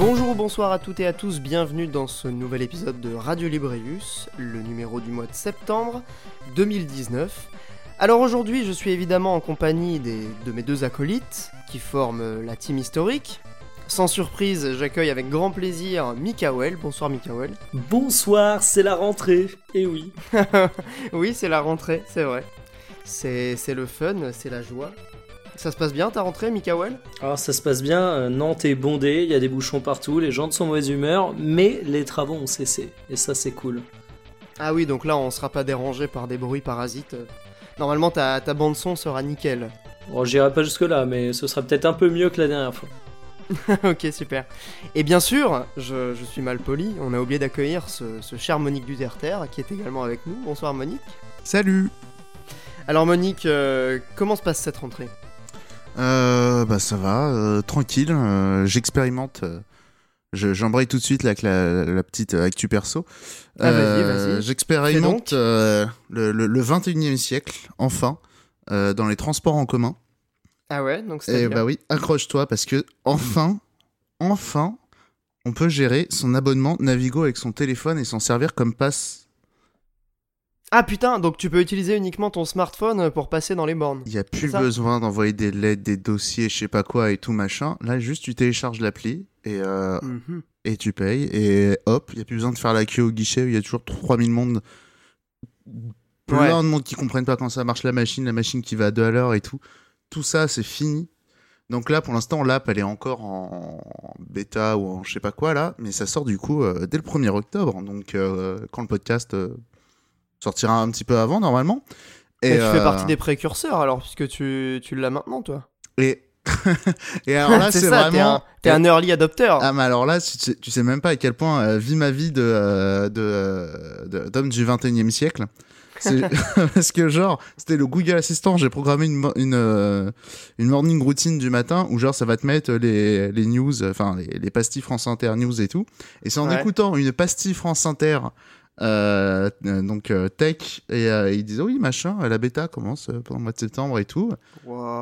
Bonjour, bonsoir à toutes et à tous, bienvenue dans ce nouvel épisode de Radio Librius, le numéro du mois de septembre 2019. Alors aujourd'hui, je suis évidemment en compagnie de mes deux acolytes qui forment la team historique. Sans surprise, j'accueille avec grand plaisir Mickaël. Bonsoir Mickaël. Bonsoir, c'est la rentrée. Eh oui. Oui, c'est la rentrée, c'est vrai. C'est le fun, c'est la joie. Ça se passe bien ta rentrée, Mickaël ? Alors ça se passe bien, Nantes est bondée, il y a des bouchons partout, les gens sont de mauvaise humeur, mais les travaux ont cessé, et ça c'est cool. Ah oui, donc là on sera pas dérangé par des bruits parasites. Normalement ta bande-son sera nickel. Bon, j'irai pas jusque là, mais ce sera peut-être un peu mieux que la dernière fois. Ok, super. Et bien sûr, je suis mal poli, on a oublié d'accueillir ce cher Monique Duterteur qui est également avec nous. Bonsoir Monique. Salut. Alors Monique, comment se passe cette rentrée ? Ça va, tranquille, j'expérimente. J'embraye tout de suite là, avec la petite actu perso. Vas-y. J'expérimente le 21e siècle, enfin, dans les transports en commun. Ah ouais, donc c'est. Et bah oui, accroche-toi parce que enfin, on peut gérer son abonnement Navigo avec son téléphone et s'en servir comme passe. Ah putain, donc tu peux utiliser uniquement ton smartphone pour passer dans les bornes. Il n'y a plus besoin d'envoyer des lettres, des dossiers, je sais pas quoi et tout machin. Là, juste tu télécharges l'appli et tu payes et hop, il n'y a plus besoin de faire la queue au guichet. Il y a toujours 3000 monde. Plein de monde qui ne comprennent pas quand ça marche la machine qui va à 2 à l'heure et tout. Tout ça, c'est fini. Donc là, pour l'instant, l'app, elle est encore en bêta ou en je sais pas quoi là. Mais ça sort du coup dès le 1er octobre. Donc quand le podcast... sortira un petit peu avant, normalement. Et tu fais partie des précurseurs, alors, puisque tu l'as maintenant, toi. Et alors là, c'est ça, vraiment... T'es un early adopter. Ah, mais alors là, tu sais même pas à quel point vit ma vie d'homme du 21e siècle. Parce que, genre, c'était le Google Assistant. J'ai programmé une morning routine du matin où, genre, ça va te mettre les news, enfin, les pastilles France Inter News et tout. Et c'est en écoutant une pastille France Inter... tech et ils disaient oui machin la bêta commence pendant le mois de septembre et tout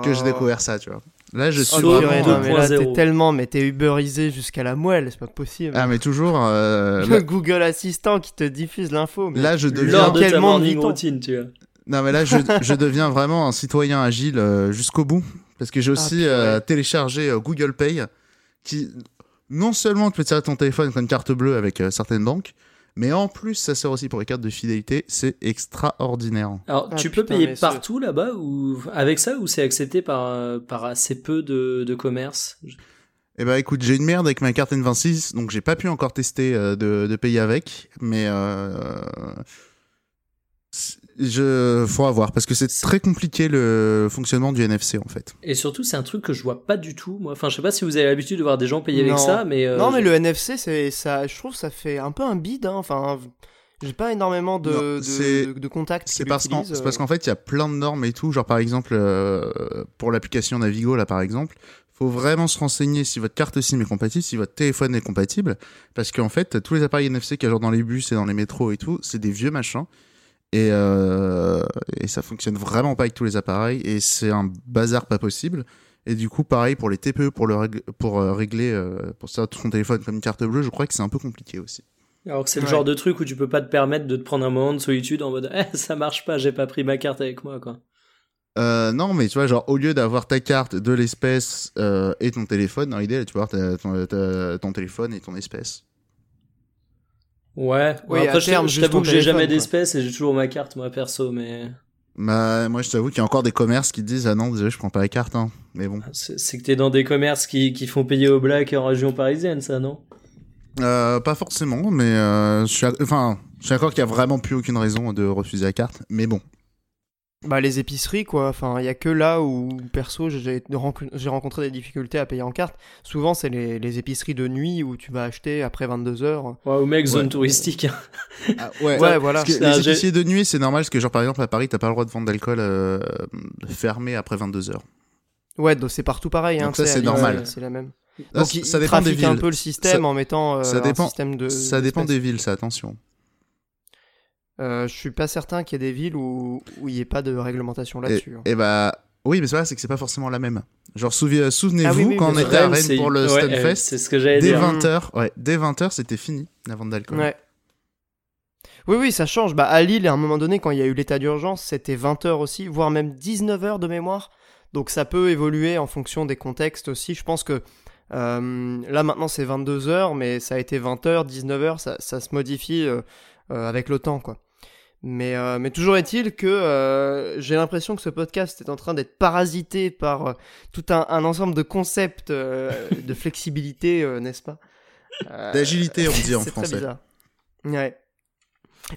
que j'ai découvert ça tu vois là je suis vraiment là, t'es uberisé jusqu'à la moelle, c'est pas possible. Ah mais toujours le Google Assistant qui te diffuse l'info mais là je deviens de quel monde routine tu vois. Non mais là je deviens vraiment un citoyen agile jusqu'au bout parce que j'ai aussi téléchargé Google Pay qui non seulement tu peux tirer ton téléphone comme une carte bleue avec certaines banques. Mais en plus, ça sert aussi pour les cartes de fidélité, c'est extraordinaire. Alors, tu peux payer partout là-bas ou avec ça ou c'est accepté par assez peu de commerces ? Eh ben, écoute, j'ai une merde avec ma carte N26, donc j'ai pas pu encore tester de payer avec, mais faudra voir parce que c'est très compliqué le fonctionnement du NFC en fait. Et surtout, c'est un truc que je vois pas du tout moi. Enfin, je sais pas si vous avez l'habitude de voir des gens payer avec ça, mais non, mais le NFC, c'est ça. Je trouve ça fait un peu un bide. Hein. Enfin, j'ai pas énormément de contacts. C'est parce qu'en fait, il y a plein de normes et tout. Genre par exemple, pour l'application Navigo là, par exemple, faut vraiment se renseigner si votre carte SIM est compatible, si votre téléphone est compatible, parce qu'en fait, tous les appareils NFC qu'il y a genre dans les bus et dans les métros et tout, c'est des vieux machins. Et ça fonctionne vraiment pas avec tous les appareils et c'est un bazar pas possible. Et du coup, pareil pour les TPE, pour sortir son téléphone comme une carte bleue, je crois que c'est un peu compliqué aussi. Alors que c'est le genre de truc où tu peux pas te permettre de te prendre un moment de solitude en mode « ça marche pas, j'ai pas pris ma carte avec moi ». Quoi. Non, mais tu vois, genre au lieu d'avoir ta carte, de l'espèce et ton téléphone, dans l'idée, tu vois, ton téléphone et ton espèce. Ouais, oui, après je t'avoue que j'ai jamais d'espèces et j'ai toujours ma carte moi perso mais... Bah moi je t'avoue qu'il y a encore des commerces qui disent ah non désolé je prends pas la carte hein, mais bon. C'est que t'es dans des commerces qui font payer au black en région parisienne ça non ? Pas forcément mais je suis d'accord qu'il y a vraiment plus aucune raison de refuser la carte mais bon. Bah les épiceries quoi, enfin il y a que là où perso j'ai rencontré des difficultés à payer en carte. Souvent c'est les épiceries de nuit où tu vas acheter après 22h. Ouais ou mec zone touristique. Ah, ouais voilà. Parce que les épiceries de nuit c'est normal parce que genre par exemple à Paris t'as pas le droit de vendre d'alcool fermé après 22h. Ouais donc c'est partout pareil. Donc hein, ça c'est normal. C'est la même. Là, donc ça dépend des villes. Trafiquent un peu le système en mettant un système de... Ça dépend des villes ça attention. Je suis pas certain qu'il y ait des villes où il n'y ait pas de réglementation là-dessus. Et bah, Oui, mais ça, c'est que c'est pas forcément la même. Genre, souvenez-vous, oui, quand on était à Rennes pour le Stunfest, dès 20h, dès 20h, c'était fini, la vente d'alcool. Ouais. Oui, ça change. Bah, à Lille, à un moment donné, quand il y a eu l'état d'urgence, c'était 20h aussi, voire même 19h de mémoire. Donc, ça peut évoluer en fonction des contextes aussi. Je pense que là, maintenant, c'est 22h, mais ça a été 20h, 19h, ça se modifie avec le temps, quoi. Mais toujours est-il que j'ai l'impression que ce podcast est en train d'être parasité par tout un ensemble de concepts de flexibilité, n'est-ce pas ? D'agilité, on dit en français. C'est très bizarre. Ouais.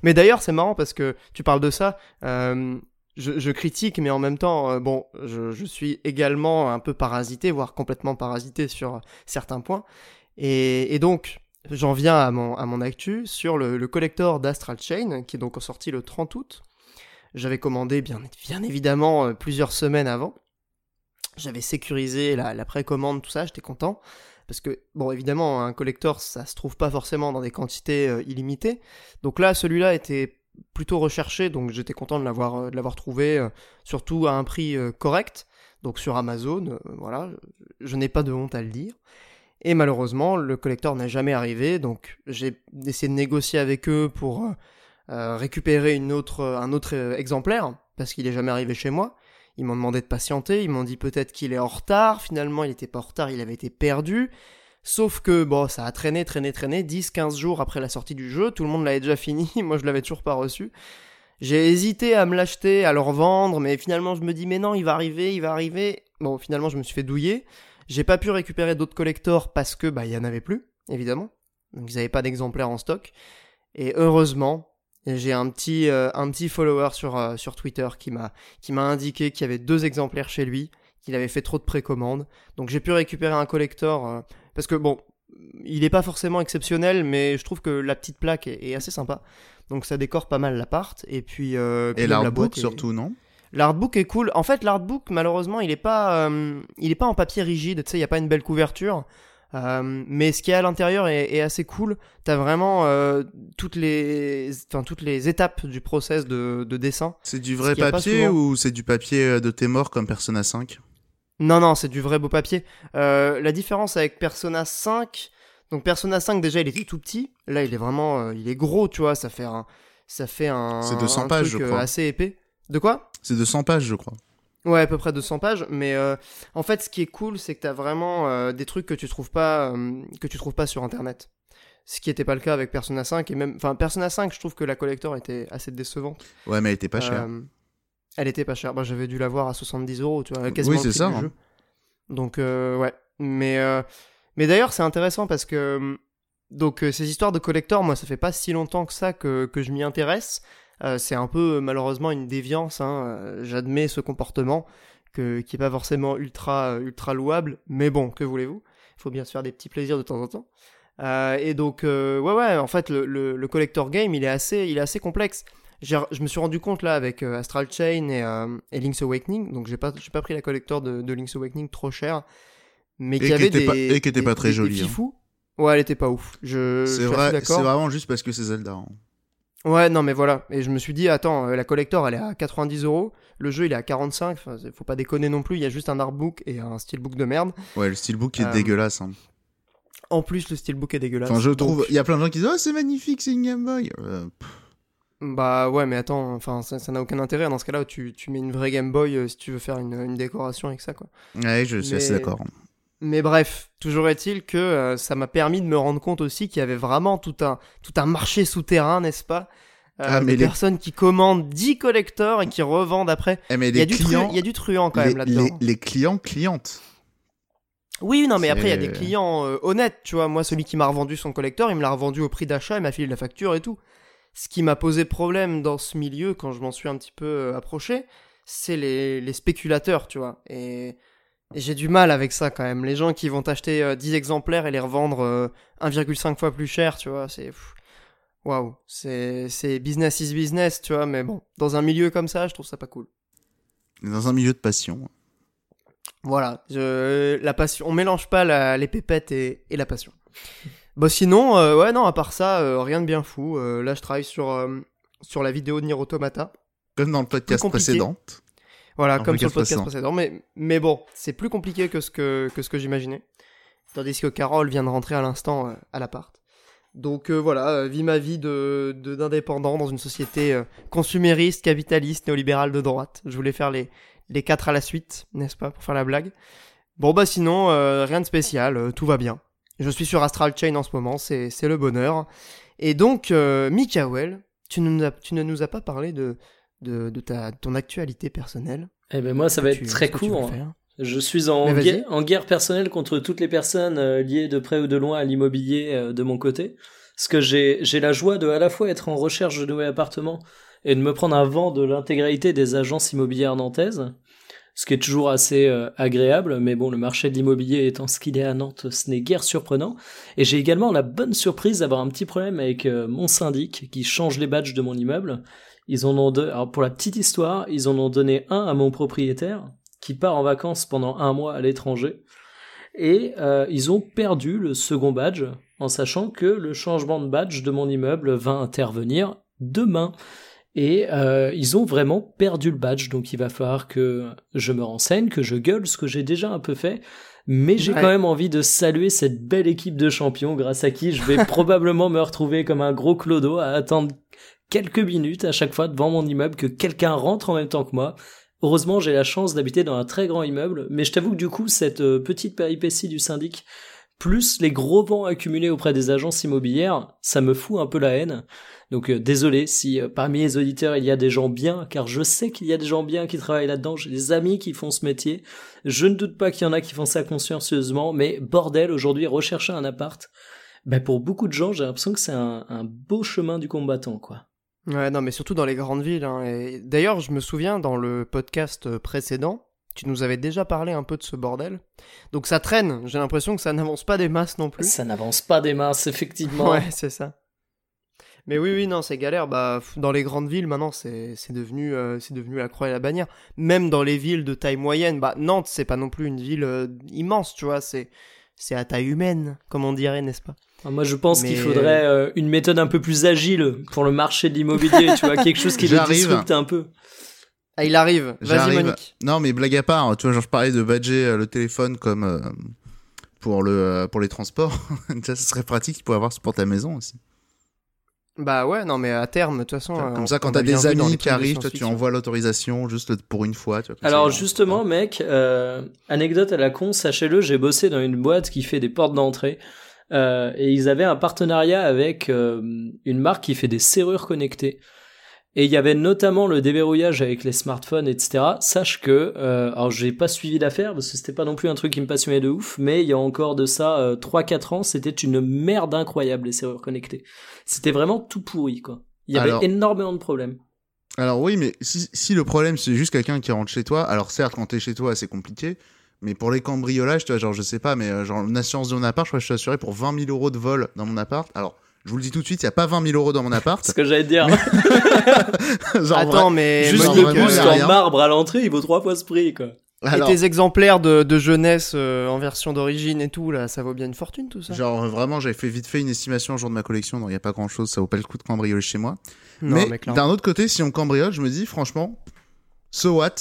Mais d'ailleurs, c'est marrant parce que tu parles de ça. Je critique, mais en même temps, je suis également un peu parasité, voire complètement parasité sur certains points. Et donc... J'en viens à mon actu sur le collector d'Astral Chain, qui est donc sorti le 30 août. J'avais commandé, bien évidemment, plusieurs semaines avant. J'avais sécurisé la précommande, tout ça, j'étais content. Parce que, évidemment, un collector, ça se trouve pas forcément dans des quantités illimitées. Donc là, celui-là était plutôt recherché, donc j'étais content de l'avoir trouvé, surtout à un prix correct. Donc sur Amazon, voilà, je n'ai pas de honte à le dire. Et malheureusement, le collector n'est jamais arrivé, donc j'ai essayé de négocier avec eux pour récupérer un autre exemplaire, parce qu'il n'est jamais arrivé chez moi. Ils m'ont demandé de patienter, ils m'ont dit peut-être qu'il est en retard, finalement il n'était pas en retard, il avait été perdu. Sauf que ça a traîné, 10-15 jours après la sortie du jeu, tout le monde l'avait déjà fini, moi je l'avais toujours pas reçu. J'ai hésité à me l'acheter, à le revendre, mais finalement je me dis mais non, il va arriver. Bon, finalement je me suis fait douiller. J'ai pas pu récupérer d'autres collectors parce que il y en avait plus, évidemment. Donc ils avaient pas d'exemplaires en stock. Et heureusement, j'ai un petit follower sur Twitter qui m'a indiqué qu'il y avait 2 exemplaires chez lui, qu'il avait fait trop de précommandes. Donc j'ai pu récupérer un collector parce que il est pas forcément exceptionnel, mais je trouve que la petite plaque est assez sympa. Donc ça décore pas mal l'appart et puis et l'artbook surtout, non ? L'artbook est cool. En fait, l'artbook, malheureusement, il est pas en papier rigide. Tu sais, il n'y a pas une belle couverture. Mais ce qu'il y a à l'intérieur est assez cool. T'as vraiment toutes les étapes du process de dessin. C'est du vrai papier ou c'est du papier de tes morts comme Persona 5 ? Non, c'est du vrai beau papier. La différence avec Persona 5... Donc Persona 5, déjà, il était tout petit. Là, il est vraiment... il est gros, tu vois. Ça fait un c'est 200 pages, je crois. Assez épais. De quoi ? C'est 200 pages, je crois. Ouais, à peu près 200 pages. Mais en fait, ce qui est cool, c'est que t'as vraiment des trucs que tu trouves pas sur Internet. Ce qui n'était pas le cas avec Persona 5 et même, enfin, Persona 5, je trouve que la collector était assez décevante. Ouais, mais elle était pas chère. Elle était pas chère. J'avais dû l'avoir à 70€, tu vois, quasiment. Oui, c'est le prix du jeu. Donc ouais. Mais d'ailleurs, c'est intéressant parce que ces histoires de collector, moi, ça fait pas si longtemps que ça que je m'y intéresse. C'est un peu malheureusement une déviance, j'admets ce comportement qui n'est pas forcément ultra louable, mais bon, que voulez-vous, il faut bien se faire des petits plaisirs de temps en temps. Et donc en fait le collector game il est assez complexe. Je me suis rendu compte là avec Astral Chain et Link's Awakening, donc j'ai pas pris la collector de Link's Awakening trop chère, mais et qui avait des et qui était pas très jolie, hein. Ouais, elle était pas ouf. C'est vraiment juste parce que c'est Zelda, hein. Ouais, non mais voilà, et je me suis dit, attends, la collector elle est à 90€, le jeu il est à 45€, faut pas déconner non plus, il y a juste un artbook et un steelbook de merde. Ouais, le steelbook est dégueulasse, hein. En plus, le steelbook est dégueulasse. Enfin, je trouve, il y a plein de gens qui disent, oh c'est magnifique, c'est une Game Boy. Bah ouais, mais attends, enfin ça n'a aucun intérêt, dans ce cas-là tu mets une vraie Game Boy si tu veux faire une décoration avec ça, quoi. Ouais, je suis assez d'accord. Mais bref, toujours est-il que ça m'a permis de me rendre compte aussi qu'il y avait vraiment tout un marché souterrain, n'est-ce pas ? Des personnes qui commandent 10 collectors et qui revendent après. Mais il y a du truand quand même là-dedans. Les clientes. Oui, non, mais après, il y a des clients honnêtes, tu vois. Moi, celui qui m'a revendu son collector, il me l'a revendu au prix d'achat, il m'a filé la facture et tout. Ce qui m'a posé problème dans ce milieu, quand je m'en suis un petit peu approché, c'est les spéculateurs, tu vois. Et j'ai du mal avec ça quand même, les gens qui vont t'acheter 10 exemplaires et les revendre 1,5 fois plus cher, tu vois, c'est... Waouh, c'est business is business, tu vois, mais bon, dans un milieu comme ça, je trouve ça pas cool. Dans un milieu de passion. Voilà, la passion, on mélange pas les pépettes et la passion. Sinon, à part ça, rien de bien fou. Là, je travaille sur la vidéo de Nier Automata. Comme dans le podcast précédent. Voilà, un comme sur le podcast précédent. Mais bon, c'est plus compliqué que ce que j'imaginais. Tandis que Carole vient de rentrer à l'instant à l'appart. Donc voilà, vis ma vie d'indépendant dans une société consumériste, capitaliste, néolibérale de droite. Je voulais faire les quatre à la suite, n'est-ce pas, pour faire la blague. Bon bah sinon, rien de spécial, tout va bien. Je suis sur Astral Chain en ce moment, c'est le bonheur. Et donc, Mickaël, tu ne nous as pas parlé de ton actualité personnelle. Eh ben moi, ça va être très court. Je suis en guerre personnelle contre toutes les personnes liées de près ou de loin à l'immobilier de mon côté. Parce que j'ai la joie de à la fois être en recherche de nouveaux appartements et de me prendre un vent de l'intégralité des agences immobilières nantaises. Ce qui est toujours assez agréable, mais bon, le marché de l'immobilier étant ce qu'il est à Nantes, ce n'est guère surprenant. Et j'ai également la bonne surprise d'avoir un petit problème avec mon syndic qui change les badges de mon immeuble. Ils en ont deux. Alors pour la petite histoire, ils en ont donné un à mon propriétaire qui part en vacances pendant un mois à l'étranger, et ils ont perdu le second badge, en sachant que le changement de badge de mon immeuble va intervenir demain, et ils ont vraiment perdu le badge, donc il va falloir que je me renseigne, que je gueule, ce que j'ai déjà un peu fait, mais j'ai quand même envie de saluer cette belle équipe de champions, grâce à qui je vais probablement me retrouver comme un gros clodo à attendre quelques minutes à chaque fois devant mon immeuble, que quelqu'un rentre en même temps que moi. Heureusement, j'ai la chance d'habiter dans un très grand immeuble, mais je t'avoue que du coup, cette petite péripétie du syndic, plus les gros vents accumulés auprès des agences immobilières, ça me fout un peu la haine. Donc désolé si parmi les auditeurs, il y a des gens bien, car je sais qu'il y a des gens bien qui travaillent là-dedans, j'ai des amis qui font ce métier, je ne doute pas qu'il y en a qui font ça consciencieusement, mais bordel, aujourd'hui, rechercher un appart, pour beaucoup de gens, j'ai l'impression que c'est un beau chemin du combattant, quoi. Ouais, non, mais surtout dans les grandes villes. Hein. Et d'ailleurs, je me souviens, dans le podcast précédent, tu nous avais déjà parlé un peu de ce bordel. Donc ça traîne, j'ai l'impression que ça n'avance pas des masses non plus. Ça n'avance pas des masses, effectivement. Ouais, c'est ça. Mais oui, non, c'est galère. Dans les grandes villes, maintenant, c'est devenu la croix et la bannière. Même dans les villes de taille moyenne, Nantes, c'est pas non plus une ville immense, tu vois, c'est à taille humaine, comme on dirait, n'est-ce pas ? Moi, je pense qu'il faudrait une méthode un peu plus agile pour le marché de l'immobilier, tu vois, quelque chose qui le disrupte un peu. Ah, il arrive. Vas-y, Monique. Non, mais blague à part, tu vois, genre je parlais de badger le téléphone comme pour les transports. Ça serait pratique, tu pourrais avoir ce pour ta maison aussi. Bah ouais, non, mais à terme, de toute façon... Comme ça, quand t'as des amis qui arrivent, toi, tu envoies l'autorisation juste pour une fois. Tu vois, alors justement, mec, anecdote à la con, sachez-le, j'ai bossé dans une boîte qui fait des portes d'entrée. Et ils avaient un partenariat avec une marque qui fait des serrures connectées. Et il y avait notamment le déverrouillage avec les smartphones, etc. Sache que, alors j'ai pas suivi l'affaire parce que c'était pas non plus un truc qui me passionnait de ouf, mais il y a encore de ça 3-4 ans, c'était une merde incroyable les serrures connectées. C'était vraiment tout pourri, quoi. Il y avait énormément de problèmes. Alors oui, mais si le problème c'est juste quelqu'un qui rentre chez toi, alors certes quand t'es chez toi c'est compliqué, mais pour les cambriolages, tu vois, genre, je sais pas, mais genre, l'assurance de mon appart, je crois que je suis assuré pour 20 000 euros de vol dans mon appart. Alors, je vous le dis tout de suite, il n'y a pas 20 000 euros dans mon appart. C'est ce que j'allais te dire. Mais... genre, attends, mais... juste le buste en marbre à l'entrée, il vaut 3 fois ce prix, quoi. Alors... et tes exemplaires de jeunesse en version d'origine et tout, là, ça vaut bien une fortune, tout ça. Genre, vraiment, j'avais fait vite fait une estimation un jour de ma collection, donc il n'y a pas grand-chose, ça vaut pas le coup de cambrioler chez moi. Non, mais d'un autre côté, si on cambriole, je me dis, franchement, so what?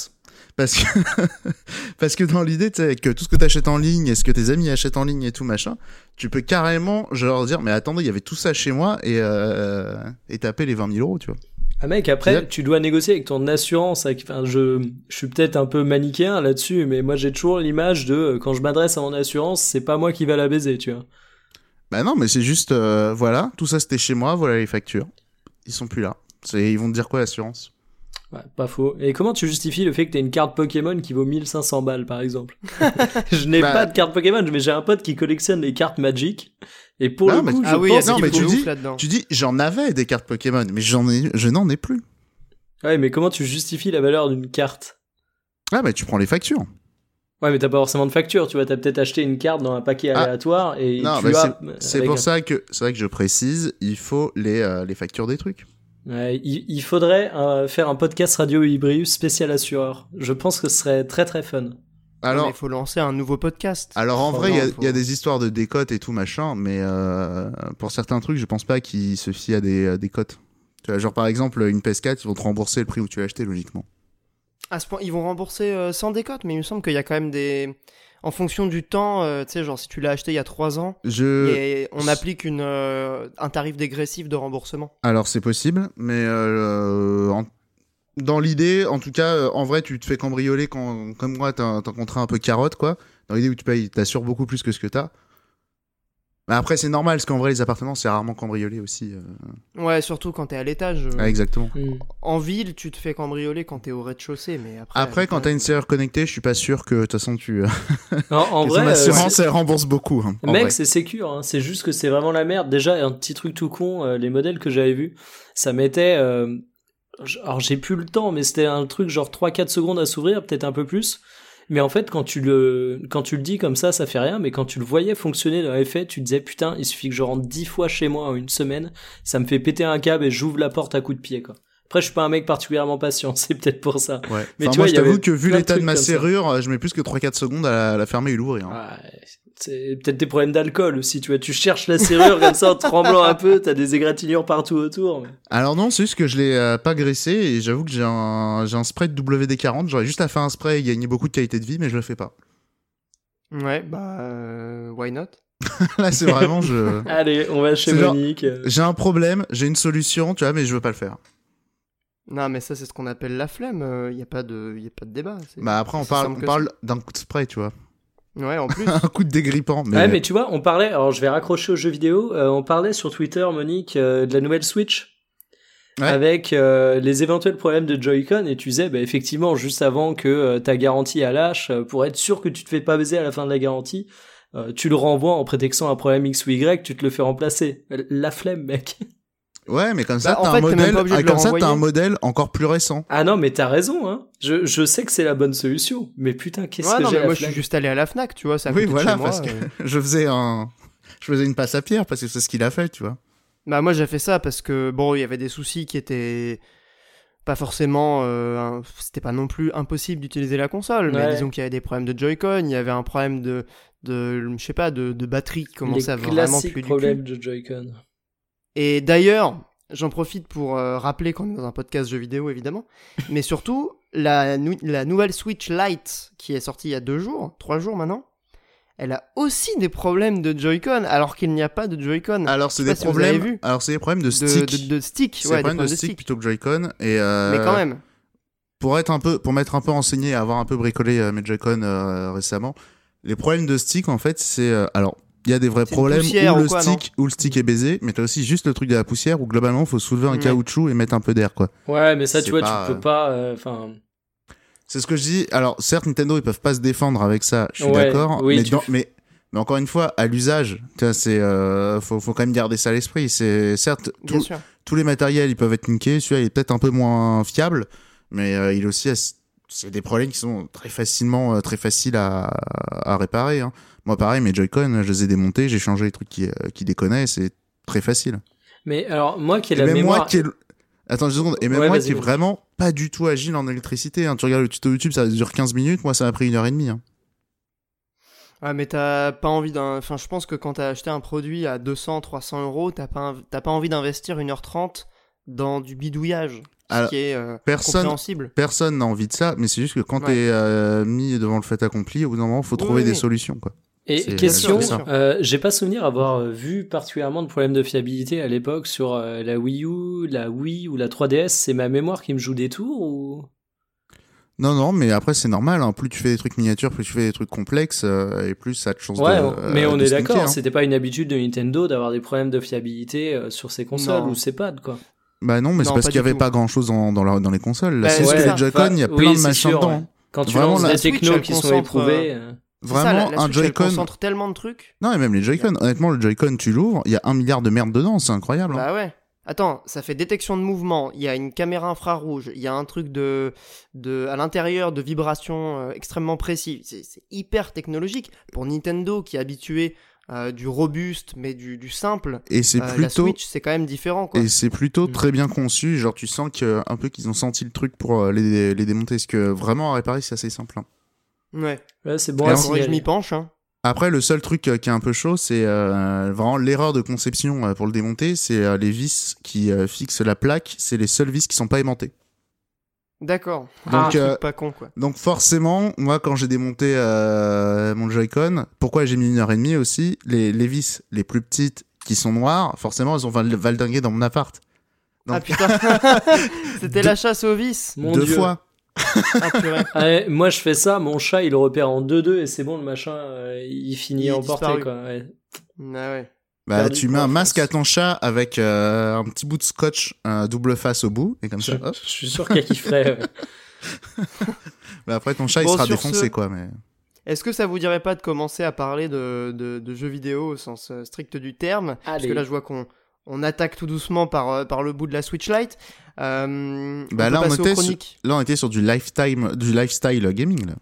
Parce que dans l'idée, tu sais, que tout ce que t'achètes en ligne et ce que tes amis achètent en ligne et tout machin, tu peux carrément genre dire mais attendez, il y avait tout ça chez moi et taper les 20 000 euros, tu vois. Ah mec, après c'est-à-dire... tu dois négocier avec ton assurance. Enfin, je suis peut-être un peu manichéen là-dessus, mais moi j'ai toujours l'image de quand je m'adresse à mon assurance, c'est pas moi qui va la baiser, tu vois. Bah non, mais c'est juste voilà, tout ça c'était chez moi, voilà les factures, ils sont plus là. Ils vont te dire quoi l'assurance? Ouais, pas faux. Et comment tu justifies le fait que t'as une carte Pokémon qui vaut 1500 balles, par exemple? Je n'ai pas de carte Pokémon, mais j'ai un pote qui collectionne les cartes Magic. Et pour le coup, tu dis, j'en avais des cartes Pokémon, mais je n'en ai plus. Ouais, mais comment tu justifies la valeur d'une carte? Ah, mais tu prends les factures. Ouais, mais t'as pas forcément de facture, tu vois, t'as peut-être acheté une carte dans un paquet aléatoire et non, tu as... C'est pour ça que, c'est vrai que je précise, il faut les factures des trucs. Ouais, il faudrait faire un podcast Radio Librius spécial assureur. Je pense que ce serait très très fun. Alors, il faut lancer un nouveau podcast. Alors en vrai, il y a des histoires de décotes et tout machin, mais pour certains trucs, je pense pas qu'ils se fient à des cotes. Genre par exemple, une PS4, ils vont te rembourser le prix où tu l'as acheté logiquement. À ce point, ils vont rembourser sans décote, mais il me semble qu'il y a quand même des... En fonction du temps, tu sais, genre si tu l'as acheté il y a 3 ans, et on applique un tarif dégressif de remboursement. Alors c'est possible, mais dans l'idée, en tout cas, en vrai, tu te fais cambrioler quand, comme moi, t'as un contrat un peu carotte, quoi. Dans l'idée où tu payes, t'assures beaucoup plus que ce que t'as. Mais après, c'est normal, parce qu'en vrai, les appartements, c'est rarement cambriolé aussi. Ouais, surtout quand t'es à l'étage. Ah, exactement. En ville, tu te fais cambrioler quand t'es au rez-de-chaussée, mais après... quand t'as une serrure connectée, je suis pas sûr que, de toute façon, tu... Non, en vrai... Son assurance, elle rembourse beaucoup. Hein, mec, c'est sécure, hein. C'est juste que c'est vraiment la merde. Déjà, un petit truc tout con, les modèles que j'avais vus, ça mettait... Alors, j'ai plus le temps, mais c'était un truc genre 3-4 secondes à s'ouvrir, peut-être un peu plus... Mais en fait, quand tu le dis comme ça, ça fait rien, mais quand tu le voyais fonctionner dans les faits, tu te disais, putain, il suffit que je rentre 10 fois chez moi en une semaine, ça me fait péter un câble et j'ouvre la porte à coups de pied, quoi. Après, je suis pas un mec particulièrement patient, c'est peut-être pour ça. Ouais. Mais enfin, tu moi, vois, je t'avoue que vu l'état de ma serrure, je mets plus que 3-4 secondes à la fermer et l'ouvrir. Hein. Ouais, c'est peut-être des problèmes d'alcool aussi, tu vois. Tu cherches la serrure comme ça en tremblant un peu, t'as des égratignures partout autour. Mais... Alors non, c'est juste que je l'ai pas graissé et j'avoue que j'ai un spray de WD-40. J'aurais juste à faire un spray et gagner beaucoup de qualité de vie, mais je le fais pas. Ouais, bah, why not? Là, c'est vraiment, Allez, on va chez Monique. Genre, j'ai un problème, j'ai une solution, tu vois, mais je veux pas le faire. Non, mais ça, c'est ce qu'on appelle la flemme. Il n'y a pas de débat. Bah après, on parle d'un coup de spray, tu vois. Ouais, en plus. Un coup de dégrippant. Mais... Ouais, mais tu vois, on parlait... Alors, je vais raccrocher aux jeux vidéo. On parlait sur Twitter, Monique, de la nouvelle Switch. Ouais. Avec les éventuels problèmes de Joy-Con. Et tu disais, bah, effectivement, juste avant que ta garantie à lâche, pour être sûr que tu te fais pas baiser à la fin de la garantie, tu le renvoies en prétextant un problème X ou Y, tu te le fais remplacer. La flemme, mec. Ouais, mais comme ça, bah, t'as un modèle encore plus récent. Ah non, mais t'as raison, hein. Je sais que c'est la bonne solution, mais putain, qu'est-ce que j'ai à la Moi, Fnac. Je suis juste allé à la Fnac, tu vois, ça. Oui, voilà, parce que je faisais une passe à pierre, parce que c'est ce qu'il a fait, tu vois. Bah, moi, j'ai fait ça parce que, bon, il y avait des soucis qui étaient pas forcément, c'était pas non plus impossible d'utiliser la console, ouais. Mais disons qu'il y avait des problèmes de Joy-Con, il y avait un problème de je sais pas, de batterie qui commençait à vraiment plus du cul. Les classiques problèmes de Joy-Con. Et d'ailleurs, j'en profite pour rappeler qu'on est dans un podcast jeux vidéo, évidemment, mais surtout, la nouvelle Switch Lite, qui est sortie il y a 3 jours maintenant, elle a aussi des problèmes de Joy-Con, alors qu'il n'y a pas de Joy-Con. Alors, c'est des problèmes de stick. De stick, c'est des problèmes de stick plutôt que Joy-Con. Et, mais quand même. Pour m'être un peu renseigné et avoir un peu bricolé mes Joy-Con récemment, les problèmes de stick, en fait, c'est... alors. Il y a des vrais problèmes où le stick est baisé, mais t'as aussi juste le truc de la poussière où globalement faut soulever un caoutchouc et mettre un peu d'air, quoi. Ouais, mais ça, tu peux pas. C'est ce que je dis. Alors, certes, Nintendo, ils peuvent pas se défendre avec ça, je suis d'accord. Oui, mais encore une fois, à l'usage, tu vois, c'est faut quand même garder ça à l'esprit. C'est certes tous les matériels, ils peuvent être niqués. Celui-là, il est peut-être un peu moins fiable, mais il aussi. C'est des problèmes qui sont très faciles à réparer, hein. Moi, pareil, mes Joy-Con, je les ai démontés, j'ai changé les trucs qui déconnaient, c'est très facile. Mais alors, moi qui ai la mémoire... Attends une seconde, et même moi qui est vraiment pas du tout agile en électricité, hein. Tu regardes le tuto YouTube, ça dure 15 minutes, moi ça m'a pris 1h30. Hein. Ah, mais t'as pas envie Enfin, je pense que quand t'as acheté un produit à 200-300 €, t'as pas envie d'investir 1h30 dans du bidouillage. Alors, qui est compréhensible. Personne n'a envie de ça, mais c'est juste que quand t'es mis devant le fait accompli, au bout d'un moment, faut trouver des solutions, quoi. Et question, j'ai pas souvenir avoir vu particulièrement de problèmes de fiabilité à l'époque sur la Wii U, la Wii ou la 3DS. C'est ma mémoire qui me joue des tours ou... Non, mais après c'est normal, hein. Plus tu fais des trucs miniatures, plus tu fais des trucs complexes, et plus ça te change mais on est d'accord, hein. C'était pas une habitude de Nintendo d'avoir des problèmes de fiabilité sur ses consoles ou ses pads, quoi. Bah non, mais c'est parce qu'il y avait pas grand chose dans les consoles. Là, c'est juste que les Joy-Con, il y a plein de machins dedans. Ouais. Quand tu lances des technos qui sont éprouvés... Vraiment, un Joy-Con. Elle concentre tellement de trucs. Non, et même les Joy-Con. Honnêtement, le Joy-Con, tu l'ouvres, il y a 1 milliard de merde dedans, c'est incroyable. Bah ouais. Attends, ça fait détection de mouvement, il y a une caméra infrarouge, il y a un truc à l'intérieur de vibrations extrêmement précis. C'est hyper technologique. Pour Nintendo, qui est habitué du robuste, mais du simple, et c'est plutôt... la Switch, c'est quand même différent, quoi. Et c'est plutôt très bien conçu, genre tu sens qu'un peu qu'ils ont senti le truc pour les démonter. Parce que vraiment, à réparer, c'est assez simple, hein. Ouais, c'est bon. Après, je m'y penche, hein. Après, le seul truc qui est un peu chaud, c'est vraiment l'erreur de conception pour le démonter, c'est les vis qui fixent la plaque, c'est les seules vis qui sont pas aimantées. D'accord. Donc, un truc pas con, quoi. Donc forcément, moi, quand j'ai démonté mon Joy-Con, pourquoi j'ai mis 1h30 aussi, les vis les plus petites qui sont noires, forcément, elles ont valdingué dans mon appart. Donc... Ah putain. C'était la chasse aux vis. Mon Dieu. 2 fois. Ah, purée. Ouais, moi, je fais ça. Mon chat, il le repère en 2-2 et c'est bon, le machin, il finit emporté, quoi. Ouais. Ah ouais. Bah, tu mets un masque à ton chat avec un petit bout de scotch double face au bout, et comme ça, hop. Je suis sûr qu'il kifferait. Bah, après, ton chat, il sera défoncé, quoi. Mais... Est-ce que ça vous dirait pas de commencer à parler de jeux vidéo au sens strict du terme ? Allez. Parce que là, je vois qu'on attaque tout doucement par le bout de la Switch Lite. Bah, on était sur du lifestyle gaming, là.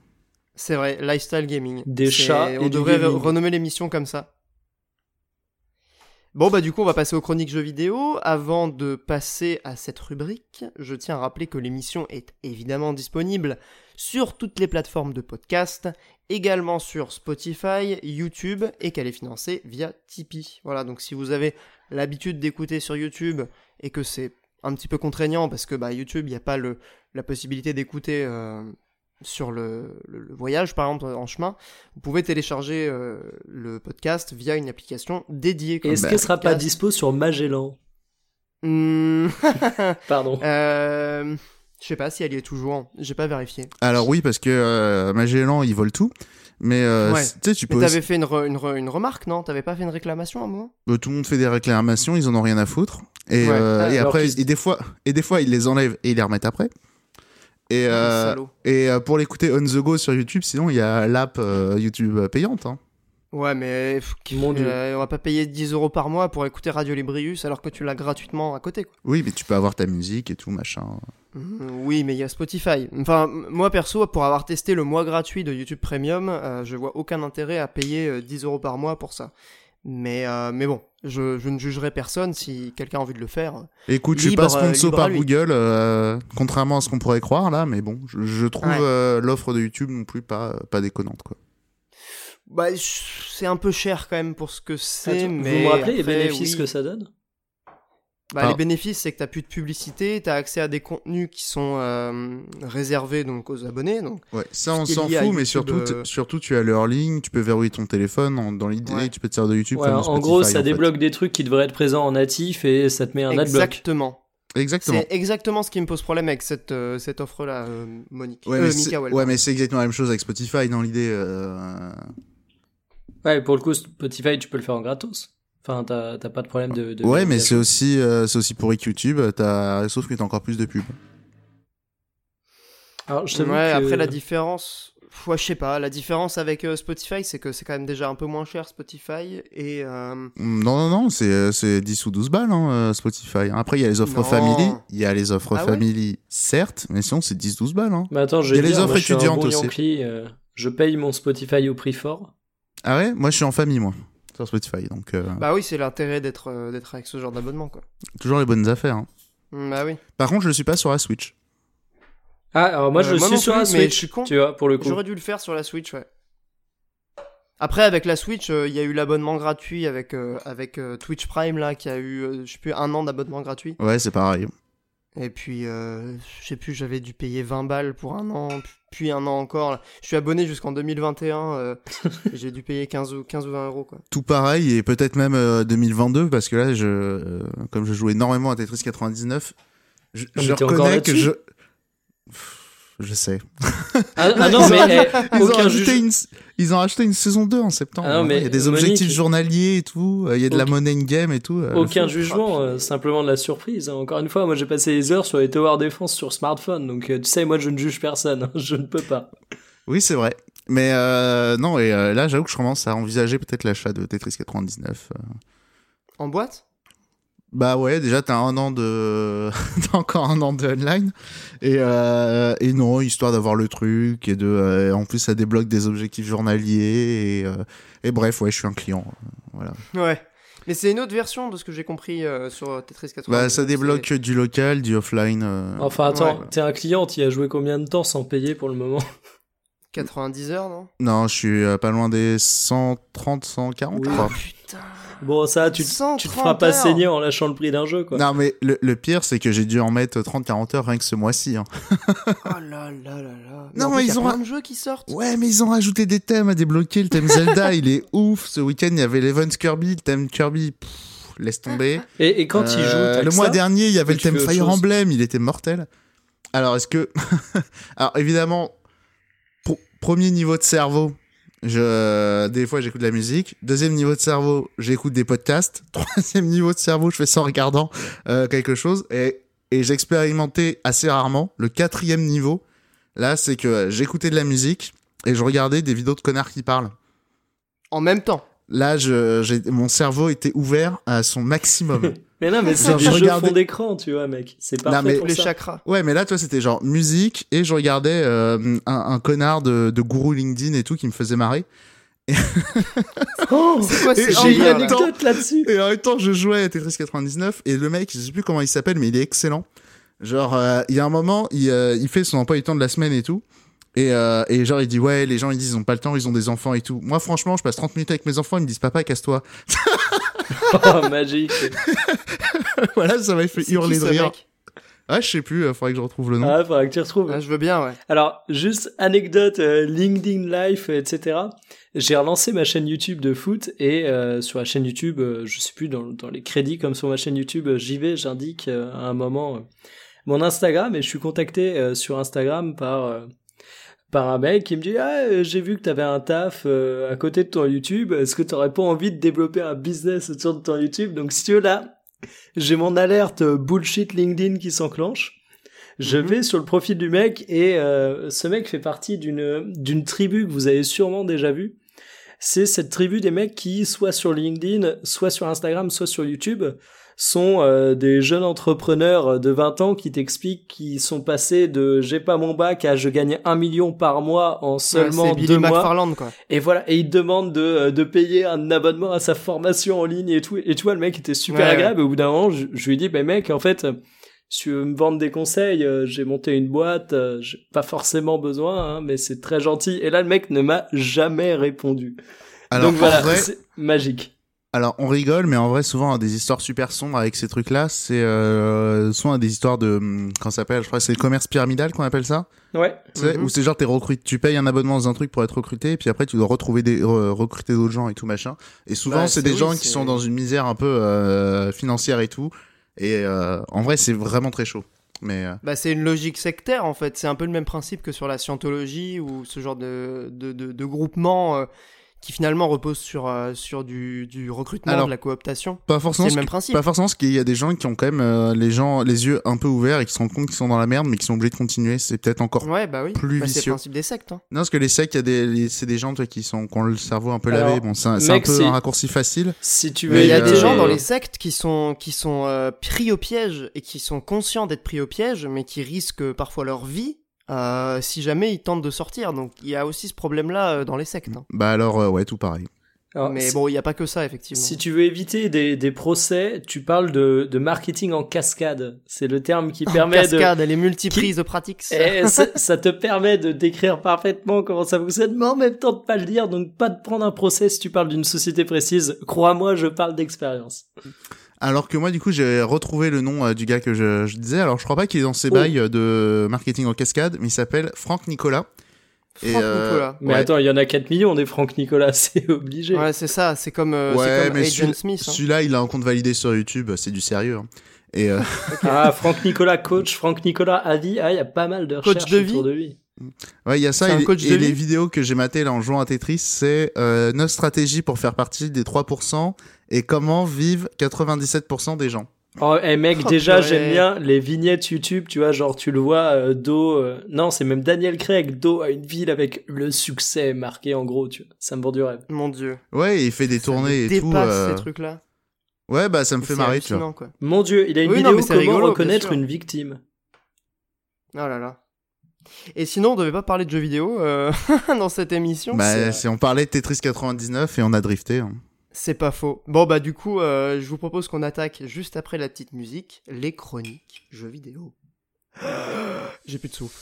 C'est vrai, lifestyle gaming. Des chats et on devrait renommer l'émission comme ça. Bon bah du coup on va passer aux chroniques jeux vidéo. Avant de passer à cette rubrique, je tiens à rappeler que l'émission est évidemment disponible sur toutes les plateformes de podcast, également sur Spotify, YouTube, et qu'elle est financée via Tipeee. Voilà, donc si vous avez l'habitude d'écouter sur YouTube et que c'est un petit peu contraignant parce que bah YouTube il n'y a pas la possibilité d'écouter sur le voyage par exemple en chemin, vous pouvez télécharger le podcast via une application dédiée. Comme est-ce qu'elle sera pas dispo sur Magellan? Pardon. Je sais pas si elle y est toujours, j'ai pas vérifié. Alors oui, parce que Magellan il vole tout, mais ouais. Tu sais, tu peux. Mais t'avais fait une remarque, non? T'avais pas fait une réclamation à un moment? Tout le monde fait des réclamations, ils en ont rien à foutre, et, ouais. Et après et des fois ils les enlèvent et ils les remettent après. Et pour l'écouter on the go sur YouTube, sinon il y a l'app YouTube payante. Hein. Ouais, mais on va pas payer 10€ par mois pour écouter Radio Librius alors que tu l'as gratuitement à côté, quoi. Oui, mais tu peux avoir ta musique et tout, machin. Oui, mais il y a Spotify. Enfin, moi perso, pour avoir testé le mois gratuit de YouTube Premium, je vois aucun intérêt à payer 10€ par mois pour ça. Mais bon, je ne jugerai personne si quelqu'un a envie de le faire. Écoute, je suis pas sponsor par Google, contrairement à ce qu'on pourrait croire là, mais bon, je trouve l'offre de YouTube non plus pas déconnante, quoi. Bah, c'est un peu cher quand même pour ce que c'est. Attends, mais vous me rappelez les bénéfices que ça donne ? Bah, les bénéfices, c'est que t'as plus de publicité, t'as accès à des contenus qui sont réservés donc aux abonnés. Donc ouais, ça on s'en fout, mais surtout tu as leur ligne, tu peux verrouiller ton téléphone dans l'idée, tu peux te servir de YouTube. Ouais, en gros, ça débloque des trucs qui devraient être présents en natif et ça te met un adblock. Exactement. C'est exactement ce qui me pose problème avec cette offre-là, Monique. Ouais, Mickaël. Ouais, mais c'est exactement la même chose avec Spotify dans l'idée. Ouais, pour le coup, Spotify, tu peux le faire en gratos. Enfin, t'as pas de problème de ouais, mais c'est aussi pourri que YouTube, sauf que t'as encore plus de pubs. Alors, je après la différence, je sais pas, la différence avec Spotify, c'est que c'est quand même déjà un peu moins cher Spotify et non, c'est 10 ou 12 balles hein, Spotify. Après il y a les offres family, certes, mais sinon c'est 10-12 balles hein. Mais attends, il y a les offres étudiantes aussi. Je paye mon Spotify au prix fort. Ah ouais, moi je suis en famille moi. Sur Spotify, donc bah oui, c'est l'intérêt d'être avec ce genre d'abonnement, quoi. Toujours les bonnes affaires, hein. Bah oui. Par contre, je ne suis pas sur la Switch. Ah, alors moi je suis sur la Switch, mais je suis con. Tu vois, pour le coup. J'aurais dû le faire sur la Switch, ouais. Après, avec la Switch, il y a eu l'abonnement gratuit avec Twitch Prime, là, qui a eu, je sais plus, 1 an d'abonnement gratuit. Ouais, c'est pareil. Et puis, je sais plus, j'avais dû payer 20 balles pour 1 an, puis 1 an encore. Là. Je suis abonné jusqu'en 2021, et j'ai dû payer 15 ou 20€. Quoi. Tout pareil, et peut-être même 2022, parce que là, comme je joue énormément à Tetris 99, je reconnais que je sais. Ah non, mais ils ont acheté une saison 2 en septembre. Ah non, mais il y a des objectifs journaliers et tout. Il y a de la money in game et tout. Aucun jugement, simplement de la surprise. Encore une fois, moi j'ai passé des heures sur les tower défense sur smartphone. Donc tu sais, moi je ne juge personne. Hein, je ne peux pas. Oui, c'est vrai. Mais non, et là j'avoue que je commence à envisager peut-être l'achat de Tetris 99. En boîte ? Bah ouais, déjà t'as t'as encore 1 an de online et non, histoire d'avoir le truc et en plus ça débloque des objectifs journaliers et bref, ouais, je suis un client, voilà. Ouais, mais c'est une autre version de ce que j'ai compris sur Tetris 99. Bah ça débloque du local, du offline. Enfin attends, t'es un client, t'y as joué combien de temps sans payer pour le moment? 90 heures, non? Non, je suis pas loin des 130, 140. Oh putain. Bon, ça, tu te feras pas saigner en lâchant le prix d'un jeu, quoi. Non, mais le pire, c'est que j'ai dû en mettre 30-40 heures rien que ce mois-ci. Hein. Oh là là là là. Non, mais ils ont plein de jeux qui sortent. Ouais, mais ils ont rajouté des thèmes à débloquer. Le thème Zelda, il est ouf. Ce week-end, il y avait l'Event Kirby, le thème Kirby. Laisse tomber. Et quand ils jouent, le mois dernier, il y avait le thème Fire Emblem, il était mortel. Alors, est-ce que... Alors, évidemment, premier niveau de cerveau, des fois, j'écoute de la musique. Deuxième niveau de cerveau, j'écoute des podcasts. Troisième niveau de cerveau, je fais ça en regardant quelque chose. Et j'ai expérimenté assez rarement le quatrième niveau. Là, c'est que j'écoutais de la musique et je regardais des vidéos de connards qui parlent. En même temps. Là, mon cerveau était ouvert à son maximum. Mais non, mais c'est genre, fond d'écran, tu vois, mec. C'est parfait pour les chakras. Ouais, mais là, toi, c'était genre musique et je regardais un connard de gourou LinkedIn et tout qui me faisait marrer. Oh, c'est quoi cette anecdote là-dessus? Et en même temps, je jouais à Tetris 99 et le mec, je sais plus comment il s'appelle, mais il est excellent. Genre, il y a un moment, il fait son emploi du temps de la semaine et tout. Et genre, il dit, ouais, les gens, ils disent, ils ont pas le temps, ils ont des enfants et tout. Moi, franchement, je passe 30 minutes avec mes enfants, ils me disent, papa, casse-toi. Oh, magique. Voilà, ça m'a fait hurler de rire. Ah, je sais plus, faudrait que je retrouve le nom. Ah, faudrait que tu retrouves. Ah, je veux bien, ouais. Alors, juste anecdote, LinkedIn Life, etc. J'ai relancé ma chaîne YouTube de foot et sur la chaîne YouTube, je sais plus, dans les crédits, comme sur ma chaîne YouTube, j'y vais, j'indique à un moment mon Instagram et je suis contacté sur Instagram par un mec qui me dit « Ah, j'ai vu que t'avais un taf à côté de ton YouTube, est-ce que t'aurais pas envie de développer un business autour de ton YouTube ?» Donc si tu veux, là, j'ai mon alerte bullshit LinkedIn qui s'enclenche. Je vais sur le profil du mec et ce mec fait partie d'une tribu que vous avez sûrement déjà vue. C'est cette tribu des mecs qui, soit sur LinkedIn, soit sur Instagram, soit sur YouTube, sont des jeunes entrepreneurs de 20 ans qui t'expliquent qu'ils sont passés de j'ai pas mon bac à je gagne 1 million par mois en seulement 2 mois. McFarland, quoi. Et voilà, et ils demandent de payer un abonnement à sa formation en ligne et tout. Et tu vois, le mec était super agréable. Au bout d'un moment, je lui dis, ben mec, en fait, si tu veux me vendre des conseils, j'ai monté une boîte, j'ai pas forcément besoin, hein, mais c'est très gentil. Et là, le mec ne m'a jamais répondu. Alors, donc voilà, c'est magique. Alors, on rigole, mais en vrai, souvent, des histoires super sombres avec ces trucs-là, c'est souvent des histoires de... Comment ça s'appelle ? Je crois que c'est le commerce pyramidal qu'on appelle ça ? Ouais. Où c'est genre, tu payes un abonnement dans un truc pour être recruté, et puis après, tu dois recruter d'autres gens et tout, machin. Et souvent, bah, c'est des gens qui sont dans une misère un peu financière et tout. Et en vrai, c'est vraiment très chaud. Mais bah, c'est une logique sectaire, en fait. C'est un peu le même principe que sur la scientologie ou ce genre de groupement... qui finalement repose sur du recrutement. Alors, de la cooptation. Pas forcément. C'est le même principe. Pas forcément, parce qu'il y a des gens qui ont quand même les yeux un peu ouverts et qui se rendent compte qu'ils sont dans la merde, mais qui sont obligés de continuer. C'est peut-être encore plus vicieux. C'est le principe des sectes. Hein. Non, parce que les sectes, c'est des gens qui ont le cerveau un peu lavé. Bon, c'est un peu un raccourci facile. Si tu veux, mais il y a des gens dans les sectes qui sont pris au piège et qui sont conscients d'être pris au piège, mais qui risquent parfois leur vie. Si jamais ils tentent de sortir, donc il y a aussi ce problème-là dans les sectes. Hein. Bah alors, ouais, tout pareil. Alors, mais bon, il n'y a pas que ça, effectivement. Si tu veux éviter des procès, tu parles de marketing en cascade. C'est le terme qui permet cascade, de... Cascade, elle est multiprise de pratiques. Ça te permet de décrire parfaitement comment ça fonctionne, mais en même temps de pas le dire, donc pas de prendre un procès si tu parles d'une société précise. Crois-moi, je parle d'expérience. Alors que moi, du coup, j'ai retrouvé le nom du gars que je disais. Alors, je crois pas qu'il est dans ses bails de marketing en cascade, mais il s'appelle Franck Nicolas. Mais attends, il y en a 4 millions des Franck Nicolas, c'est obligé. Ouais, c'est ça, c'est comme Agent Smith. Hein. Celui-là, il a un compte validé sur YouTube, c'est du sérieux. Hein. Et Ah, Franck Nicolas coach, Franck Nicolas avis, il y a pas mal de recherches autour de lui. Ouais, il y a ça, et les vidéos que j'ai matées là en jouant à Tetris, c'est notre stratégie pour faire partie des 3% et comment vivent 97% des gens. Oh, hey mec, déjà j'aime bien les vignettes YouTube, tu vois, genre tu le vois, non, c'est même Daniel Craig, dos à une ville avec le succès marqué en gros, tu vois, ça me vend du rêve. Mon Dieu. Ouais, il fait des tournées et tout. Ces trucs-là. Ouais, bah ça me fait marrer, tu vois. Quoi. Mon Dieu, il a une vidéo comment reconnaître une victime. Oh là là. Et sinon, on devait pas parler de jeux vidéo dans cette émission. Bah, si on parlait de Tetris 99 et on a drifté. Hein. C'est pas faux. Bon, bah du coup, je vous propose qu'on attaque juste après la petite musique, les chroniques jeux vidéo. J'ai plus de souffle.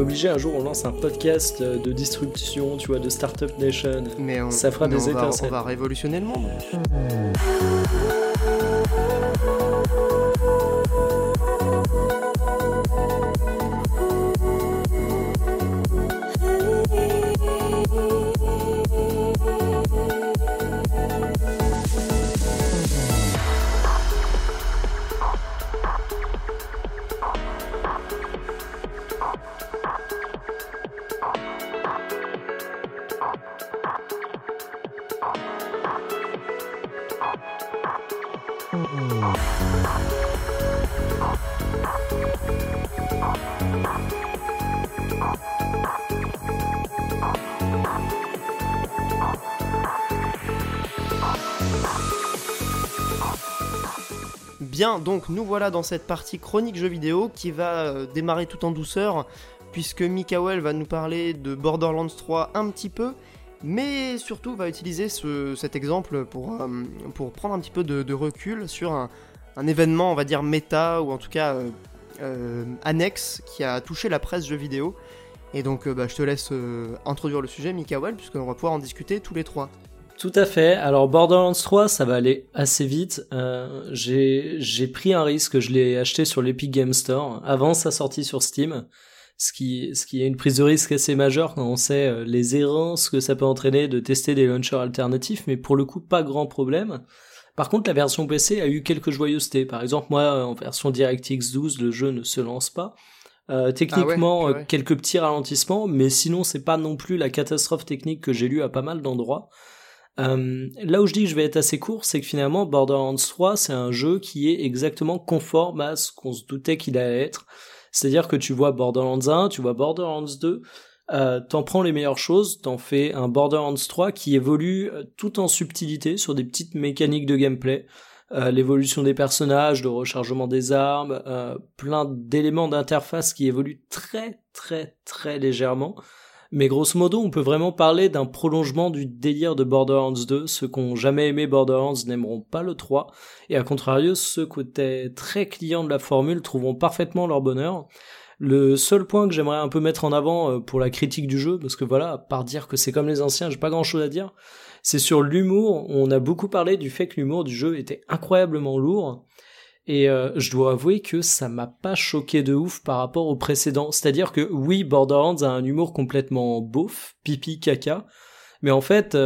Obligé, un jour on lance un podcast de disruption, tu vois, de Startup Nation. Mais on, ça fera mais des étincelles. On va révolutionner le monde. Bien, donc nous voilà dans cette partie chronique jeux vidéo qui va démarrer tout en douceur puisque Mickaël va nous parler de Borderlands 3 un petit peu, mais surtout va utiliser cet exemple pour prendre un petit peu de recul sur un événement, on va dire méta, ou en tout cas annexe, qui a touché la presse jeux vidéo. Et donc je te laisse introduire le sujet, Mickaël, puisqu'on va pouvoir en discuter tous les trois. Tout à fait. Alors Borderlands 3, ça va aller assez vite. J'ai pris un risque, je l'ai acheté sur l'Epic Game Store avant sa sortie sur Steam, ce qui est une prise de risque assez majeure quand on sait les errances que ça peut entraîner de tester des launchers alternatifs, mais pour le coup pas grand problème. Par contre, la version PC a eu quelques joyeusetés. Par exemple, moi, en version DirectX 12, le jeu ne se lance pas. Techniquement, quelques petits ralentissements, mais sinon c'est pas non plus la catastrophe technique que j'ai lue à pas mal d'endroits. Là où je dis que je vais être assez court, c'est que finalement Borderlands 3, c'est un jeu qui est exactement conforme à ce qu'on se doutait qu'il allait être, c'est-à-dire que tu vois Borderlands 1, tu vois Borderlands 2, t'en prends les meilleures choses, t'en fais un Borderlands 3 qui évolue tout en subtilité sur des petites mécaniques de gameplay, l'évolution des personnages, le rechargement des armes, plein d'éléments d'interface qui évoluent très très très légèrement. Mais grosso modo, on peut vraiment parler d'un prolongement du délire de Borderlands 2. Ceux qui n'ont jamais aimé Borderlands n'aimeront pas le 3. Et à contrario, ceux qui étaient très clients de la formule trouveront parfaitement leur bonheur. Le seul point que j'aimerais un peu mettre en avant pour la critique du jeu, parce que voilà, à part dire que c'est comme les anciens, j'ai pas grand chose à dire, c'est sur l'humour. On a beaucoup parlé du fait que l'humour du jeu était incroyablement lourd. Et je dois avouer que ça m'a pas choqué de ouf par rapport au précédent. C'est-à-dire que oui, Borderlands a un humour complètement beauf, pipi, caca, mais en fait,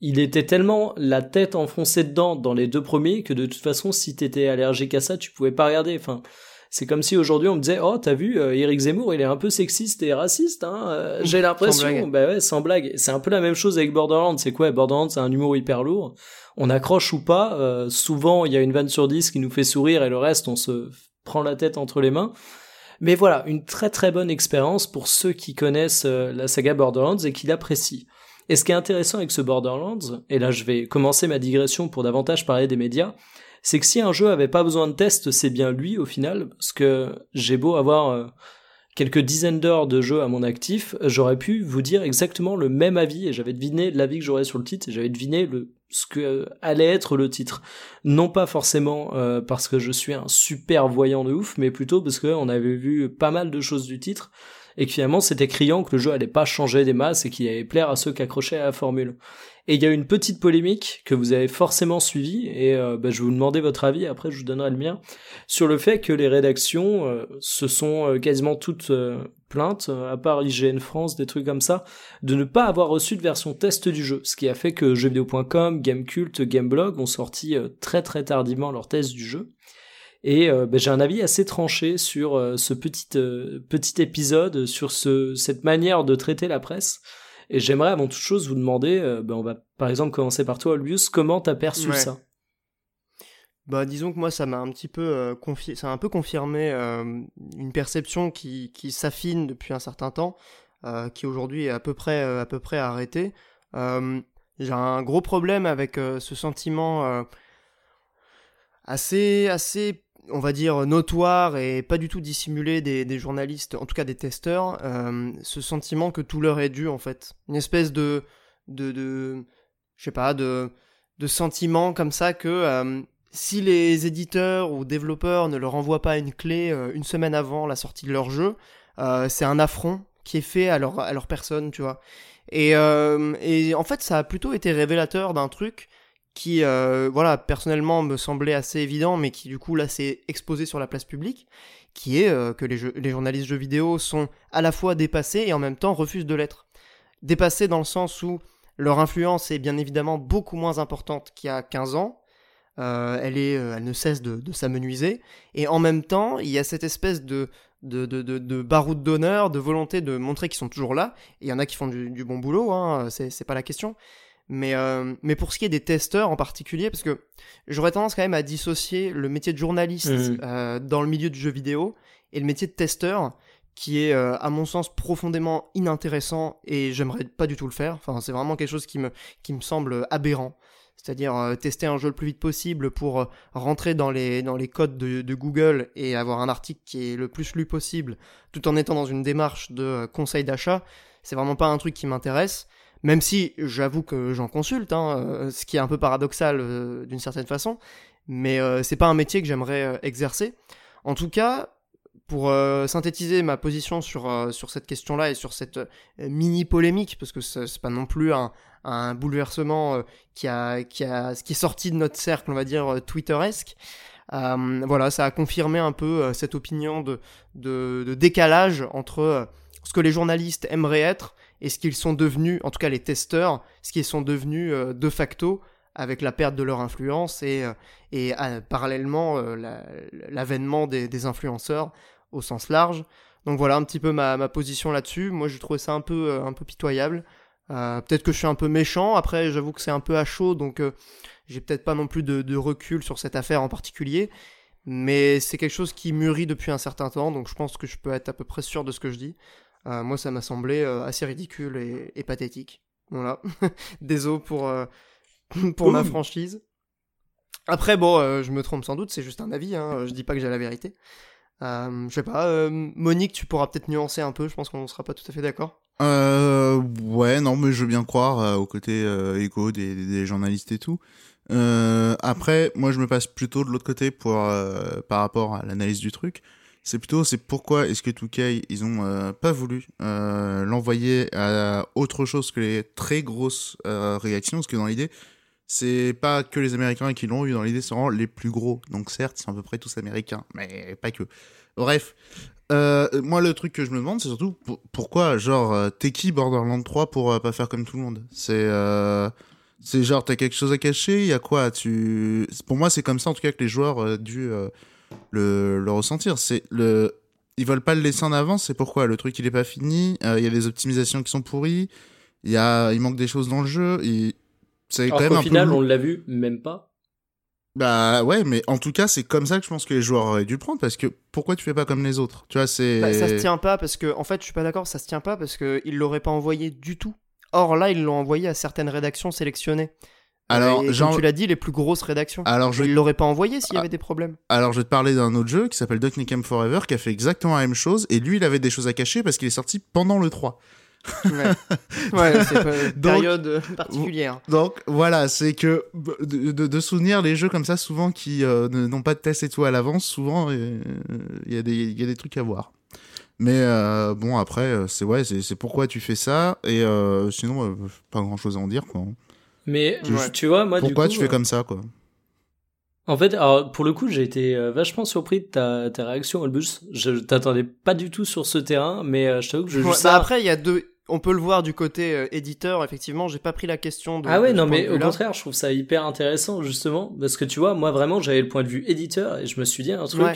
il était tellement la tête enfoncée dedans dans les deux premiers que de toute façon, si t'étais allergique à ça, tu pouvais pas regarder. Enfin, c'est comme si aujourd'hui on me disait « Oh, t'as vu, Éric Zemmour, il est un peu sexiste et raciste, hein j'ai l'impression. » Bah ouais, sans blague. C'est un peu la même chose avec Borderlands. C'est quoi, Borderlands, c'est un humour hyper lourd. On accroche ou pas, souvent il y a une vanne sur 10 qui nous fait sourire et le reste on se prend la tête entre les mains. Mais voilà, une très très bonne expérience pour ceux qui connaissent la saga Borderlands et qui l'apprécient. Et ce qui est intéressant avec ce Borderlands, et là je vais commencer ma digression pour davantage parler des médias, c'est que si un jeu avait pas besoin de test, c'est bien lui au final, parce que j'ai beau avoir quelques dizaines d'heures de jeu à mon actif, j'aurais pu vous dire exactement le même avis, et j'avais deviné l'avis que j'aurais sur le titre, et j'avais deviné ce que allait être le titre. Non pas forcément parce que je suis un super voyant de ouf, mais plutôt parce qu'on avait vu pas mal de choses du titre, et que finalement c'était criant que le jeu allait pas changer des masses et qu'il allait plaire à ceux qui accrochaient à la formule. Et il y a une petite polémique que vous avez forcément suivie, et je vais vous demander votre avis, après je vous donnerai le mien, sur le fait que les rédactions se sont quasiment toutes plaintes, à part IGN France, des trucs comme ça, de ne pas avoir reçu de version test du jeu, ce qui a fait que jeuxvideo.com, Gamecult, Gameblog ont sorti très très tardivement leur test du jeu. Et j'ai un avis assez tranché sur ce petit épisode, sur cette manière de traiter la presse. Et j'aimerais avant toute chose vous demander, on va par exemple commencer par toi, Olius, comment t'as perçu ça ? Bah disons que moi ça m'a un petit peu confirmé une perception qui s'affine depuis un certain temps, qui aujourd'hui est à peu près arrêtée. J'ai un gros problème avec ce sentiment assez on va dire notoire et pas du tout dissimulé des journalistes, en tout cas des testeurs, ce sentiment que tout leur est dû en fait, une espèce de je sais pas, de sentiment comme ça que si les éditeurs ou développeurs ne leur envoient pas une clé une semaine avant la sortie de leur jeu, c'est un affront qui est fait à leur personne, tu vois. Et en fait, ça a plutôt été révélateur d'un truc qui, voilà, personnellement me semblait assez évident, mais qui du coup là s'est exposé sur la place publique, qui est que les journalistes jeux vidéo sont à la fois dépassés et en même temps refusent de l'être. Dépassés dans le sens où leur influence est bien évidemment beaucoup moins importante qu'il y a 15 ans, elle ne cesse de s'amenuiser, et en même temps, il y a cette espèce de baroude d'honneur, de volonté de montrer qu'ils sont toujours là, et il y en a qui font du bon boulot, hein, c'est pas la question. Mais pour ce qui est des testeurs en particulier, parce que j'aurais tendance quand même à dissocier le métier de journaliste dans le milieu du jeu vidéo et le métier de testeur, qui est à mon sens profondément inintéressant et j'aimerais pas du tout le faire. Enfin, c'est vraiment quelque chose qui me semble aberrant. C'est-à-dire tester un jeu le plus vite possible pour rentrer dans les codes de Google et avoir un article qui est le plus lu possible, tout en étant dans une démarche de conseil d'achat. C'est vraiment pas un truc qui m'intéresse. Même si j'avoue que j'en consulte, hein, ce qui est un peu paradoxal d'une certaine façon, mais c'est pas un métier que j'aimerais exercer. En tout cas, pour synthétiser ma position sur cette question-là et sur cette mini-polémique, parce que c'est pas non plus un bouleversement qui est sorti de notre cercle, on va dire, twitteresque. Voilà, ça a confirmé un peu cette opinion de décalage entre ce que les journalistes aimeraient être et ce qu'ils sont devenus, en tout cas les testeurs, ce qu'ils sont devenus de facto avec la perte de leur influence et parallèlement l'avènement des influenceurs au sens large. Donc voilà un petit peu ma position là-dessus. Moi je trouvais ça un peu pitoyable. Peut-être que je suis un peu méchant, après j'avoue que c'est un peu à chaud, donc j'ai peut-être pas non plus de recul sur cette affaire en particulier, mais c'est quelque chose qui mûrit depuis un certain temps, donc je pense que je peux être à peu près sûr de ce que je dis. Moi ça m'a semblé assez ridicule et pathétique, voilà. Désolé pour ma franchise. Après bon, je me trompe sans doute, c'est juste un avis, hein, je dis pas que j'ai la vérité. Je sais pas, Monique, tu pourras peut-être nuancer un peu, je pense qu'on sera pas tout à fait d'accord. Ouais, non mais je veux bien croire au côté écho des journalistes et tout. Après moi je me passe plutôt de l'autre côté pour par rapport à l'analyse du truc. C'est pourquoi est-ce que 2K, ils ont pas voulu l'envoyer à autre chose que les très grosses réactions, parce que dans l'idée, c'est pas que les Américains qui l'ont eu, dans l'idée, c'est vraiment les plus gros. Donc certes, c'est à peu près tous Américains, mais pas que. Bref, moi le truc que je me demande, c'est surtout pourquoi, genre, t'es qui Borderlands 3 pour pas faire comme tout le monde ? C'est genre, t'as quelque chose à cacher ? Y a quoi ? Pour moi, c'est comme ça en tout cas que les joueurs le ressentir, ils veulent pas le laisser en avance, c'est pourquoi le truc il est pas fini, il y a des optimisations qui sont pourries, il manque des choses dans le jeu, c'est quand même un peu. Au final, on l'a vu même pas. Bah ouais, mais en tout cas, c'est comme ça que je pense que les joueurs auraient dû le prendre, parce que pourquoi tu fais pas comme les autres ? Tu vois, ça se tient pas parce que en fait, je suis pas d'accord, ça se tient pas parce que ils l'auraient pas envoyé du tout. Or là, ils l'ont envoyé à certaines rédactions sélectionnées. Alors, comme tu l'as dit, les plus grosses rédactions. Alors, ils l'auraient pas envoyé s'il y avait des problèmes. Alors, je vais te parler d'un autre jeu qui s'appelle Duck Nukem Forever, qui a fait exactement la même chose, et lui, il avait des choses à cacher parce qu'il est sorti pendant le 3. Ouais, c'est une période particulière. Donc, voilà, c'est que de souvenir, les jeux comme ça, souvent, qui n'ont pas de tests et tout à l'avance, souvent, il y a des trucs à voir. Mais bon, après, c'est pourquoi tu fais ça, et sinon, pas grand-chose à en dire, quoi. Mais tu vois, moi, pourquoi du coup, tu fais comme ça, quoi? En fait, alors, pour le coup, j'ai été vachement surpris de ta réaction, Olbus. Je t'attendais pas du tout sur ce terrain, mais je t'avoue que je joue ça. Après, il y a deux. On peut le voir du côté éditeur, effectivement, j'ai pas pris la question de. Ah ouais, non, mais au contraire, je trouve ça hyper intéressant, justement, parce que tu vois, moi, vraiment, j'avais le point de vue éditeur et je me suis dit un truc. Ouais.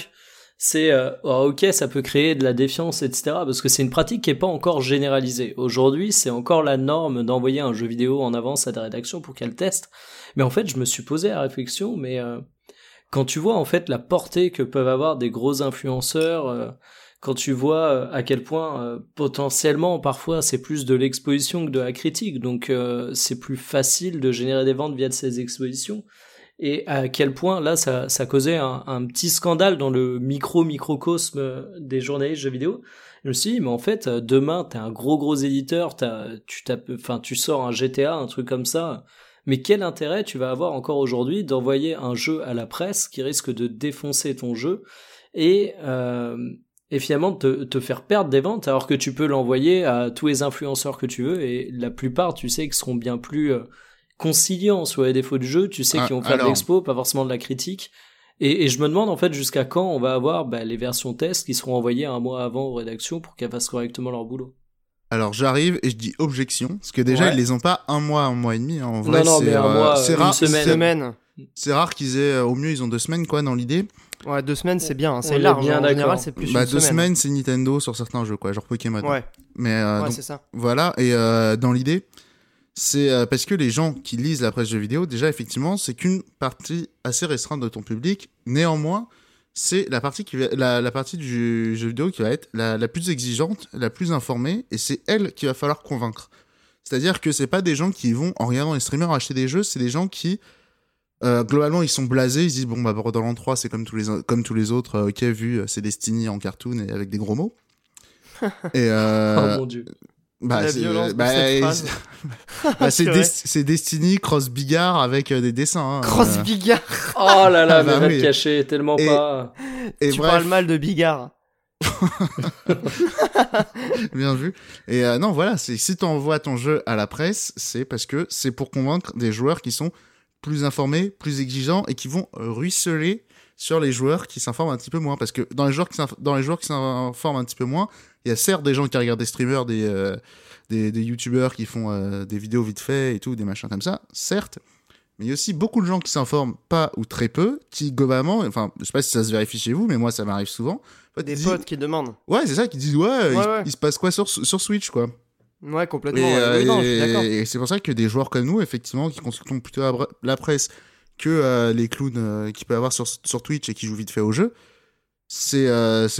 C'est ok, ça peut créer de la défiance, etc. Parce que c'est une pratique qui est pas encore généralisée. Aujourd'hui, c'est encore la norme d'envoyer un jeu vidéo en avance à des rédactions pour qu'elles testent. Mais en fait, je me suis posé la réflexion. Mais quand tu vois en fait la portée que peuvent avoir des gros influenceurs, quand tu vois à quel point potentiellement parfois c'est plus de l'exposition que de la critique, donc c'est plus facile de générer des ventes via de ces expositions. Et à quel point, là, ça causait un petit scandale dans le microcosme des journalistes jeux vidéo. Je me suis dit, mais en fait, demain, t'es un gros éditeur, tu sors un GTA, un truc comme ça. Mais quel intérêt tu vas avoir encore aujourd'hui d'envoyer un jeu à la presse qui risque de défoncer ton jeu et et finalement te faire perdre des ventes alors que tu peux l'envoyer à tous les influenceurs que tu veux, et la plupart tu sais qu'ils seront bien plus conciliants sur les défauts du jeu, tu sais qu'ils vont faire de l'expo, pas forcément de la critique, et je me demande en fait jusqu'à quand on va avoir les versions tests qui seront envoyées un mois avant aux rédactions pour qu'elles fassent correctement leur boulot. Alors j'arrive et je dis objection, parce que déjà ils les ont pas un mois et demi, hein. En vrai c'est rare, une semaine. C'est rare qu'ils aient, au mieux ils ont 2 semaines quoi dans l'idée. Ouais, 2 semaines c'est bien, hein. C'est large, en général c'est plus une semaine. 2 semaines c'est Nintendo sur certains jeux quoi, genre Pokémon. Ouais. Mais donc, c'est ça. Voilà, et dans l'idée c'est parce que les gens qui lisent la presse jeux vidéo, déjà effectivement c'est qu'une partie assez restreinte de ton public, néanmoins c'est la partie qui va, la partie du jeu vidéo qui va être la plus exigeante, la plus informée, et c'est elle qu'il va falloir convaincre. C'est-à-dire que c'est pas des gens qui vont, en regardant les streamers, acheter des jeux, c'est des gens qui, globalement, ils sont blasés, ils se disent, Borderlands 3, c'est comme tous les autres, ok, vu, c'est Destiny en cartoon et avec des gros mots. Et, oh mon dieu. La violence de cette phrase. C'est Destiny cross Bigard avec des dessins. Hein, cross Bigard. Oh là là, mais va te cacher tellement pas. Et tu parles mal de Bigard. Bien vu. Et non, voilà, si t'envoies ton jeu à la presse, c'est parce que c'est pour convaincre des joueurs qui sont plus informés, plus exigeants et qui vont ruisseler sur les joueurs qui s'informent un petit peu moins. Parce que dans les joueurs qui s'informent un petit peu moins, il y a certes des gens qui regardent des streamers, des youtubeurs qui font des vidéos vite fait et tout, des machins comme ça, certes, mais il y a aussi beaucoup de gens qui s'informent pas ou très peu, qui globalement, enfin, je sais pas si ça se vérifie chez vous, mais moi ça m'arrive souvent. Des potes qui demandent. Ouais, c'est ça, qui disent il se passe quoi sur Switch quoi. Ouais, complètement. Et c'est pour ça que des joueurs comme nous, effectivement, qui consultent plutôt la presse que les clowns qu'il peut avoir sur Twitch et qui jouent vite fait au jeu. C'est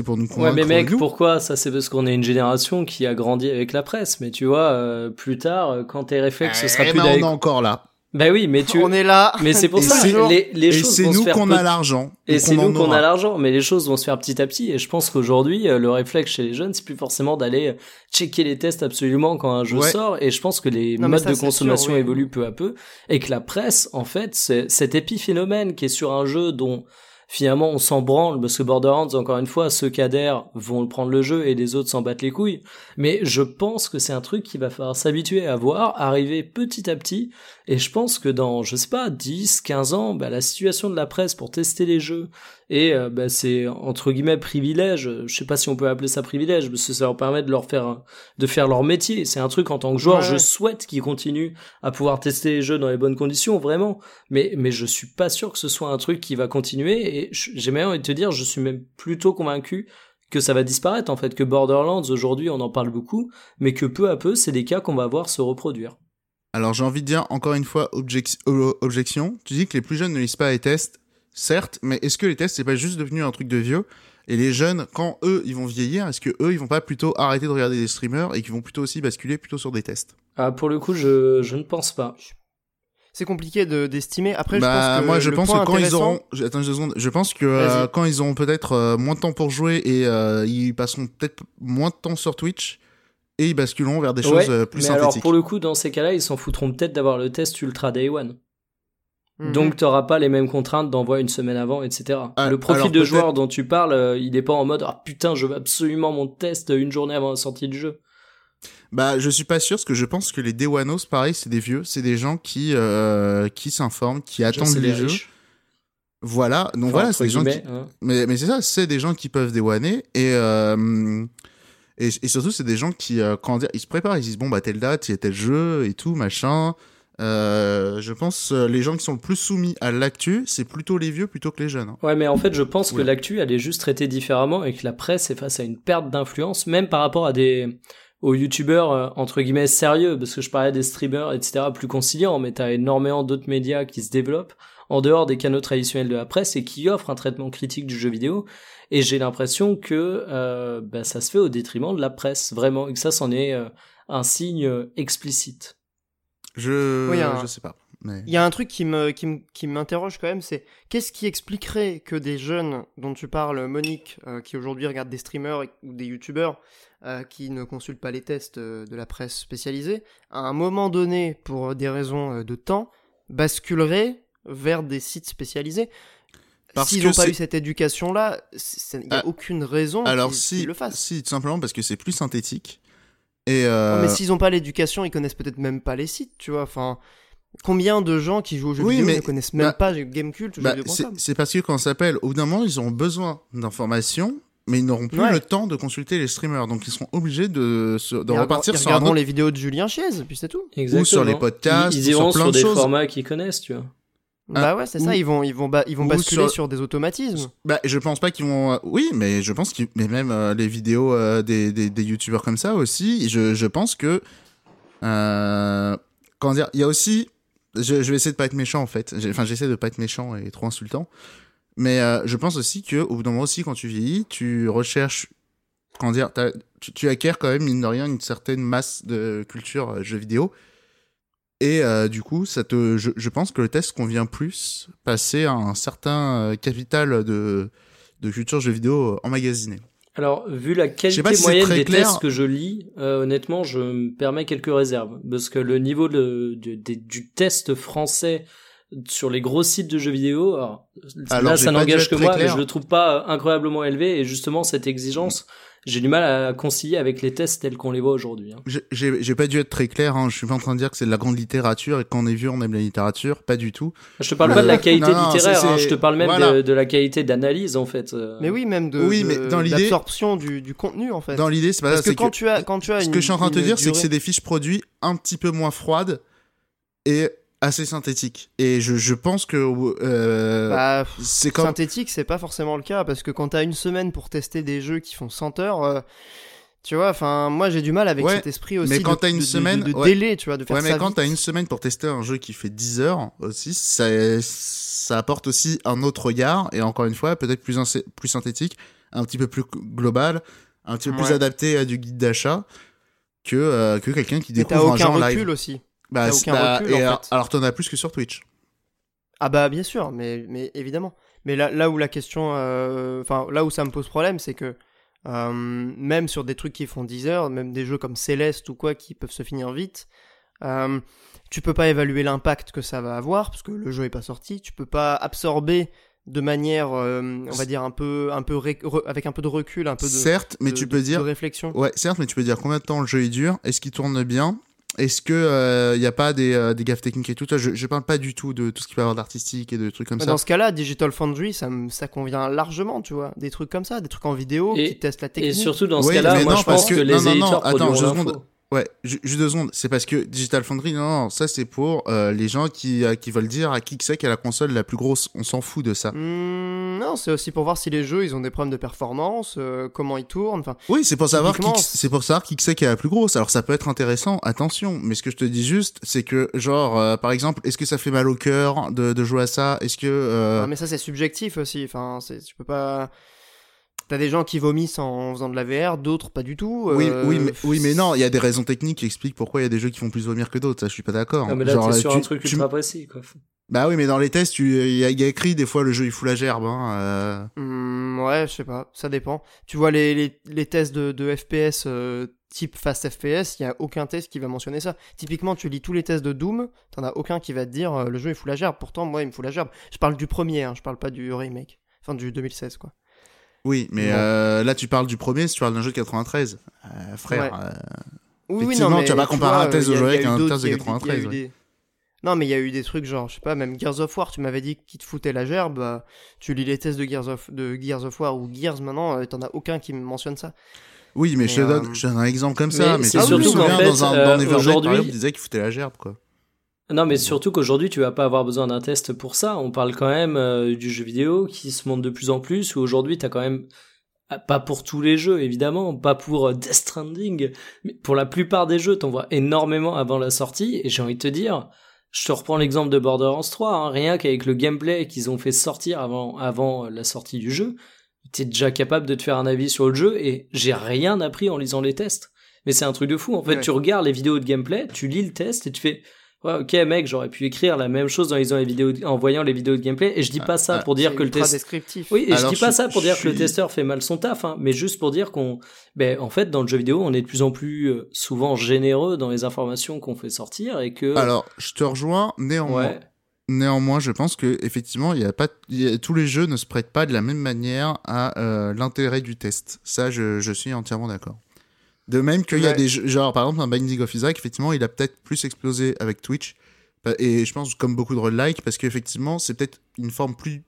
pour nous convaincre. Ouais, mais mec, pourquoi ça? C'est parce qu'on est une génération qui a grandi avec la presse. Mais tu vois, plus tard, quand tes réflexes, ce sera plus d'ailleurs. On est encore là. Bah oui, mais on est là. Mais c'est pour ça que les choses vont se faire. Et c'est nous qu'on a l'argent. Et c'est nous qu'on a l'argent. Mais les choses vont se faire petit à petit. Et je pense qu'aujourd'hui, le réflexe chez les jeunes, c'est plus forcément d'aller checker les tests absolument quand un jeu sort. Et je pense que les modes de consommation évoluent peu à peu. Et que la presse, en fait, c'est cet épiphénomène qui est sur un jeu dont finalement on s'en branle, parce que Borderlands, encore une fois, ceux qui adhèrent vont prendre le jeu et les autres s'en battent les couilles, mais je pense que c'est un truc qu'il va falloir s'habituer à voir arriver petit à petit, et je pense que dans, je sais pas, 10-15 ans, la situation de la presse pour tester les jeux et c'est entre guillemets privilège, je sais pas si on peut appeler ça privilège, parce que ça leur permet de faire leur métier. C'est un truc, en tant que joueur, je souhaite qu'ils continuent à pouvoir tester les jeux dans les bonnes conditions, vraiment, mais je suis pas sûr que ce soit un truc qui va continuer, et j'ai même envie de te dire, je suis même plutôt convaincu que ça va disparaître, en fait, que Borderlands, aujourd'hui, on en parle beaucoup, mais que peu à peu, c'est des cas qu'on va voir se reproduire. Alors j'ai envie de dire, encore une fois, objection, tu dis que les plus jeunes ne lisent pas les tests. Certes, mais est-ce que les tests, c'est pas juste devenu un truc de vieux? Et les jeunes, quand eux, ils vont vieillir, est-ce que eux, ils vont pas plutôt arrêter de regarder des streamers et qu'ils vont plutôt aussi basculer plutôt sur des tests? Ah, pour le coup, je ne pense pas. C'est compliqué d'estimer. Après, je pense que moi, je pense que quand ils auront, attends 2 secondes, je pense que quand ils auront peut-être moins de temps pour jouer et ils passeront peut-être moins de temps sur Twitch. Et ils basculeront vers des choses plus synthétiques. Alors, pour le coup, dans ces cas-là, ils s'en foutront peut-être d'avoir le test Ultra Day One. Donc t'auras pas les mêmes contraintes d'envoi une semaine avant, etc. Le profil de joueur dont tu parles, il est pas en mode putain, je veux absolument mon test une journée avant la sortie du jeu. Je suis pas sûr, parce que je pense que les Day Oneos, pareil, c'est des vieux, c'est des gens qui s'informent, qui attendent les jeux. Voilà, donc voilà, c'est des gens qui... mais c'est ça, c'est des gens qui peuvent Day One-er et surtout c'est des gens qui ils se préparent, ils disent telle date, il y a tel jeu et tout machin. Je pense les gens qui sont le plus soumis à l'actu, c'est plutôt les vieux plutôt que les jeunes. Ouais, mais en fait, je pense que l'actu, elle est juste traitée différemment, et que la presse est face à une perte d'influence, même par rapport à aux youtubeurs entre guillemets sérieux, parce que je parlais des streamers, etc., plus conciliants, mais t'as énormément d'autres médias qui se développent en dehors des canaux traditionnels de la presse et qui offrent un traitement critique du jeu vidéo. Et j'ai l'impression que ça se fait au détriment de la presse, vraiment, et que ça, c'en est un signe explicite. Je sais pas. Mais... Il y a un truc qui m'interroge quand même, c'est qu'est-ce qui expliquerait que des jeunes dont tu parles, Monique, qui aujourd'hui regarde des streamers ou des youtubeurs, qui ne consultent pas les tests de la presse spécialisée, à un moment donné, pour des raisons de temps, basculerait vers des sites spécialisés. Parce s'ils n'ont pas eu cette éducation-là, il n'y a aucune raison qu'ils le fassent. Si, tout simplement parce que c'est plus synthétique. Et non, mais s'ils n'ont pas l'éducation, ils connaissent peut-être même pas les sites, tu vois. Enfin, combien de gens qui jouent aux jeux vidéo ne connaissent même pas Gamecult ou jeux vidéo console ? C'est parce que quand ça s'appelle, au bout d'un moment, ils ont besoin d'informations, mais ils n'auront plus le temps de consulter les streamers, donc ils seront obligés de repartir sur un autre... les vidéos de Julien Chiez, puis c'est tout. Exactement. Ou sur les podcasts, ils iront sur des formats qu'ils connaissent, tu vois. Bah ouais, c'est ça, ils vont basculer sur des automatismes. Bah je pense pas qu'ils vont oui, mais je pense qu'ils même les vidéos des youtubeurs comme ça aussi, je pense que comment dire, il y a aussi je vais essayer de pas être méchant en fait. J'essaie de pas être méchant et trop insultant. Mais je pense aussi que au bout d'un moment aussi quand tu vieillis, tu recherches comment dire, tu acquiers quand même mine de rien une certaine masse de culture jeux vidéo. Et du coup, je pense que le test convient plus passer à un certain capital de culture jeux vidéo emmagasinée. Alors, vu la qualité moyenne des tests que je lis, honnêtement, je me permets quelques réserves. Parce que le niveau du test français sur les gros sites de jeux vidéo, alors, ça n'engage que moi, mais je le trouve pas incroyablement élevé. Et justement, cette exigence... J'ai du mal à concilier avec les tests tels qu'on les voit aujourd'hui. Hein. J'ai pas dû être très clair, hein. Je suis pas en train de dire que c'est de la grande littérature et qu'on est vieux on aime la littérature, pas du tout. Je te parle pas de la qualité littéraire, c'est... Hein. Je te parle même de la qualité d'analyse en fait. Mais oui, même de l'absorption du contenu en fait. Dans l'idée, c'est pas parce ça. Parce que quand tu as ce que je suis en train de te dire, c'est que c'est des fiches produits un petit peu moins froides et assez synthétique. Et je pense que c'est comme... synthétique, c'est pas forcément le cas parce que quand t'as une semaine pour tester des jeux qui font 100 heures, tu vois, enfin moi j'ai du mal avec cet esprit aussi. Mais quand t'as une semaine de délai, tu vois, de faire ça. Ouais, mais quand t'as une semaine pour tester un jeu qui fait 10 heures aussi, ça apporte aussi un autre regard et encore une fois peut-être plus synthétique, un petit peu plus global, un petit peu plus adapté à du guide d'achat que quelqu'un qui découvre un jeu en live. T'as aucun recul aussi. Bah, recul, en fait. Alors t'en as plus que sur Twitch. Ah bah bien sûr, mais évidemment. Mais là où la question, là où ça me pose problème, c'est que même sur des trucs qui font 10 heures, même des jeux comme Céleste ou quoi qui peuvent se finir vite, tu peux pas évaluer l'impact que ça va avoir parce que le jeu est pas sorti. Tu peux pas absorber de manière, on va dire avec un peu de recul, un peu de certes, mais tu peux dire de réflexion. Ouais, certes, mais tu peux dire combien de temps le jeu est dur, est-ce qu'il tourne bien. Est-ce que y a pas des gaffes techniques et tout ça? Je parle pas du tout de tout ce qu'il peut y avoir d'artistique et de trucs comme ça. Dans ce cas-là, Digital Foundry, ça convient largement, tu vois, des trucs comme ça, des trucs en vidéo qui testent la technique. Et surtout dans ce cas-là, moi je pense que les éditeurs produiront l'info. Ouais, juste 2 secondes. C'est parce que Digital Foundry, non, ça c'est pour les gens qui veulent dire à qui que c'est qui a la console la plus grosse. On s'en fout de ça. Non, c'est aussi pour voir si les jeux ils ont des problèmes de performance, comment ils tournent. Enfin. Oui, c'est pour savoir qui que c'est qui a la plus grosse. Alors ça peut être intéressant, attention. Mais ce que je te dis juste, c'est que genre par exemple, est-ce que ça fait mal au cœur de jouer à ça ? Est-ce que Non, mais ça c'est subjectif aussi. Enfin, tu peux pas. T'as des gens qui vomissent en faisant de la VR, d'autres pas du tout. Oui, mais non, il y a des raisons techniques qui expliquent pourquoi il y a des jeux qui font plus vomir que d'autres, ça je suis pas d'accord. Non, mais là genre, t'es sur un truc ultra précis quoi. Bah oui, mais dans les tests, il y a écrit des fois le jeu il fout la gerbe. Hein, ouais, je sais pas, ça dépend. Tu vois les tests de FPS type Fast FPS, il y a aucun test qui va mentionner ça. Typiquement, tu lis tous les tests de Doom, t'en as aucun qui va te dire le jeu il fout la gerbe. Pourtant, moi il me fout la gerbe. Je parle du premier, hein, je parle pas du remake, enfin du 2016 quoi. Oui, mais là tu parles du premier, si tu parles d'un jeu de 93, frère. Ouais. Effectivement, tu vas pas comparer un test aujourd'hui avec un test de 93. Non, mais il y a eu des trucs genre, je sais pas, même Gears of War, tu m'avais dit qu'il te foutait la gerbe. Tu lis les tests de Gears of War ou Gears maintenant, t'en as aucun qui mentionne ça. Oui, mais je te donne un exemple comme ça. Mais c'est surtout qu'en fait, dans Everdeck, par exemple, disait qu'il foutait la gerbe, quoi. Non, mais surtout qu'aujourd'hui, tu vas pas avoir besoin d'un test pour ça. On parle quand même du jeu vidéo qui se monte de plus en plus, où aujourd'hui, t'as quand même, pas pour tous les jeux, évidemment, pas pour Death Stranding, mais pour la plupart des jeux, t'en vois énormément avant la sortie, et j'ai envie de te dire, je te reprends l'exemple de Borderlands 3, hein, rien qu'avec le gameplay qu'ils ont fait sortir avant la sortie du jeu, t'es déjà capable de te faire un avis sur le jeu, et j'ai rien appris en lisant les tests. Mais c'est un truc de fou, en fait, tu regardes les vidéos de gameplay, tu lis le test, et tu fais... Ouais, ok, mec, j'aurais pu écrire la même chose en voyant les vidéos de gameplay, et je dis pas ça pour dire que le test. Oui, et alors, je dis pas ça pour dire que le testeur fait mal son taf, hein, mais juste pour dire en fait, dans le jeu vidéo, on est de plus en plus souvent généreux dans les informations qu'on fait sortir et que. Alors, je te rejoins, néanmoins. Ouais. Néanmoins, je pense que effectivement, tous les jeux ne se prêtent pas de la même manière à l'intérêt du test. Ça, je suis entièrement d'accord. De même qu'il y a des jeux, genre par exemple un Binding of Isaac, effectivement, il a peut-être plus explosé avec Twitch. Et je pense comme beaucoup de roguelike, parce qu'effectivement, c'est peut-être une forme plus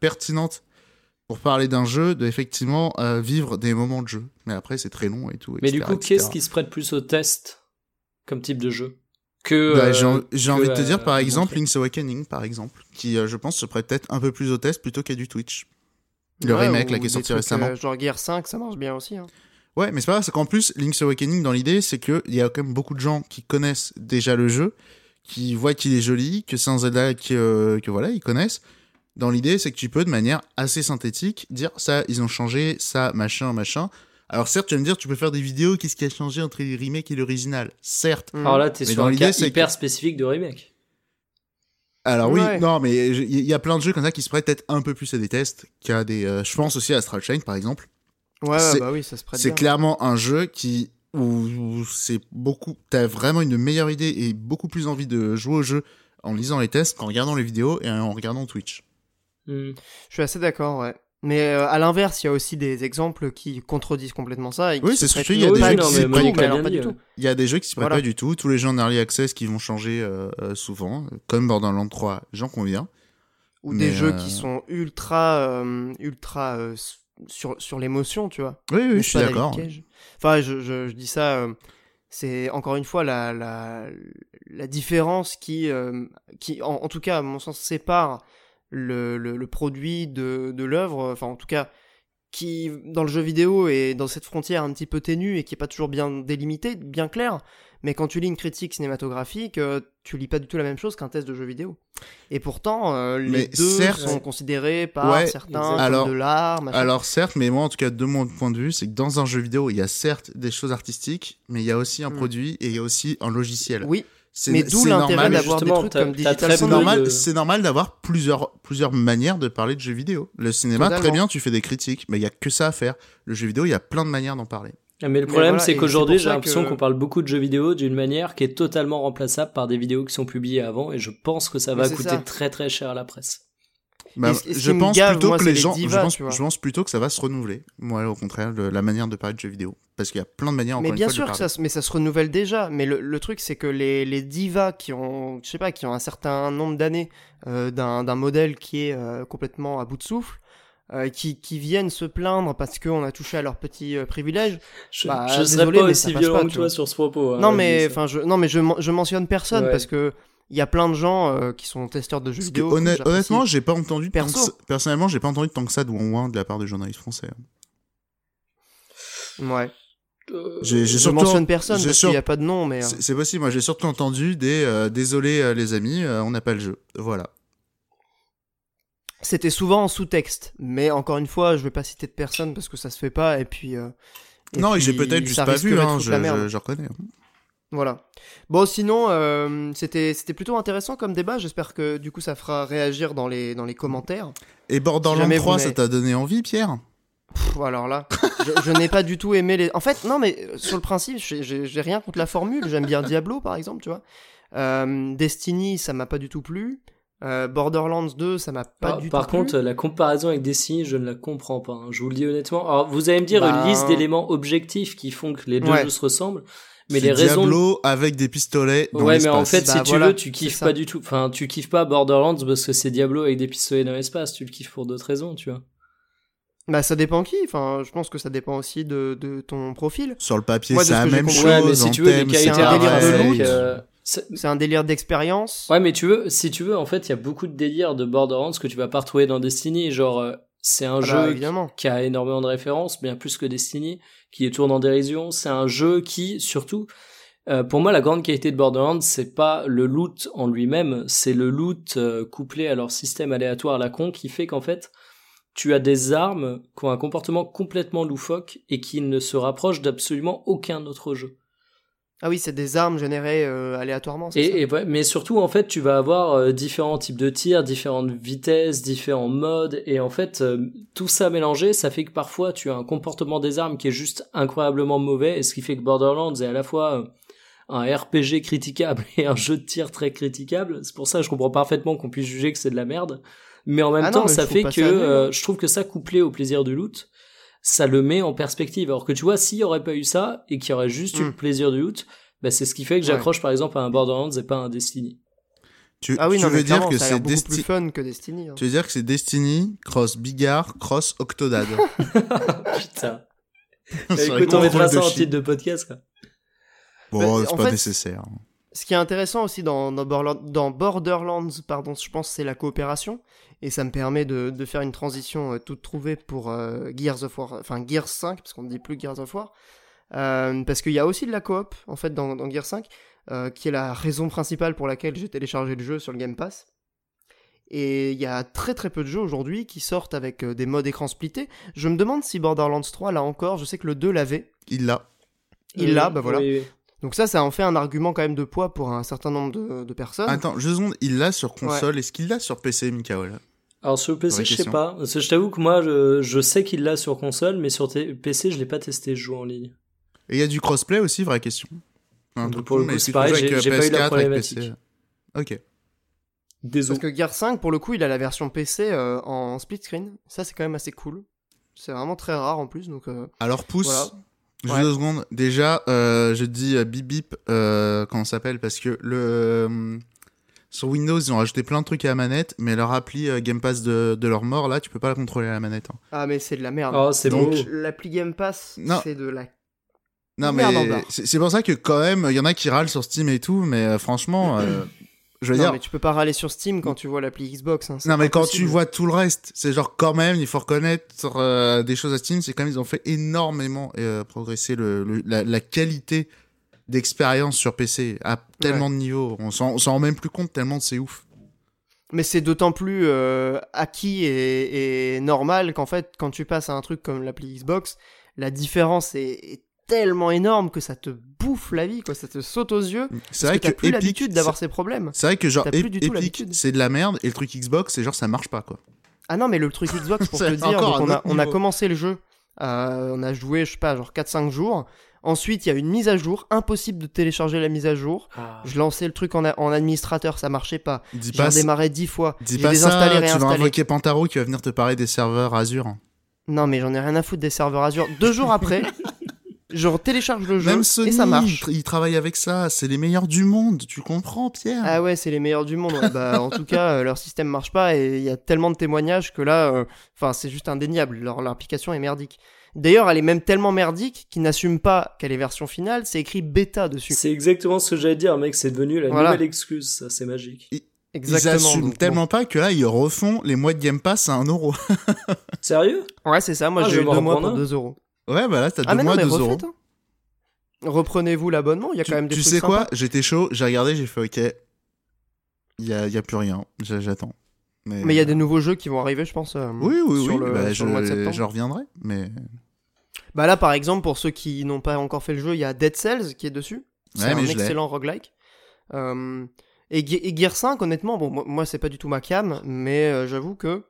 pertinente pour parler d'un jeu, d'effectivement vivre des moments de jeu. Mais après, c'est très long et tout. Mais etc., du coup, etc. Qu'est-ce qui se prête plus au test comme type de jeu ? J'ai envie de te dire, par exemple, Link's Awakening, par exemple, qui, je pense, se prête peut-être un peu plus au test plutôt qu'à du Twitch. Le remake, là, qui est sorti récemment. Genre Gears 5, ça marche bien aussi. Hein. Ouais, mais c'est pas grave, c'est qu'en plus, Link's Awakening, dans l'idée, c'est qu'il y a quand même beaucoup de gens qui connaissent déjà le jeu, qui voient qu'il est joli, que c'est un Zelda que voilà, ils connaissent. Dans l'idée, c'est que tu peux, de manière assez synthétique, dire ça, ils ont changé, ça, machin. Alors certes, tu vas me dire, tu peux faire des vidéos, qu'est-ce qui a changé entre les remakes et l'original ? Certes. Alors là, t'es mais sur un cas hyper spécifique de remake. Alors oui, non, mais il y a plein de jeux comme ça qui se prêtent peut-être un peu plus à des tests qu'à des... je pense aussi à Astral Chain, par exemple. Ouais, bah oui, ça se prête bien. C'est clairement un jeu où c'est beaucoup... T'as vraiment une meilleure idée et beaucoup plus envie de jouer au jeu en lisant les tests qu'en regardant les vidéos et en regardant Twitch. Je suis assez d'accord, ouais. Mais à l'inverse, il y a aussi des exemples qui contredisent complètement ça. Et oui, c'est surtout qu'il y a des jeux qui se prêtent pas du tout. Il y a des jeux qui se prêtent pas du tout. Tous les jeux en early access qui vont changer souvent, comme Borderlands 3, j'en conviens. Ou des jeux qui sont ultra sur l'émotion, tu vois. Oui, je suis d'accord. Enfin, je dis ça. C'est encore une fois la différence qui en tout cas, à mon sens, sépare le produit de l'œuvre, enfin en tout cas qui dans le jeu vidéo est dans cette frontière un petit peu ténue et qui est pas toujours bien délimitée, bien claire, mais quand tu lis une critique cinématographique, tu lis pas du tout la même chose qu'un test de jeu vidéo. Et pourtant les deux sont considérés par certains comme de l'art, machin. Alors certes, mais moi en tout cas de mon point de vue, c'est que dans un jeu vidéo, il y a certes des choses artistiques, mais il y a aussi un produit et il y a aussi un logiciel. Oui. Mais d'où l'intérêt d'avoir des trucs comme digital. C'est normal d'avoir plusieurs manières de parler de jeux vidéo. Le cinéma, totalement. Très bien, tu fais des critiques, mais il n'y a que ça à faire. Le jeu vidéo, il y a plein de manières d'en parler. Mais le problème, c'est qu'aujourd'hui, j'ai l'impression qu'on parle beaucoup de jeux vidéo d'une manière qui est totalement remplaçable par des vidéos qui sont publiées avant, et je pense que ça va coûter très très cher à la presse. Bah, je pense plutôt que ça va se renouveler. Moi, au contraire, la manière de parler de jeux vidéo, parce qu'il y a plein de manières. Mais bien sûr, mais ça se renouvelle déjà. Mais le truc, c'est que les divas qui ont un certain nombre d'années d'un modèle qui est complètement à bout de souffle, qui viennent se plaindre parce qu'on a touché à leurs petits privilèges. Je serais pas aussi violent que toi sur ce propos. Hein, non, mais enfin, je mentionne personne parce que. Il y a plein de gens qui sont testeurs de jeux vidéo. Honnêtement, j'ai pas entendu personnellement, j'ai pas entendu tant que ça de ouin de la part des journalistes français. Ouais. Je mentionne personne parce qu'il y a pas de nom, mais c'est possible. Moi, j'ai surtout entendu des désolé les amis, on n'a pas le jeu. Voilà. C'était souvent en sous-texte, mais encore une fois, je vais pas citer de personne parce que ça se fait pas. Et puis et j'ai peut-être juste pas vu. Je reconnais. Voilà. Bon, sinon, c'était plutôt intéressant comme débat. J'espère que du coup, ça fera réagir dans les commentaires. Et Borderlands 3, ça t'a donné envie, Pierre ? Alors là, je n'ai pas du tout aimé les. En fait, non, mais sur le principe, j'ai rien contre la formule. J'aime bien Diablo, par exemple, tu vois. Destiny, ça m'a pas du tout plu. Borderlands 2, ça m'a pas du tout plu. Par contre, la comparaison avec Destiny, je ne la comprends pas. Hein. Je vous le dis honnêtement. Alors, vous allez me dire une liste d'éléments objectifs qui font que les deux jeux se ressemblent. Mais c'est les raisons. Diablo avec des pistolets dans l'espace. Ouais, mais en fait, tu kiffes pas du tout. Enfin, tu kiffes pas Borderlands parce que c'est Diablo avec des pistolets dans l'espace. Tu le kiffes pour d'autres raisons, tu vois. Bah, ça dépend qui. Enfin, je pense que ça dépend aussi de ton profil. Sur le papier, c'est la même chose. Ouais, mais si tu veux, les caractéristiques. C'est un délire d'expérience. Ouais, mais si tu veux, en fait, il y a beaucoup de délires de Borderlands que tu vas pas retrouver dans Destiny. Genre, c'est un jeu qui a énormément de références, bien plus que Destiny, qui tourne en dérision. C'est un jeu qui, surtout, pour moi, la grande qualité de Borderlands, c'est pas le loot en lui-même, c'est le loot couplé à leur système aléatoire à la con qui fait qu'en fait, tu as des armes qui ont un comportement complètement loufoque et qui ne se rapprochent d'absolument aucun autre jeu. Ah oui, c'est des armes générées aléatoirement, c'est ça ? Mais surtout, en fait, tu vas avoir différents types de tirs, différentes vitesses, différents modes, et en fait, tout ça mélangé, ça fait que parfois, tu as un comportement des armes qui est juste incroyablement mauvais, et ce qui fait que Borderlands est à la fois un RPG critiquable et un jeu de tir très critiquable. C'est pour ça que je comprends parfaitement qu'on puisse juger que c'est de la merde. Mais en même temps, ça fait que je trouve que ça, couplé au plaisir du loot, ça le met en perspective. Alors que tu vois, s'il n'y aurait pas eu ça et qu'il y aurait juste eu le plaisir du loot, bah, c'est ce qui fait que j'accroche par exemple à un Borderlands et pas à un Destiny. Tu veux dire que c'est plus fun que Destiny. Hein. Tu veux dire que c'est Destiny, cross Bigard, cross Octodad. Putain. Écoute, on mettra ça en titre de podcast, quoi. Bon, c'est pas nécessaire. Ce qui est intéressant aussi dans Borderlands, je pense, c'est la coopération. Et ça me permet de faire une transition toute trouvée pour Gears of War, enfin Gears 5, parce qu'on ne dit plus Gears of War. Parce qu'il y a aussi de la coop, en fait, dans Gears 5, qui est la raison principale pour laquelle j'ai téléchargé le jeu sur le Game Pass. Et il y a très très peu de jeux aujourd'hui qui sortent avec des modes écran splittés. Je me demande si Borderlands 3, là encore, je sais que le 2 l'avait. Il l'a, voilà. Oui. Donc ça en fait un argument quand même de poids pour un certain nombre de personnes. Attends, je seconde, il l'a sur console, est-ce qu'il l'a sur PC, Mickaël ? Alors sur PC, je sais pas. Parce que je t'avoue que moi, je sais qu'il l'a sur console, mais sur PC, je l'ai pas testé, je joue en ligne. Et il y a du crossplay aussi, vraie question. Donc pour le coup, c'est pareil, j'ai pas eu la problématique. Ok. Désolé. Parce que Gears 5, pour le coup, il a la version PC en split screen. Ça, c'est quand même assez cool. C'est vraiment très rare en plus. Donc, alors pousse. Voilà. Juste 2 secondes. Déjà, je dis bip bip, comment ça s'appelle, parce que sur Windows, ils ont rajouté plein de trucs à la manette, mais leur appli Game Pass de leur mort, là, tu peux pas la contrôler à la manette. Hein. Ah, mais c'est de la merde. Oh, c'est donc... beau. L'appli Game Pass, c'est de la... Non, mais c'est pour ça que quand même, il y en a qui râlent sur Steam et tout, mais franchement... Je veux dire... mais tu peux pas râler sur Steam quand tu vois l'appli Xbox. Hein, mais quand tu vois tout le reste, c'est genre quand même, il faut reconnaître des choses à Steam, c'est quand même ils ont fait énormément progresser la qualité d'expérience sur PC à tellement de niveaux, on s'en rend même plus compte tellement c'est ouf. Mais c'est d'autant plus acquis et normal qu'en fait, quand tu passes à un truc comme l'appli Xbox, la différence est tellement énorme que ça te bouffe la vie, quoi, ça te saute aux yeux. C'est parce vrai que t'as plus Epic, l'habitude d'avoir ces problèmes. C'est vrai que genre Epic, c'est de la merde, et le truc Xbox, c'est genre ça marche pas, quoi. Ah non, mais le truc Xbox, pour te dire, donc on a commencé le jeu, on a joué, je sais pas, genre 4-5 jours. Ensuite, il y a une mise à jour, impossible de télécharger la mise à jour. Ah. Je lançais le truc en administrateur, ça marchait pas. J'ai redémarré 10 fois. J'ai désinstallé, réinstallé. Tu vas invoquer Pantaro qui va venir te parler des serveurs Azure. Non, mais j'en ai rien à foutre des serveurs Azure. 2 jours après... Genre télécharge le jeu, même Sony, et ça marche. Ils travaillent avec ça, c'est les meilleurs du monde, tu comprends, Pierre ? Ah ouais, c'est les meilleurs du monde. Bah en tout cas, leur système marche pas et il y a tellement de témoignages que là, enfin c'est juste indéniable. Leur application est merdique. D'ailleurs, elle est même tellement merdique qu'ils n'assument pas qu'elle est version finale. C'est écrit bêta dessus. C'est exactement ce que j'allais dire, mec. C'est devenu la nouvelle excuse. Ça, c'est magique. Exactement. Ils assument tellement pas que là, ils refont les mois de Game Pass à 1€. Sérieux ? Ouais, c'est ça. Moi, j'ai eu 2 mois pour 2€. Ouais, bah là, t'as 2 mois, 2€. Refaites, hein. Reprenez-vous l'abonnement, il y a quand même des trucs. Tu sais quoi ? J'étais chaud, j'ai regardé, j'ai fait ok. Il y a plus rien, j'attends. Mais il y a des nouveaux jeux qui vont arriver, je pense. Le mois de septembre. Je reviendrai, mais... Bah là, par exemple, pour ceux qui n'ont pas encore fait le jeu, il y a Dead Cells qui est dessus. C'est un excellent roguelike. Et Gear 5, honnêtement, bon, moi, c'est pas du tout ma cam, mais j'avoue que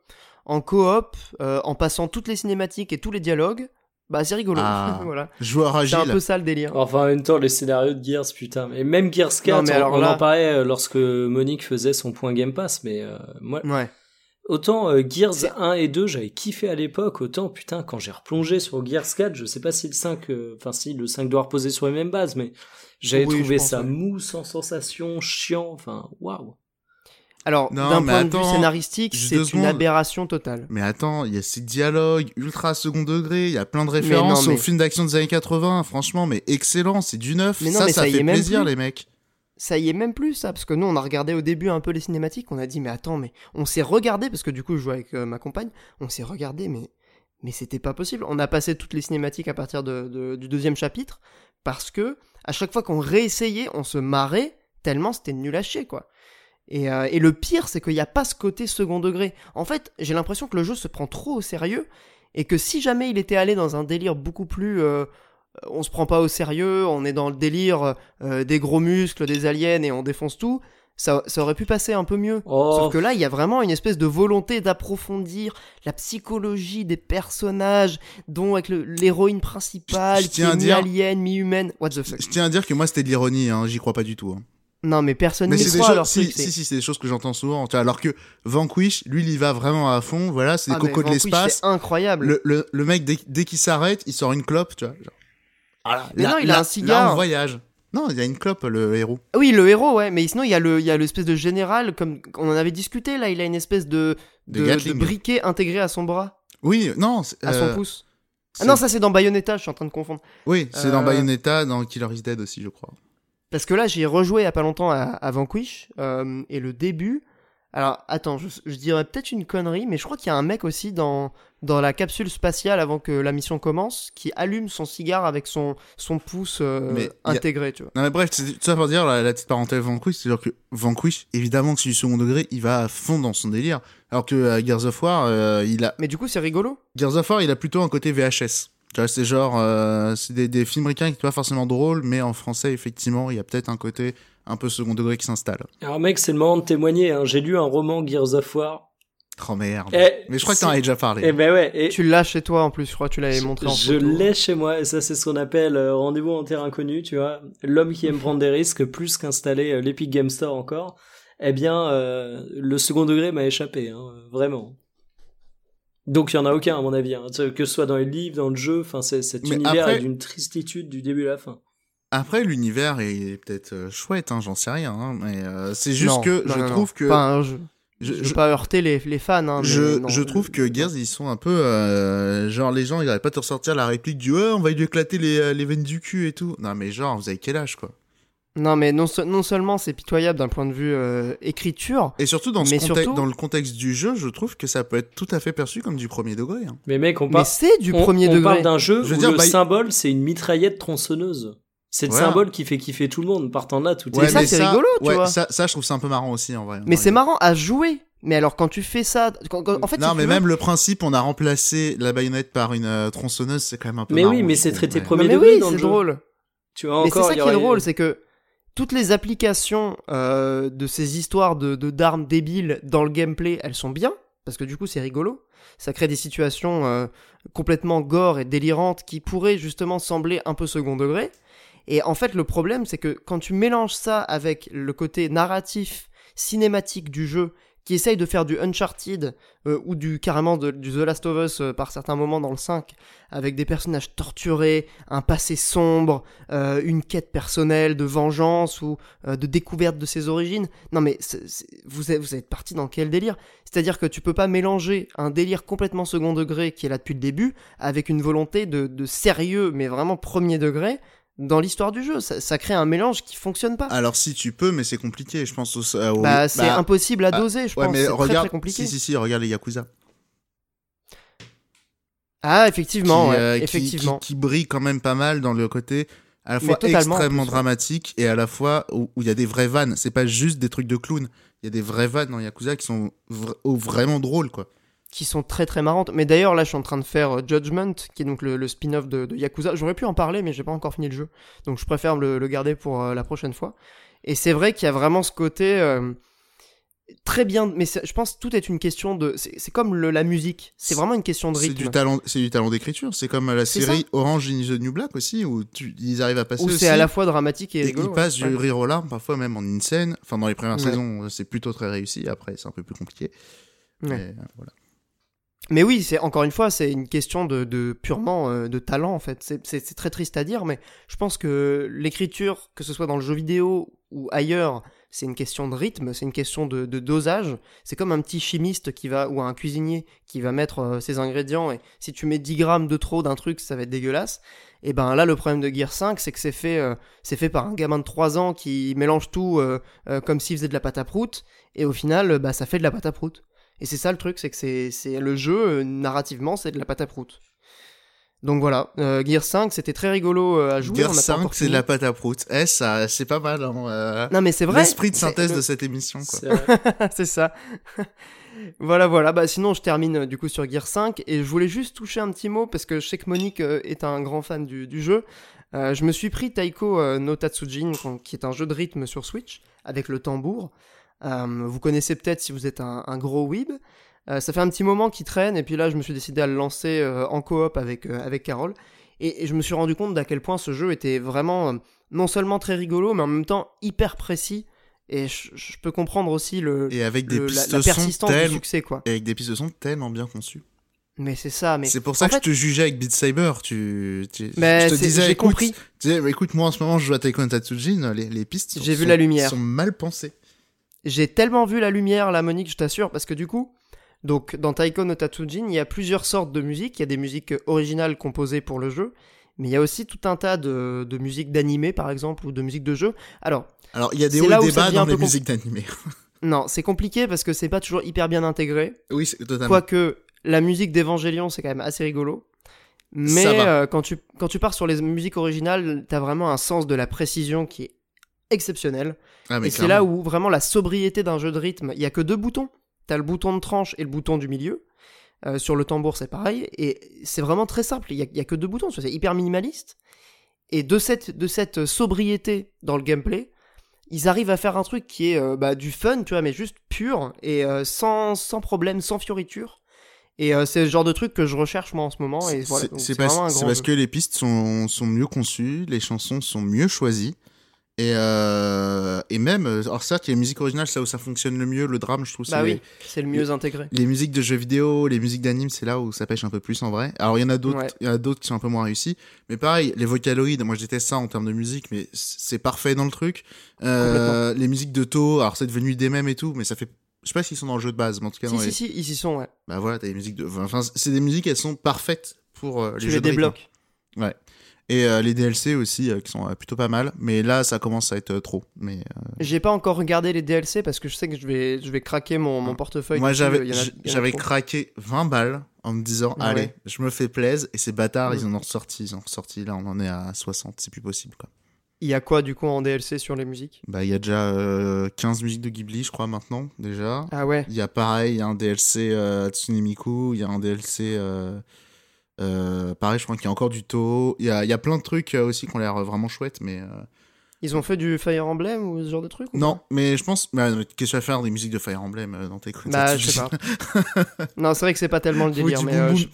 en coop, en passant toutes les cinématiques et tous les dialogues, bah c'est rigolo, voilà. Joueur agile. C'est un peu ça le délire. Enfin, en même temps, les scénarios de Gears, putain. Et même Gears 4, on en parlait lorsque Monique faisait son point Game Pass, mais moi... Ouais. Autant Gears 1 et 2, j'avais kiffé à l'époque, autant, putain, quand j'ai replongé sur Gears 4, je sais pas si le 5... Enfin, si le 5 doit reposer sur les mêmes bases, mais j'avais trouvé ça mou, sans sensation, chiant, enfin, waouh. Alors, d'un point de vue scénaristique, c'est une aberration totale. Mais attends, il y a ces dialogues ultra second degré, il y a plein de références aux films d'action des années 80, franchement, mais excellent, c'est du neuf, ça fait plaisir, les mecs. Ça y est même plus, ça, parce que nous, on a regardé au début un peu les cinématiques, on a dit, mais attends, mais on s'est regardé, parce que du coup, je jouais avec ma compagne, on s'est regardé, mais c'était pas possible. On a passé toutes les cinématiques à partir du 2e chapitre, parce que à chaque fois qu'on réessayait, on se marrait, tellement c'était nul à chier, quoi. Et le pire, c'est qu'il n'y a pas ce côté second degré. En fait, j'ai l'impression que le jeu se prend trop au sérieux et que si jamais il était allé dans un délire beaucoup plus... on se prend pas au sérieux, on est dans le délire des gros muscles, des aliens et on défonce tout, ça aurait pu passer un peu mieux. Oh. Sauf que là, il y a vraiment une espèce de volonté d'approfondir la psychologie des personnages, dont avec l'héroïne principale, qui est mi-alien, mi-humaine. What the fuck. Je tiens à dire que moi, c'était de l'ironie, hein, j'y crois pas du tout. Hein. Non, mais personne n'y croit alors. Si, c'est des choses que j'entends souvent. Alors que Vanquish, lui, il y va vraiment à fond. Voilà, c'est des cocos de l'espace. C'est incroyable. Le mec, dès qu'il s'arrête, il sort une clope, tu vois. Genre. Ah, mais non, il a un cigare. Là, on voyage. Non, il y a une clope, le héros. Oui, le héros, ouais. Mais sinon, il y a l'espèce de général, comme on en avait discuté, là, il a une espèce de briquet intégré à son bras. Oui, non. À son pouce. Ah non, ça, c'est dans Bayonetta, je suis en train de confondre. Oui, c'est dans Bayonetta, dans Killer is Dead aussi, je crois. Parce que là, j'ai rejoué il n'y a pas longtemps à Vanquish, et le début... Alors, attends, je dirais peut-être une connerie, mais je crois qu'il y a un mec aussi dans la capsule spatiale avant que la mission commence, qui allume son cigare avec son pouce intégré, tu vois. Non mais bref, c'est ça pour dire la petite parenthèse Vanquish, c'est-à-dire que Vanquish, évidemment que c'est du second degré, il va à fond dans son délire, alors que Gears of War, il a... Mais du coup, c'est rigolo. Gears of War, il a plutôt un côté VHS. Tu vois, c'est genre, c'est des films ricains qui sont pas forcément drôles, mais en français, effectivement, il y a peut-être un côté un peu second degré qui s'installe. Alors mec, c'est le moment de témoigner, hein. J'ai lu un roman Gears of War. Oh merde. Mais je crois que t'en avais déjà parlé. Eh ben ouais. Tu l'as chez toi en plus, je crois que tu l'avais montré en photo. Je l'ai chez moi, et ça c'est ce qu'on appelle rendez-vous en terre inconnue, tu vois. L'homme qui aime prendre des risques, plus qu'installer l'Epic Game Store encore, eh bien, le second degré m'a échappé, hein, vraiment. Donc il y en a aucun à mon avis, hein. Que ce soit dans les livres, dans le jeu, enfin cet univers est d'une tristitude du début à la fin. Après, l'univers est peut-être chouette, hein, j'en sais rien, hein, mais c'est juste que je trouve que... Pas un jeu. Je veux pas heurter les fans. Hein, je trouve que Gears, ils sont un peu... genre, les gens, ils n'arrivent pas à te ressortir la réplique du « Oh, on va lui éclater les veines du cul et tout ». Non, mais genre, vous avez quel âge, quoi. Non, mais non seulement c'est pitoyable d'un point de vue écriture... Et surtout, dans le contexte du jeu, je trouve que ça peut être tout à fait perçu comme du premier degré. Hein. Mais mec, on parle d'un jeu où le symbole, c'est une mitraillette tronçonneuse. C'est le symbole qui fait kiffer tout le monde, partant là tout mais ça c'est rigolo, tu vois. Ça je trouve ça un peu marrant aussi en vrai. Mais c'est marrant à jouer. Mais alors quand tu fais ça, en fait non, mais même le principe, on a remplacé la baïonnette par une tronçonneuse, c'est quand même un peu marrant. Mais oui, mais c'est traité premier degré dans le jeu. Mais oui, c'est drôle. Tu vois encore. Mais c'est ça qui est drôle, c'est que toutes les applications de ces histoires de d'armes débiles dans le gameplay, elles sont bien. Parce que du coup, c'est rigolo. Ça crée des situations complètement gore et délirantes qui pourraient justement sembler un peu second degré. Et en fait, le problème, c'est que quand tu mélanges ça avec le côté narratif, cinématique du jeu, qui essaye de faire du Uncharted ou du The Last of Us par certains moments dans le 5, avec des personnages torturés, un passé sombre, une quête personnelle de vengeance ou de découverte de ses origines. Non mais vous êtes parti dans quel délire ? C'est-à-dire que tu peux pas mélanger un délire complètement second degré qui est là depuis le début avec une volonté de sérieux mais vraiment premier degré. Dans l'histoire du jeu, ça crée un mélange qui fonctionne pas. Alors si tu peux, mais c'est compliqué, je pense. C'est impossible à doser, je pense. Mais c'est très, très compliqué. Si, regarde les Yakuza. Ah, effectivement, effectivement. Qui brille quand même pas mal dans le côté à la fois extrêmement dramatique et à la fois où il y a des vraies vannes. C'est pas juste des trucs de clown. Il y a des vraies vannes dans Yakuza qui sont vraiment drôles, quoi. Qui sont très très marrantes. Mais d'ailleurs, là, je suis en train de faire Judgment, qui est donc le spin-off de Yakuza. J'aurais pu en parler, mais j'ai pas encore fini le jeu. Donc je préfère le garder pour la prochaine fois. Et c'est vrai qu'il y a vraiment ce côté très bien. Mais je pense que tout est une question de. C'est comme la musique. C'est vraiment une question de rythme. C'est du talent d'écriture. C'est comme la série Orange is the New Black aussi, où ils arrivent à passer. Où c'est à la fois dramatique et rigolo. Ils passent du rire aux larmes, parfois même en une scène. Enfin, dans les premières saisons, c'est plutôt très réussi. Après, c'est un peu plus compliqué. Ouais. Mais voilà. Mais oui, c'est encore une fois, c'est une question de purement de talent en fait. C'est très triste à dire, mais je pense que l'écriture, que ce soit dans le jeu vidéo ou ailleurs, c'est une question de rythme, c'est une question de dosage. C'est comme un petit chimiste ou un cuisinier qui va mettre ses ingrédients, et si tu mets 10 grammes de trop d'un truc, ça va être dégueulasse. Et ben là, le problème de Gear 5, c'est que c'est fait par un gamin de 3 ans qui mélange tout comme s'il faisait de la pâte à prout, et au final, bah ça fait de la pâte à prout. Et c'est ça le truc, c'est que c'est le jeu, narrativement, c'est de la pâte à prout. Donc voilà, Gear 5, c'était très rigolo à jouer. Gear 5, c'est de la pâte à prout. Ça, c'est pas mal. Hein, non mais c'est vrai. L'esprit de synthèse de cette émission, quoi. C'est ça. Voilà. Bah sinon, je termine du coup sur Gear 5 et je voulais juste toucher un petit mot parce que je sais que Monique est un grand fan du jeu. Je me suis pris Taiko no Tatsujin, qui est un jeu de rythme sur Switch, avec le tambour. Vous connaissez peut-être si vous êtes un gros weeb. Ça fait un petit moment qu'il traîne, et puis là je me suis décidé à le lancer en coop avec Carole. Et je me suis rendu compte d'à quel point ce jeu était vraiment non seulement très rigolo, mais en même temps hyper précis. Et je peux comprendre aussi la persistance du succès, quoi. Et avec des pistes de son tellement bien conçues. Mais c'est ça. Mais c'est pour ça que je te jugeais avec Beat Saber. Je te disais, écoute, moi en ce moment je joue à Taiko no Tatsujin, les pistes sont mal pensées. J'ai tellement vu la lumière, là, Monique, je t'assure, parce que du coup, donc dans Taiko no Tatsujin, il y a plusieurs sortes de musiques. Il y a des musiques originales composées pour le jeu, mais il y a aussi tout un tas de musiques d'animé, par exemple, ou de musiques de jeu. Alors il y a des hauts et des bas dans les musiques d'animé. Non, c'est compliqué parce que c'est pas toujours hyper bien intégré. Oui, c'est totalement. Quoique la musique d'Evangelion, c'est quand même assez rigolo. Mais quand tu pars sur les musiques originales, t'as vraiment un sens de la précision qui est exceptionnel. Ah, et clairement, c'est là où vraiment la sobriété d'un jeu de rythme, il y a que deux boutons. T'as le bouton de tranche et le bouton du milieu. Sur le tambour, c'est pareil, et c'est vraiment très simple, il y a que deux boutons, c'est hyper minimaliste, et de cette sobriété dans le gameplay, ils arrivent à faire un truc qui est du fun, tu vois, mais juste pur, et sans problème, sans fioriture, et c'est le genre de truc que je recherche moi en ce moment, et voilà, donc c'est vraiment un grand jeu. Parce que les pistes sont mieux conçues, les chansons sont mieux choisies, et même, alors certes, il y a les musiques originales, c'est là où ça fonctionne le mieux, le drame, je trouve. C'est le mieux intégré. Les musiques de jeux vidéo, les musiques d'anime, c'est là où ça pêche un peu plus en vrai. Alors, il y en a d'autres, il y en a d'autres qui sont un peu moins réussis. Mais pareil, les vocaloïdes, moi je déteste ça en termes de musique, mais c'est parfait dans le truc. Les musiques de Toho, alors c'est devenu des mèmes et tout, mais ça fait, je sais pas s'ils sont dans le jeu de base, mais en tout cas. Si, ils y sont, ouais. Bah voilà, t'as des musiques enfin, c'est des musiques, elles sont parfaites pour les jeux de rythme. Tu les débloques. Ouais. Et les DLC aussi, qui sont plutôt pas mal. Mais là, ça commence à être trop. Mais j'ai pas encore regardé les DLC parce que je sais que je vais craquer mon portefeuille. Moi, j'avais craqué 20 balles en me disant, allez, je me fais plaise. Et ces bâtards, ils en ont ressorti. Là, on en est à 60, c'est plus possible, quoi. Il y a quoi, du coup, en DLC sur les musiques ? Bah, il y a déjà 15 musiques de Ghibli, je crois, maintenant, déjà. Ah ouais ? Il y a pareil, il y a un DLC Tsunemiku, il y a un DLC... pareil, je crois qu'il y a encore du Toho. Il y a plein de trucs aussi qui ont l'air vraiment chouettes, mais ils ont fait du Fire Emblem ou ce genre de truc, ou non, mais je pense. Bah, qu'est-ce que à faire des musiques de Fire Emblem dans tes coins? Bah, je sais pas. Non, c'est vrai que c'est pas tellement le délire.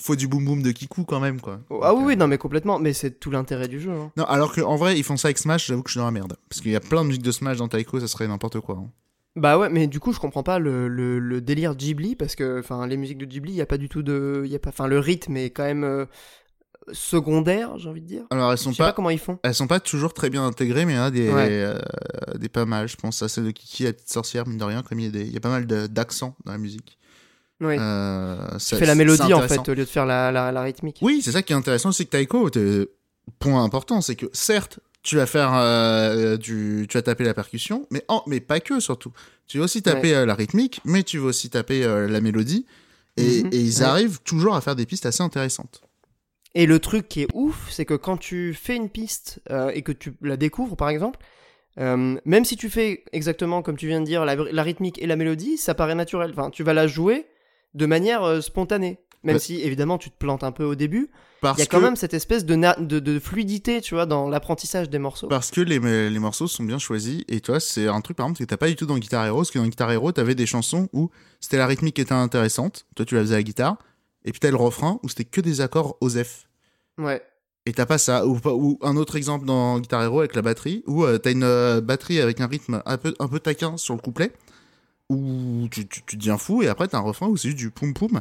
Faut du boom boom de Kiku quand même, quoi. Oh, ah oui, non, mais complètement. Mais c'est tout l'intérêt du jeu. Hein. Non, alors que en vrai, ils font ça avec Smash. J'avoue que je suis dans la merde parce qu'il y a plein de musiques de Smash dans Taiko, ça serait n'importe quoi. Hein. Bah ouais, mais du coup je comprends pas le délire Ghibli, parce que enfin les musiques de Ghibli, il y a pas du tout de, y a pas, enfin le rythme est quand même secondaire, j'ai envie de dire. Alors elles sont pas comment ils font. Elles sont pas toujours très bien intégrées, mais il y en a des pas mal, je pense à celle de Kiki la petite sorcière, mine de rien, comme il y a pas mal d'accents dans la musique. Oui. Tu fais la mélodie en fait au lieu de faire la rythmique. Oui, c'est ça qui est intéressant, c'est que Taiko, point important, c'est que certes tu vas faire tu vas taper la percussion, mais pas que, surtout. Tu vas aussi taper la rythmique, mais tu vas aussi taper la mélodie, et ils arrivent toujours à faire des pistes assez intéressantes. Et le truc qui est ouf, c'est que quand tu fais une piste et que tu la découvres, par exemple, même si tu fais exactement comme tu viens de dire la rythmique et la mélodie, ça paraît naturel. Enfin, tu vas la jouer de manière spontanée. Même si, évidemment, tu te plantes un peu au début, il y a quand même cette espèce de fluidité, tu vois, dans l'apprentissage des morceaux. Parce que les morceaux sont bien choisis, et toi, c'est un truc, par exemple, que t'as pas du tout dans Guitar Hero, parce que dans Guitar Hero, t'avais des chansons où c'était la rythmique qui était intéressante, toi, tu la faisais à la guitare, et puis t'as le refrain où c'était que des accords OZEF. Ouais. Et t'as pas ça, ou un autre exemple dans Guitar Hero avec la batterie, où t'as une batterie avec un rythme un peu taquin sur le couplet, où tu deviens fou, et après t'as un refrain où c'est juste du poum-poum.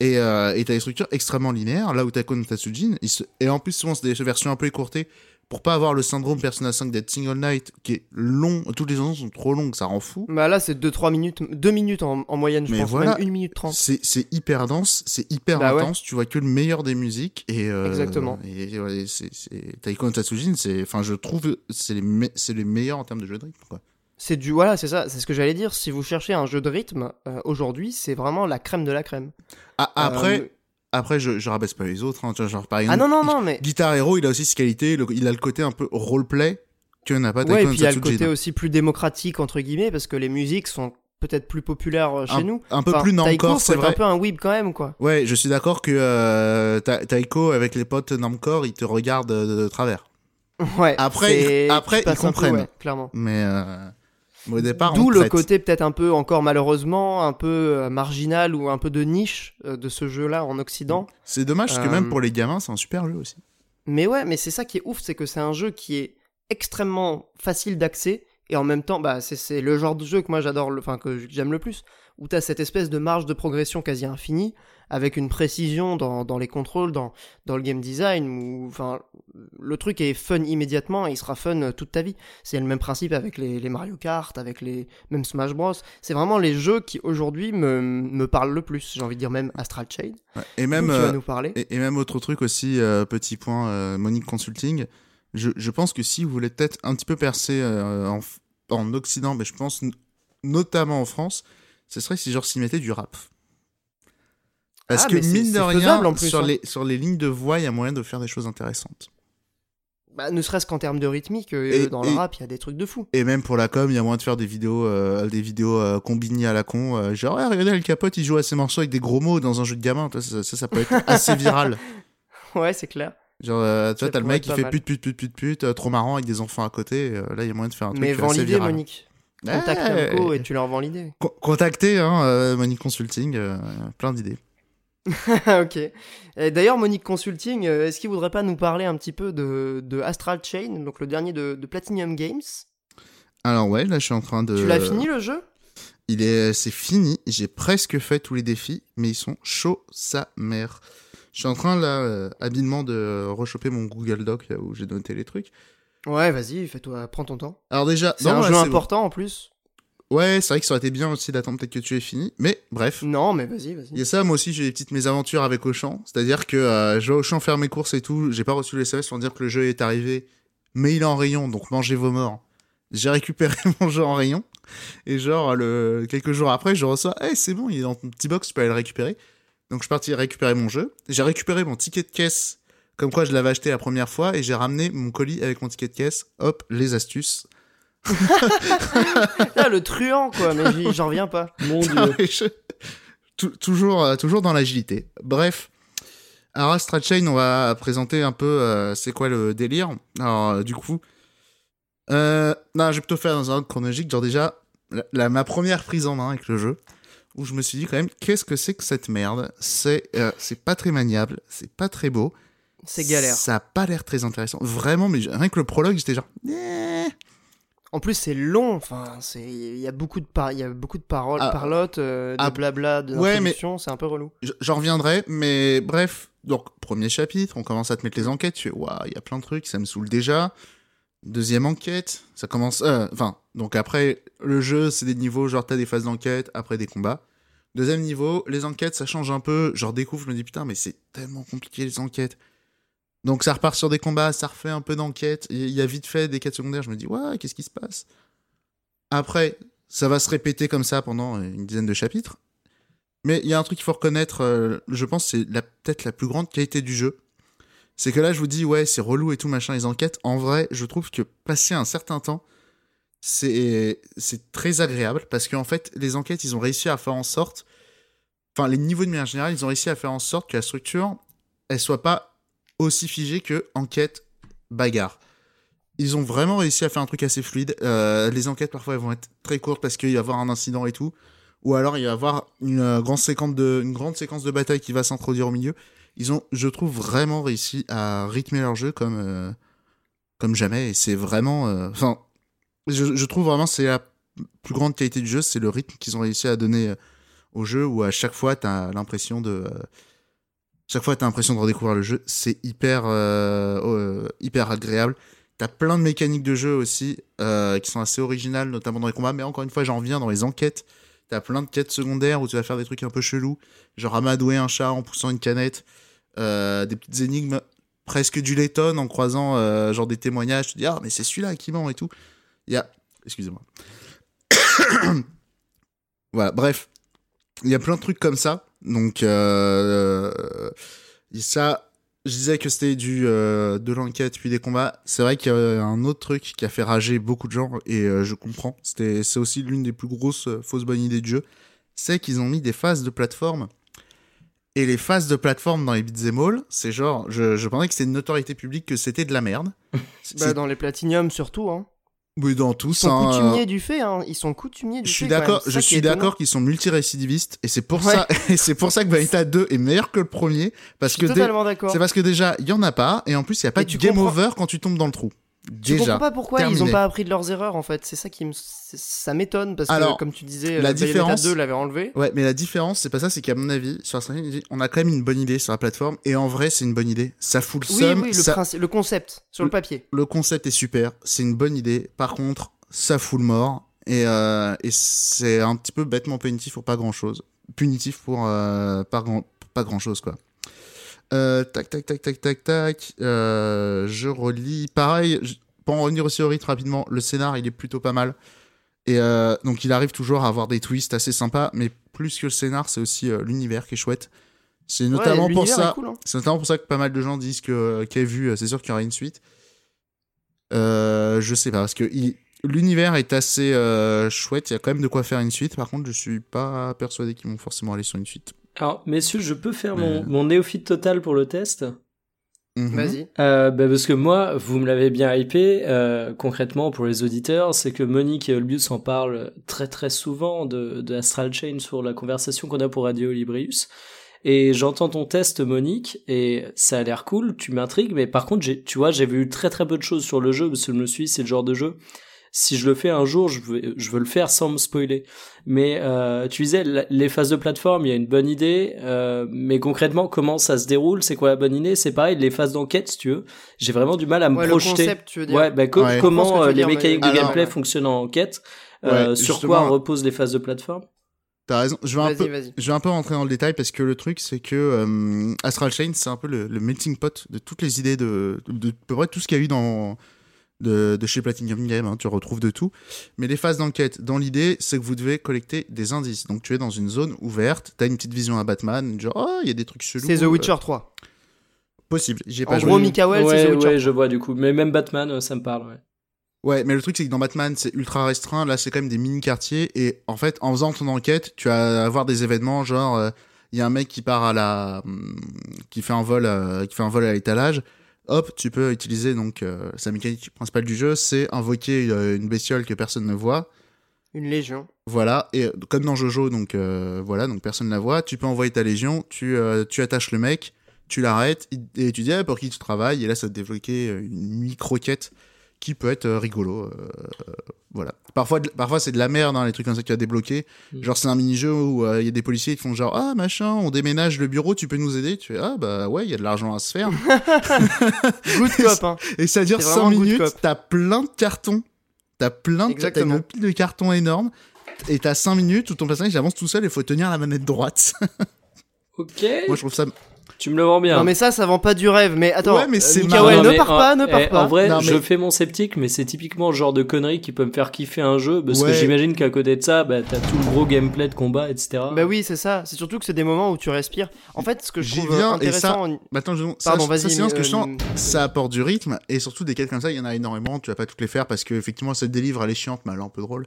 Et t'as des structures extrêmement linéaires, là où Taiko no Tatsujin, et en plus souvent c'est des versions un peu écourtées, pour pas avoir le syndrome Persona 5 d'être single night, qui est long, toutes les chansons sont trop longues, ça rend fou. Bah là c'est 2-3 minutes, 2 minutes en moyenne, je pense, voilà, même 1 minute 30. C'est hyper dense, c'est hyper intense, tu vois que le meilleur des musiques, et exactement. Et c'est Taiko no Tatsujin, enfin je trouve, c'est les meilleurs en termes de jeu de rythme, quoi. Voilà, c'est ça, c'est ce que j'allais dire. Si vous cherchez un jeu de rythme, aujourd'hui, c'est vraiment la crème de la crème. Ah, après je rabaisse pas les autres, hein, genre par exemple. Ah non, mais Guitar Hero, il a aussi ses qualités, il a le côté un peu roleplay que n'a pas Taiko no Tatsujin. Ouais, et puis il y a le côté aussi plus démocratique entre guillemets, parce que les musiques sont peut-être plus populaires chez nous. Un peu plus normcore, c'est vrai. Un peu un weeb quand même, quoi. Ouais, je suis d'accord que Taiko avec les potes normcore, ils te regardent de travers. Ouais. Après ils comprennent. Peu, ouais, clairement. Mais au départ, d'où le côté peut-être un peu encore malheureusement un peu marginal ou un peu de niche de ce jeu-là en Occident. C'est dommage parce que même pour les gamins, c'est un super jeu aussi. Mais ouais, mais c'est ça qui est ouf, c'est que c'est un jeu qui est extrêmement facile d'accès et en même temps, bah c'est le genre de jeu que moi j'adore, enfin que j'aime le plus, où t'as cette espèce de marge de progression quasi infinie avec une précision dans les contrôles, dans le game design, où enfin le truc est fun immédiatement et il sera fun toute ta vie. C'est le même principe avec les Mario Kart, avec les même Smash Bros. C'est vraiment les jeux qui aujourd'hui me parlent le plus. J'ai envie de dire même Astral Chain. Ouais, et même tu vas nous parler. Et même autre truc aussi, petit point, Monique Consulting. Je pense que si vous voulez peut-être un petit peu percer en Occident, mais je pense notamment en France, ce serait si genre s'y mettait du rap. Parce que mine de rien, sur les lignes de voix, il y a moyen de faire des choses intéressantes. Bah, ne serait-ce qu'en termes de rythmique, dans le rap, il y a des trucs de fou. Et même pour la com, il y a moyen de faire des vidéos combinées à la con. Genre, regardez, El Capote, il joue à ses morceaux avec des gros mots dans un jeu de gamin. Ça peut être assez viral. Ouais, c'est clair. Genre, tu vois, t'as le mec qui fait pute, trop marrant avec des enfants à côté. Là, il y a moyen de faire un truc assez viral. Mais vends l'idée, Monique. Contacte Amco et tu leur vends l'idée. Contactez, hein, Monique Consulting, plein d'idées. Ok. Et d'ailleurs, Monique Consulting, est-ce qu'il voudrait pas nous parler un petit peu de Astral Chain, donc le dernier de Platinum Games? Alors ouais, là je suis en train de... Tu l'as fini le jeu? C'est fini, j'ai presque fait tous les défis, mais ils sont chauds sa mère. Je suis en train là, habilement de rechoper mon Google Doc là, où j'ai noté les trucs. Ouais, vas-y, prends ton temps. Alors déjà, c'est un jeu important en plus. Ouais, c'est vrai que ça aurait été bien aussi d'attendre peut-être que tu aies fini, mais bref. Non, mais vas-y. Il y a ça, moi aussi, j'ai des petites mésaventures avec Auchan, c'est-à-dire que je vais à Auchan faire mes courses et tout, j'ai pas reçu le SMS pour dire que le jeu est arrivé, mais il est en rayon, donc mangez vos morts. J'ai récupéré mon jeu en rayon, et genre, quelques jours après, je reçois « Hey, c'est bon, il est dans ton petit box, tu peux aller le récupérer ». Donc je suis parti récupérer mon jeu, j'ai récupéré mon ticket de caisse, comme quoi je l'avais acheté la première fois, et j'ai ramené mon colis avec mon ticket de caisse, hop, les astuces. Là, le truand quoi, mais j'en reviens pas. Mon Dieu. Toujours dans l'agilité. Bref, alors Astral Chain, on va présenter un peu c'est quoi le délire. Alors du coup, non, je vais plutôt faire dans un ordre chronologique. Genre déjà, ma première prise en main avec le jeu, où je me suis dit quand même, qu'est-ce que c'est que cette merde ? C'est pas très maniable, c'est pas très beau, c'est galère. Ça a pas l'air très intéressant, vraiment. Mais rien que le prologue, j'étais genre. En plus, c'est long, enfin, il y a beaucoup de paroles, parlotte, de blabla, de introduction, c'est un peu relou. J'en reviendrai, mais bref, donc, premier chapitre, on commence à te mettre les enquêtes, tu fais, waouh, il y a plein de trucs, ça me saoule déjà. Deuxième enquête, ça commence, donc après, le jeu, c'est des niveaux, genre, t'as des phases d'enquête, après des combats. Deuxième niveau, les enquêtes, ça change un peu, genre, découvre, je me dis, putain, mais c'est tellement compliqué, les enquêtes. Donc ça repart sur des combats, ça refait un peu d'enquête, il y a vite fait des quêtes secondaires, je me dis « Ouah, qu'est-ce qui se passe ?» Après, ça va se répéter comme ça pendant une dizaine de chapitres. Mais il y a un truc qu'il faut reconnaître, je pense c'est peut-être la plus grande qualité du jeu. C'est que là, je vous dis « Ouais, c'est relou et tout, machin, les enquêtes. » En vrai, je trouve que passer un certain temps, c'est très agréable, parce qu'en fait, les enquêtes, ils ont réussi à faire en sorte... Enfin, les niveaux de manière générale, ils ont réussi à faire en sorte que la structure, elle soit pas... aussi figé que enquête, bagarre. Ils ont vraiment réussi à faire un truc assez fluide. Les enquêtes, parfois, elles vont être très courtes parce qu'il va y avoir un incident et tout. Ou alors, il va y avoir une grande séquence de bataille qui va s'introduire au milieu. Ils ont, je trouve, vraiment réussi à rythmer leur jeu comme jamais. Et c'est vraiment... Enfin, je trouve vraiment c'est la plus grande qualité du jeu. C'est le rythme qu'ils ont réussi à donner au jeu, où à chaque fois, t'as l'impression de... Chaque fois, t'as l'impression de redécouvrir le jeu. C'est hyper agréable. T'as plein de mécaniques de jeu aussi qui sont assez originales, notamment dans les combats. Mais encore une fois, j'en reviens dans les enquêtes. T'as plein de quêtes secondaires où tu vas faire des trucs un peu chelous, genre amadouer un chat en poussant une canette, des petites énigmes presque du Letton en croisant genre des témoignages. Tu te dis « Ah, mais c'est celui-là qui ment et tout. » Il y a... Excusez-moi. Voilà, bref. Il y a plein de trucs comme ça. Donc, ça, je disais que c'était de l'enquête puis des combats. C'est vrai qu'il y a un autre truc qui a fait rager beaucoup de gens, et je comprends. C'est aussi l'une des plus grosses fausses bonnes idées de jeu. C'est qu'ils ont mis des phases de plateforme Et les phases de plateforme dans les beat'em all, c'est genre, je pensais que c'était une notoriété publique que c'était de la merde. Bah, dans les Platinum surtout, hein. Mais dans tous, ils sont coutumiers du fait, hein. Ils sont coutumiers du fait. Je suis d'accord qu'ils sont multirécidivistes, et c'est pour ça, et c'est pour ça que Bayonetta 2 est meilleur que le premier, parce que c'est parce que déjà il y en a pas, et en plus il y a pas de game over quand tu tombes dans le trou. Déjà, je comprends pas pourquoi ils ont pas appris de leurs erreurs en fait. C'est ça qui ça m'étonne parce que comme tu disais, la différence 2 l'avait enlevé. Ouais, mais la différence c'est pas ça, c'est qu'à mon avis sur Astral Chain, on a quand même une bonne idée sur la plateforme et en vrai c'est une bonne idée. Ça fout le seum. Oui, le concept sur le papier. Le concept est super, c'est une bonne idée. Par contre, ça fout le mort et c'est un petit peu bêtement punitif pour pas grand chose. Punitif pour pas grand chose quoi. Je relis. Pareil, pour en revenir aussi au rythme rapidement, le scénar, il est plutôt pas mal. Et donc, il arrive toujours à avoir des twists assez sympas, mais plus que le scénar, c'est aussi l'univers qui est chouette. C'est notamment pour ça. Cool, hein. C'est notamment pour ça que pas mal de gens disent que qu'à vue, c'est sûr qu'il y aura une suite. Je sais pas, parce que l'univers est assez chouette. Il y a quand même de quoi faire une suite. Par contre, je suis pas persuadé qu'ils vont forcément aller sur une suite. Alors, messieurs, je peux faire mon néophyte total pour le test. Vas-y. Parce que moi, vous me l'avez bien hypé. Concrètement, pour les auditeurs, c'est que Monique et Olbius en parlent très très souvent de Astral Chain sur la conversation qu'on a pour Radio Librius. Et j'entends ton test, Monique, et ça a l'air cool, tu m'intrigues, mais par contre, j'ai vu très très peu de choses sur le jeu, parce que je me suis dit, c'est le genre de jeu... Si je le fais un jour, je veux le faire sans me spoiler. Mais tu disais, les phases de plateforme, il y a une bonne idée, mais concrètement, comment ça se déroule? C'est quoi la bonne idée? C'est pareil, les phases d'enquête, si tu veux. J'ai vraiment du mal à me projeter. Le concept, tu veux dire. Comment les mécaniques du gameplay fonctionnent en enquête, sur quoi reposent les phases de plateforme? T'as raison. Je vais un peu rentrer dans le détail parce que le truc, c'est que Astral Chain, c'est un peu le melting pot de toutes les idées de tout ce qu'il y a eu dans... De chez Platinum Game, hein, tu retrouves de tout. Mais les phases d'enquête, dans l'idée, c'est que vous devez collecter des indices. Donc tu es dans une zone ouverte, t'as une petite vision à Batman, genre, oh, il y a des trucs chelous. C'est The Witcher 3. Possible, j'ai pas joué. En gros, Mickaël, c'est The Witcher 3. Ouais, je vois du coup. Mais même Batman, ça me parle, ouais. Ouais, mais le truc, c'est que dans Batman, c'est ultra restreint. Là, c'est quand même des mini-quartiers. Et en fait, en faisant ton enquête, tu vas avoir des événements, genre, il y a un mec qui part à la... qui fait un vol à l'étalage. Hop, tu peux utiliser donc sa mécanique principale du jeu, c'est invoquer une bestiole que personne ne voit. Une légion. Voilà, et comme dans Jojo, donc personne ne la voit. Tu peux envoyer ta légion, tu attaches le mec, tu l'arrêtes et tu dis pour qui tu travailles. Et là, ça te débloquer une micro-quête qui peut être rigolo. Voilà. Parfois c'est de la merde, hein, les trucs comme ça que tu as débloqué. Genre, c'est un mini-jeu où il y a des policiers qui font genre « Ah, machin, on déménage le bureau, tu peux nous aider ?» Tu fais « Ah, bah ouais, il y a de l'argent à se faire. » Good cop, hein. Et ça dure 5 minutes, t'as plein de cartons. T'as une pile de cartons énorme. Et t'as 5 minutes où ton personnage avance tout seul et faut tenir la manette droite. Ok. Moi, je trouve ça... Tu me le vends bien. Non mais ça vend pas du rêve. Mais attends, ouais, mais c'est Mickaël, ne pars pas. En vrai, je fais mon sceptique, mais c'est typiquement le genre de connerie qui peut me faire kiffer un jeu, parce que j'imagine qu'à côté de ça, t'as tout le gros gameplay de combat, etc. Bah oui, c'est ça. C'est surtout que c'est des moments où tu respires. En fait, ce que je trouve intéressant... ça apporte du rythme, et surtout des quêtes comme ça, il y en a énormément, tu vas pas toutes les faire, parce qu'effectivement, celle des livres, elle est chiante, mais elle est un peu drôle.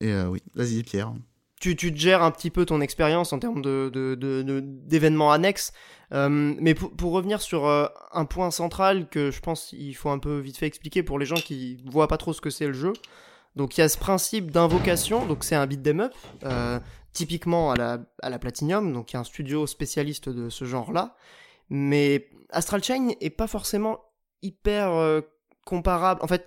Et oui, vas-y Pierre. Tu te gères un petit peu ton expérience en termes d'événements annexes. Mais pour revenir sur un point central que je pense qu'il faut un peu vite fait expliquer pour les gens qui voient pas trop ce que c'est le jeu. Donc il y a ce principe d'invocation, donc c'est un beat'em up, typiquement à la Platinum, donc il y a un studio spécialiste de ce genre-là. Mais Astral Chain est pas forcément hyper comparable. En fait...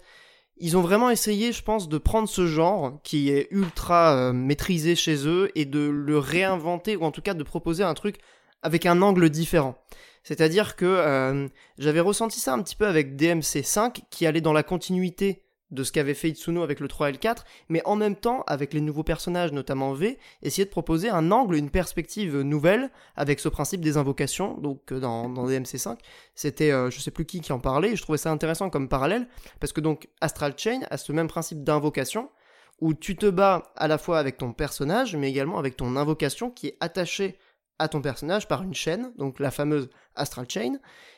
Ils ont vraiment essayé, je pense, de prendre ce genre qui est ultra maîtrisé chez eux et de le réinventer, ou en tout cas de proposer un truc avec un angle différent. C'est-à-dire que j'avais ressenti ça un petit peu avec DMC5 qui allait dans la continuité de ce qu'avait fait Itsuno avec le 3 et le 4, mais en même temps, avec les nouveaux personnages, notamment V, essayer de proposer un angle, une perspective nouvelle avec ce principe des invocations. Donc dans DMC5, c'était je sais plus qui en parlait, et je trouvais ça intéressant comme parallèle, parce que donc Astral Chain a ce même principe d'invocation, où tu te bats à la fois avec ton personnage, mais également avec ton invocation qui est attachée à ton personnage par une chaîne, donc la fameuse Astral Chain,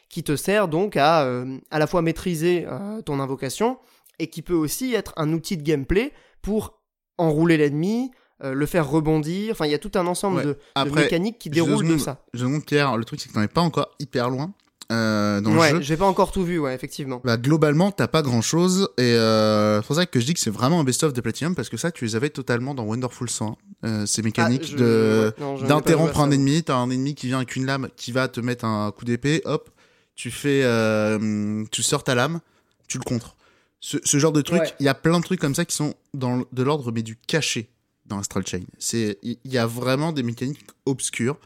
qui te sert donc à la fois maîtriser ton invocation, et qui peut aussi être un outil de gameplay pour enrouler l'ennemi, le faire rebondir. Enfin, il y a tout un ensemble de mécaniques qui déroulent de ça. Je montre, Pierre, le truc, c'est que t'en es pas encore hyper loin. Dans le jeu. J'ai pas encore tout vu, effectivement. Bah, globalement, t'as pas grand chose, et c'est pour ça que je dis que c'est vraiment un best-of de Platinum, parce que ça, tu les avais totalement dans Wonderful 100. Ces mécaniques d'interrompre un ennemi, t'as un ennemi qui vient avec une lame, qui va te mettre un coup d'épée, hop, tu sors ta lame, tu le contres. Ce genre de truc, il y a plein de trucs comme ça qui sont de l'ordre, mais du caché dans Astral Chain. Il y a vraiment des mécaniques obscures.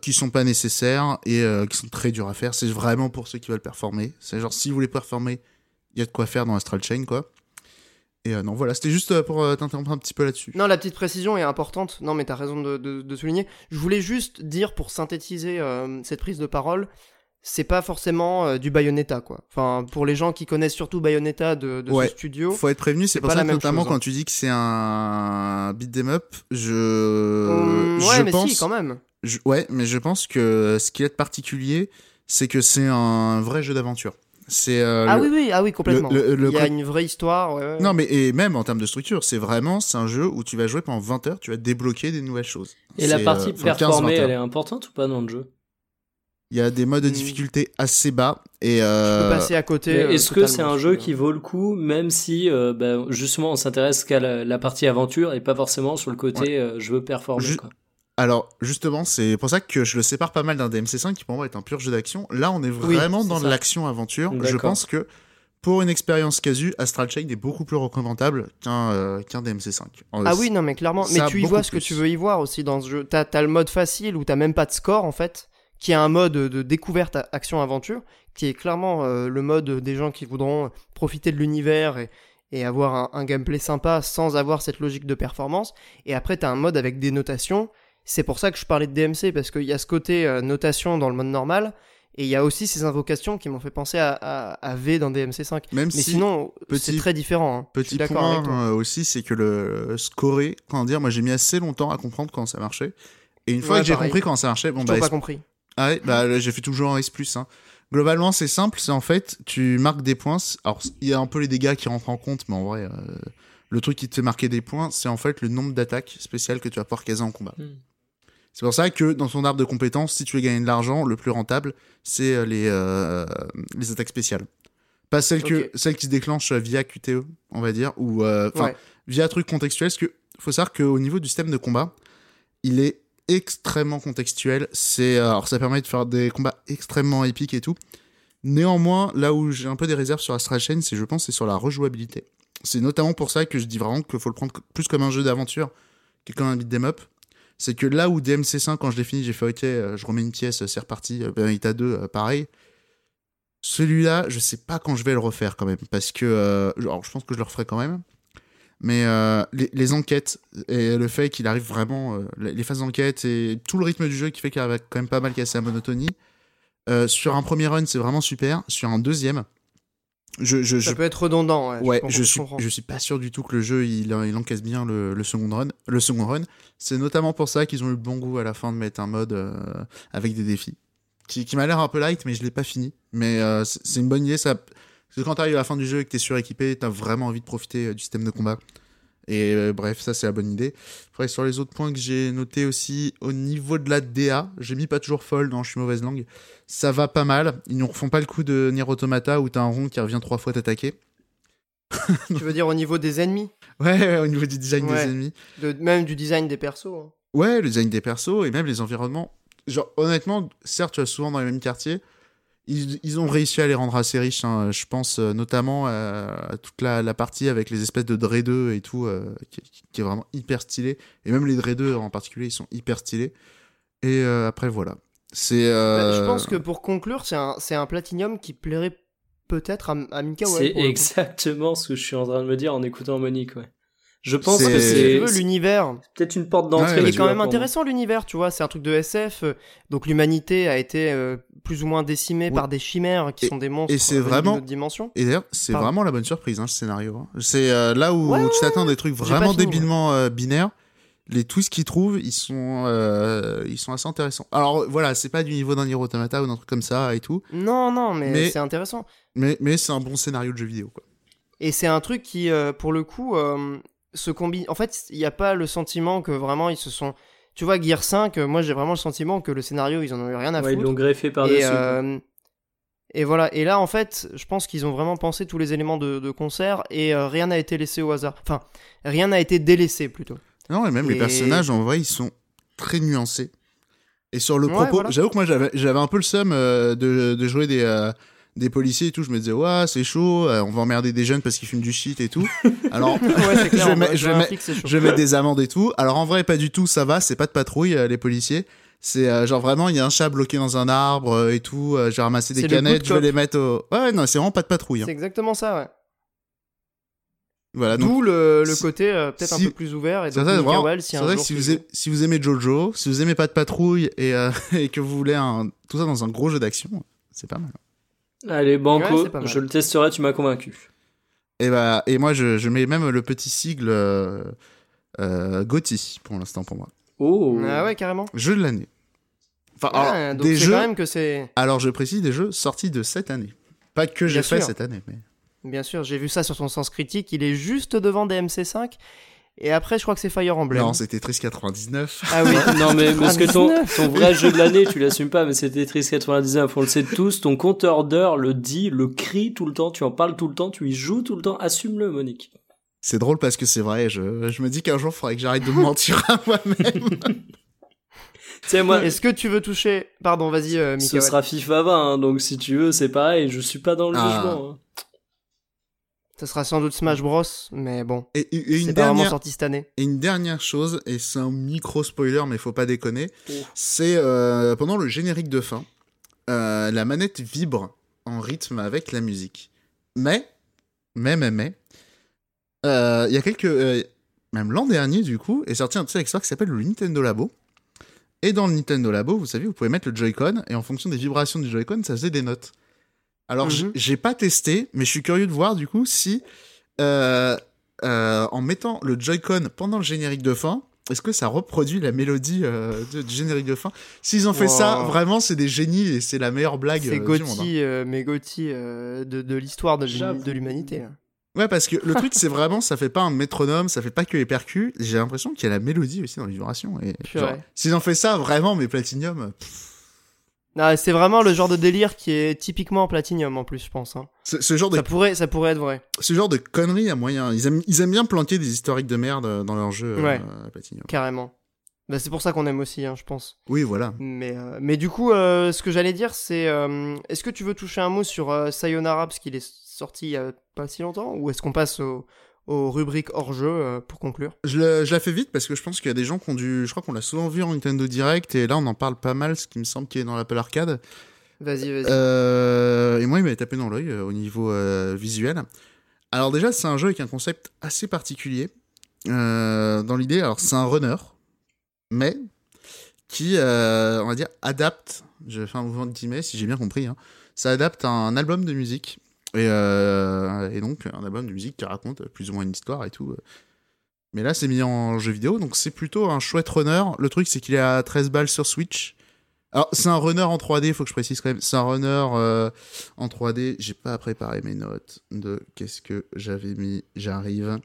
Qui sont pas nécessaires et qui sont très durs à faire. C'est vraiment pour ceux qui veulent performer. C'est genre, si vous voulez performer, il y a de quoi faire dans Astral Chain, quoi. Et non, voilà, c'était juste pour t'interrompre un petit peu là-dessus. Non, la petite précision est importante. Non, mais t'as raison de souligner. Je voulais juste dire, pour synthétiser cette prise de parole, c'est pas forcément du Bayonetta, quoi. Enfin, pour les gens qui connaissent surtout Bayonetta de ce studio... Faut être prévenu, c'est pour ça que notamment quand tu dis que c'est un beat'em up, je pense... si, quand même. Mais je pense que ce qui est particulier, c'est que c'est un vrai jeu d'aventure. C'est complètement. Il y a une vraie histoire. Ouais. Non, mais et même en termes de structure, c'est un jeu où tu vas jouer pendant 20 heures, tu vas débloquer des nouvelles choses. Et la partie performée, elle est importante ou pas dans le jeu ? Il y a des modes de difficulté assez bas et tu peux passer à côté. Est-ce que c'est un jeu qui vaut le coup, même si justement on s'intéresse qu'à la partie aventure et pas forcément sur le côté je veux performer, quoi. Alors justement, c'est pour ça que je le sépare pas mal d'un DMC5 qui pour moi est un pur jeu d'action. Là, on est vraiment dans de l'action aventure. Je pense que pour une expérience casu, Astral Chain est beaucoup plus recommandable qu'un DMC5. Non mais clairement, mais tu y vois ce que tu veux y voir aussi dans ce jeu. T'as le mode facile où t'as même pas de score en fait, qui est un mode de découverte action-aventure, qui est clairement le mode des gens qui voudront profiter de l'univers et avoir un gameplay sympa sans avoir cette logique de performance. Et après, t'as un mode avec des notations. C'est pour ça que je parlais de DMC, parce qu'il y a ce côté notation dans le mode normal, et il y a aussi ces invocations qui m'ont fait penser à V dans DMC5. Mais sinon, c'est très différent. Hein. Petit point aussi, c'est que le scorer, moi j'ai mis assez longtemps à comprendre quand ça marchait. Et une fois que j'ai compris quand ça marchait... J'ai toujours pas compris. Ah ouais, j'ai fait toujours un S+. Hein. Globalement, c'est simple, c'est en fait, tu marques des points. Alors, il y a un peu les dégâts qui rentrent en compte, mais en vrai, le truc qui te fait marquer des points, c'est en fait le nombre d'attaques spéciales que tu vas pouvoir caser en combat. C'est pour ça que dans ton arbre de compétences, si tu veux gagner de l'argent, le plus rentable, c'est les attaques spéciales. Pas celles qui se déclenchent via QTE, on va dire, ou via truc contextuel. Parce qu'il faut savoir qu'au niveau du système de combat, il est extrêmement contextuel. Alors ça permet de faire des combats extrêmement épiques et tout. Néanmoins, là où j'ai un peu des réserves sur Astral Chain, c'est sur la rejouabilité. C'est notamment pour ça que je dis vraiment qu'il faut le prendre plus comme un jeu d'aventure que comme un beat'em up. C'est que là où DMC5, quand je l'ai fini, j'ai fait ok, je remets une pièce, c'est reparti, Bayonetta 2, pareil. Celui-là, je sais pas quand je vais le refaire quand même, parce que je pense que je le referai quand même. Mais les enquêtes et le fait qu'il arrive vraiment les phases d'enquête et tout le rythme du jeu qui fait qu'il arrive quand même pas mal casser la monotonie sur un premier run, c'est vraiment super. Sur un deuxième, ça peut être redondant. Je suis pas sûr du tout que le jeu il encaisse bien le second run. Le second run, c'est notamment pour ça qu'ils ont eu le bon goût à la fin de mettre un mode avec des défis qui m'a l'air un peu light, mais je l'ai pas fini. Mais c'est une bonne idée, ça. Parce que quand t'arrives à la fin du jeu et que t'es suréquipé, t'as vraiment envie de profiter du système de combat. Et bref, ça c'est la bonne idée. Après, sur les autres points que j'ai notés aussi, au niveau de la DA, j'ai mis pas toujours folle, non, je suis mauvaise langue. Ça va pas mal. Ils ne refont pas le coup de Nier Automata où t'as un rond qui revient 3 fois t'attaquer. Tu veux dire au niveau des ennemis ? Ouais, au niveau du design des ennemis. Même du design des persos. Hein. Ouais, le design des persos et même les environnements. Genre, honnêtement, certes, tu vas souvent dans les mêmes quartiers. Ils ont réussi à les rendre assez riches, hein. Je pense notamment à toute la partie avec les espèces de dreadeux et tout, qui est vraiment hyper stylé. Et même les dreadeux en particulier, ils sont hyper stylés. Et après, voilà. Je pense que pour conclure, c'est un Platinum qui plairait peut-être à Mickaël. C'est exactement ce que je suis en train de me dire en écoutant Monique, ouais. Je pense que c'est l'univers. C'est peut-être une porte d'entrée. Il est quand même intéressant l'univers, tu vois. C'est un truc de SF. Donc l'humanité a été plus ou moins décimée par des chimères qui sont des monstres d'une autre dimension. Et d'ailleurs, c'est vraiment la bonne surprise, hein, ce scénario. Hein. C'est là où tu t'attends des trucs vraiment débilement binaires. Les twists qu'ils trouvent, ils sont assez intéressants. Alors voilà, c'est pas du niveau d'un Nier Automata ou d'un truc comme ça et tout. Non, mais c'est intéressant. Mais c'est un bon scénario de jeu vidéo, quoi. Et c'est un truc qui, pour le coup... se combinent. En fait, il n'y a pas le sentiment que vraiment ils se sont... Tu vois, Gear 5, moi j'ai vraiment le sentiment que le scénario, ils en ont eu rien à foutre. Ils l'ont greffé par-dessus. Et voilà. Et là, en fait, je pense qu'ils ont vraiment pensé tous les éléments de concert et rien n'a été laissé au hasard. Enfin, rien n'a été délaissé plutôt. Non, et même les personnages, en vrai, ils sont très nuancés. Et sur le propos, voilà. J'avoue que moi j'avais un peu le seum de jouer des policiers et tout. Je me disais, ouais, c'est chaud, on va emmerder des jeunes parce qu'ils fument du shit et tout. Alors, je vais mettre des amendes et tout. Alors en vrai, pas du tout, ça va, c'est pas de patrouille, les policiers. C'est genre vraiment, il y a un chat bloqué dans un arbre et tout. J'ai ramassé des canettes, je vais les mettre au. Ouais, non, c'est vraiment pas de patrouille. Hein. C'est exactement ça, ouais. Voilà, donc, d'où le côté peut-être un peu plus ouvert. Et donc, c'est Mickaël, si c'est vrai que si vous aimez Jojo, si vous aimez pas de patrouille et que vous voulez tout ça dans un gros jeu d'action, c'est pas mal. Allez, banco, ouais, je le testerai, tu m'as convaincu. Et bah, et moi je mets même le petit sigle GOTY pour l'instant pour moi. Oh. Ah ouais, carrément. Jeu de l'année. Enfin, ah, alors, donc des c'est jeux. Quand même que c'est... Alors je précise des jeux sortis de cette année, pas que j'ai fait cette année, mais. Bien sûr, j'ai vu ça sur son sens critique, il est juste devant DMC5, et après je crois que c'est Fire Emblem. Non, c'était Tetris 99. Ah oui, non mais parce que ton vrai jeu de l'année, tu l'assumes pas, mais c'était Tetris 99, on le sait tous, ton compteur d'heures le dit, le crie tout le temps, tu en parles tout le temps, tu y joues tout le temps, assume-le Monique. C'est drôle parce que c'est vrai, je me dis qu'un jour il faudrait que j'arrête de me mentir à moi-même. Moi, est-ce que tu veux toucher... Pardon, vas-y Mickaël. Ce sera FIFA 20, hein, donc si tu veux c'est pareil, je suis pas dans le jugement. Hein. Ça sera sans doute Smash Bros, mais bon, et c'est pas vraiment sorti cette année. Et une dernière chose, et c'est un micro-spoiler, mais faut pas déconner, c'est pendant le générique de fin, la manette vibre en rythme avec la musique. Mais, il y a quelques... même l'an dernier, du coup, est sorti un petit accessoire qui s'appelle le Nintendo Labo. Et dans le Nintendo Labo, vous savez, vous pouvez mettre le Joy-Con, et en fonction des vibrations du Joy-Con, ça faisait des notes. Alors, j'ai pas testé, mais je suis curieux de voir, du coup, si, en mettant le Joy-Con pendant le générique de fin, est-ce que ça reproduit la mélodie du générique de fin ? S'ils ont fait ça, vraiment, c'est des génies et c'est la meilleure blague du monde. C'est Gotti de l'histoire de l'humanité. Là. Ouais, parce que le truc, c'est vraiment, ça fait pas un métronome, ça fait pas que les percus. J'ai l'impression qu'il y a la mélodie aussi dans les vibrations. Et, genre, s'ils ont fait ça, vraiment, mais Platinum... Ah, c'est vraiment le genre de délire qui est typiquement Platinum en plus, je pense. Hein. Ce genre de... ça pourrait être vrai. Ce genre de conneries à moyen. Ils aiment bien planquer des historiques de merde dans leur jeu Platinum. Carrément. Bah, c'est pour ça qu'on aime aussi, hein, je pense. Oui, voilà. Mais du coup, ce que j'allais dire, c'est... est-ce que tu veux toucher un mot sur Sayonara, parce qu'il est sorti il y a pas si longtemps, ou est-ce qu'on passe aux rubriques hors-jeu pour conclure ? Je la fais vite parce que je pense qu'il y a des gens qui ont dû... Je crois qu'on l'a souvent vu en Nintendo Direct et là, on en parle pas mal, ce qui me semble qu'il est dans l'Apple Arcade. Vas-y. Et moi, il m'avait tapé dans l'œil au niveau visuel. Alors déjà, c'est un jeu avec un concept assez particulier. Dans l'idée, alors c'est un runner, mais qui, on va dire, adapte... Je fais un mouvement de guillemets, si j'ai bien compris. Hein, ça adapte un album de musique... Et donc un album de musique qui raconte plus ou moins une histoire et tout, mais là c'est mis en jeu vidéo, donc c'est plutôt un chouette runner. Le truc, c'est qu'il est à 13 balles sur Switch. Alors c'est un runner en 3D, faut que je précise quand même, c'est un runner en 3D. J'ai pas préparé mes notes de qu'est-ce que j'avais mis, j'arrive.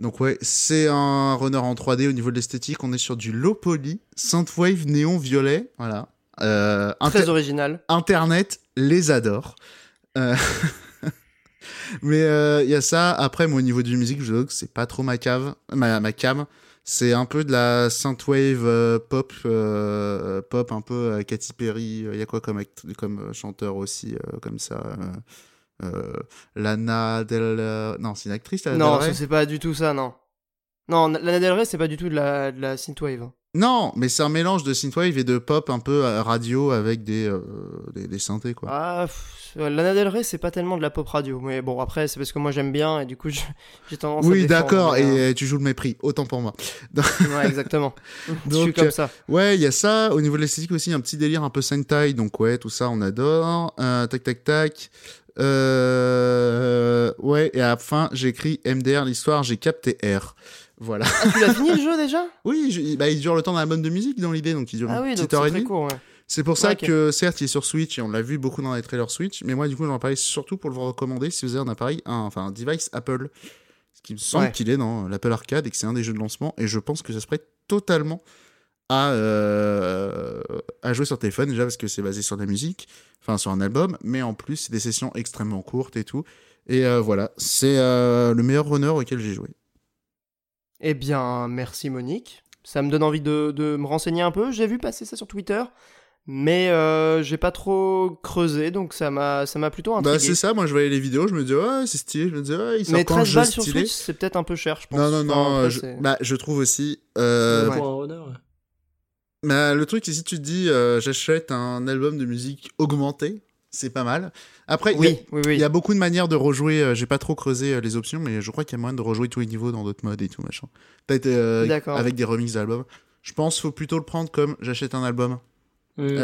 Donc ouais, c'est un runner en 3D. Au niveau de l'esthétique, on est sur du low poly, synthwave néon violet, voilà, très original. Internet les adore. Mais il y a ça. Après, moi, au niveau du musique, je dois dire que c'est pas trop ma cam. C'est un peu de la synthwave pop un peu Katy Perry. Il y a quoi comme chanteur aussi comme ça Lana Del Rey. Non, c'est une actrice. Non, c'est pas du tout ça. Non, Lana Del Rey, c'est pas du tout de la synthwave. Non, mais c'est un mélange de synthwave et de pop un peu radio avec des synthés, quoi. Ah, Lana Del Rey, c'est pas tellement de la pop radio, mais bon, après, c'est parce que moi j'aime bien et du coup j'ai tendance à... Oui, d'accord, et tu joues le mépris, autant pour moi. Ouais, exactement. Donc, je suis comme ça. Ouais, il y a ça. Au niveau de l'esthétique aussi, un petit délire un peu Sentai, donc ouais, tout ça, on adore. Tac. Ouais, et à la fin, j'ai écrit MDR, l'histoire, j'ai capté R. Voilà. Ah, tu l'as fini le jeu déjà ? Oui, il dure le temps d'un album de musique dans l'idée, donc il dure une petite heure et demie. Court, ouais. C'est pour ça que certes il est sur Switch et on l'a vu beaucoup dans les trailers Switch, mais moi du coup j'en parlais surtout pour le recommander si vous avez un appareil, un device Apple, qui me semble qu'il est dans l'Apple Arcade et que c'est un des jeux de lancement. Et je pense que ça se prête totalement à jouer sur téléphone, déjà parce que c'est basé sur de la musique, enfin sur un album, mais en plus c'est des sessions extrêmement courtes et tout. Et voilà, c'est le meilleur runner auquel j'ai joué. Eh bien, merci Monique. Ça me donne envie de me renseigner un peu. J'ai vu passer ça sur Twitter, mais j'ai pas trop creusé, donc ça m'a plutôt intrigué. Bah c'est ça, moi je voyais les vidéos, je me dis c'est stylé, je me dis il sort quand je balles sur Switch, c'est peut-être un peu cher, je pense. Non, après, je trouve aussi pour un runner. Bah, le truc, c'est si tu te dis j'achète un album de musique augmenté, c'est pas mal. Après, il y a beaucoup de manières de rejouer. J'ai pas trop creusé les options, mais je crois qu'il y a moyen de rejouer tous les niveaux dans d'autres modes et tout machin. Peut-être avec des remixes d'albums. Je pense qu'il faut plutôt le prendre comme j'achète un album. Et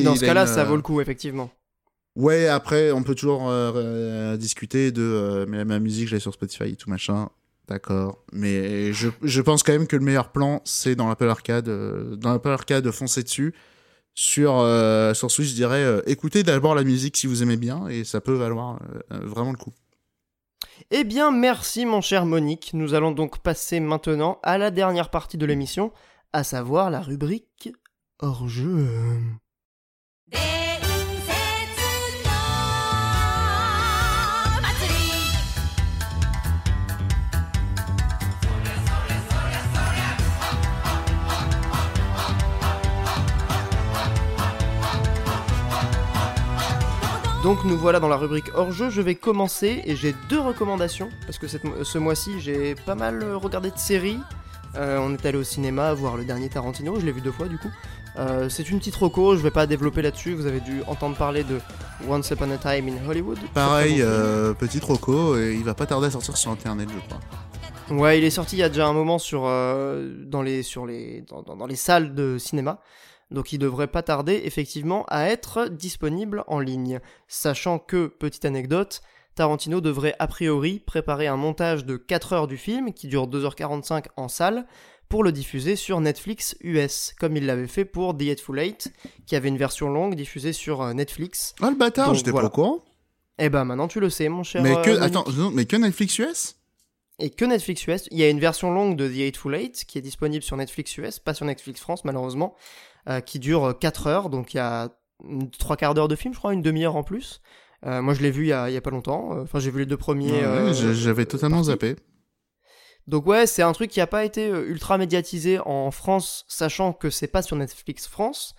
dans ce cas-là, ça vaut le coup, effectivement. Ouais, après, on peut toujours discuter de mais ma musique, je l'ai sur Spotify et tout machin. D'accord, mais je pense quand même que le meilleur plan, c'est dans l'Apple Arcade. Dans l'Apple Arcade, foncez dessus. Sur Switch, je dirais, écoutez d'abord la musique si vous aimez bien, et ça peut valoir vraiment le coup. Eh bien, merci mon cher Monique. Nous allons donc passer maintenant à la dernière partie de l'émission, à savoir la rubrique hors-jeu. Donc nous voilà dans la rubrique hors-jeu, je vais commencer et j'ai 2 recommandations, parce que ce mois-ci j'ai pas mal regardé de séries, on est allé au cinéma voir le dernier Tarantino, je l'ai vu 2 fois du coup, c'est une petite reco, je vais pas développer là-dessus, vous avez dû entendre parler de Once Upon a Time in Hollywood. Pareil, petite reco, et il va pas tarder à sortir sur internet je crois. Ouais, il est sorti il y a déjà un moment dans les salles de cinéma. Donc il devrait pas tarder effectivement à être disponible en ligne. Sachant que, petite anecdote, Tarantino devrait a priori préparer un montage de 4 heures du film, qui dure 2h45 en salle, pour le diffuser sur Netflix US, comme il l'avait fait pour The Hateful Eight, qui avait une version longue diffusée sur Netflix. Ah le bâtard, donc, j'étais pas au courant. Eh ben maintenant tu le sais mon cher... Mais que Netflix US ? Et que Netflix US, il y a une version longue de The Hateful Eight qui est disponible sur Netflix US, pas sur Netflix France malheureusement, qui dure 4 heures, donc il y a 3/4 d'heure de film je crois, une demi-heure en plus. Moi je l'ai vu il y a pas longtemps, enfin j'ai vu les 2 premiers... j'avais totalement zappé. Donc ouais, c'est un truc qui a pas été ultra médiatisé en France, sachant que c'est pas sur Netflix France,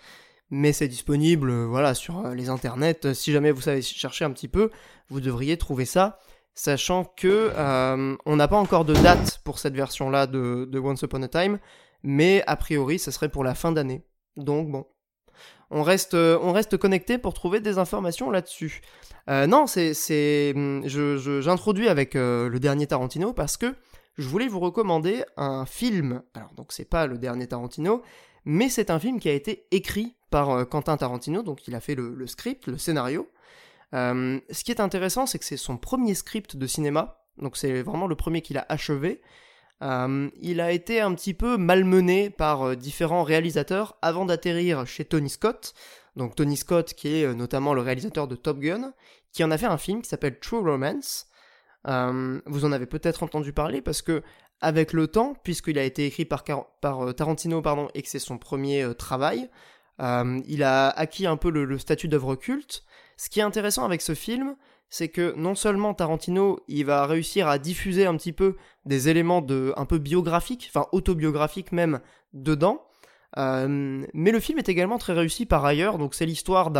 mais c'est disponible sur les internets, si jamais vous savez chercher un petit peu, vous devriez trouver ça. Sachant que on n'a pas encore de date pour cette version-là de Once Upon a Time, mais a priori, ça serait pour la fin d'année. Donc bon, on reste connecté pour trouver des informations là-dessus. J'introduis avec le dernier Tarantino parce que je voulais vous recommander un film. Alors donc c'est pas le dernier Tarantino, mais c'est un film qui a été écrit par Quentin Tarantino, donc il a fait le script, le scénario. Ce qui est intéressant, c'est que c'est son premier script de cinéma, donc c'est vraiment le premier qu'il a achevé. Il a été un petit peu malmené par différents réalisateurs avant d'atterrir chez Tony Scott, donc Tony Scott qui est notamment le réalisateur de Top Gun, qui en a fait un film qui s'appelle True Romance. Vous en avez peut-être entendu parler parce que, avec le temps, puisqu'il a été écrit par Tarantino et que c'est son premier travail, il a acquis un peu le statut d'œuvre culte. Ce qui est intéressant avec ce film, c'est que non seulement Tarantino, il va réussir à diffuser un petit peu des éléments un peu biographiques, enfin autobiographiques même, dedans, mais le film est également très réussi par ailleurs, donc c'est l'histoire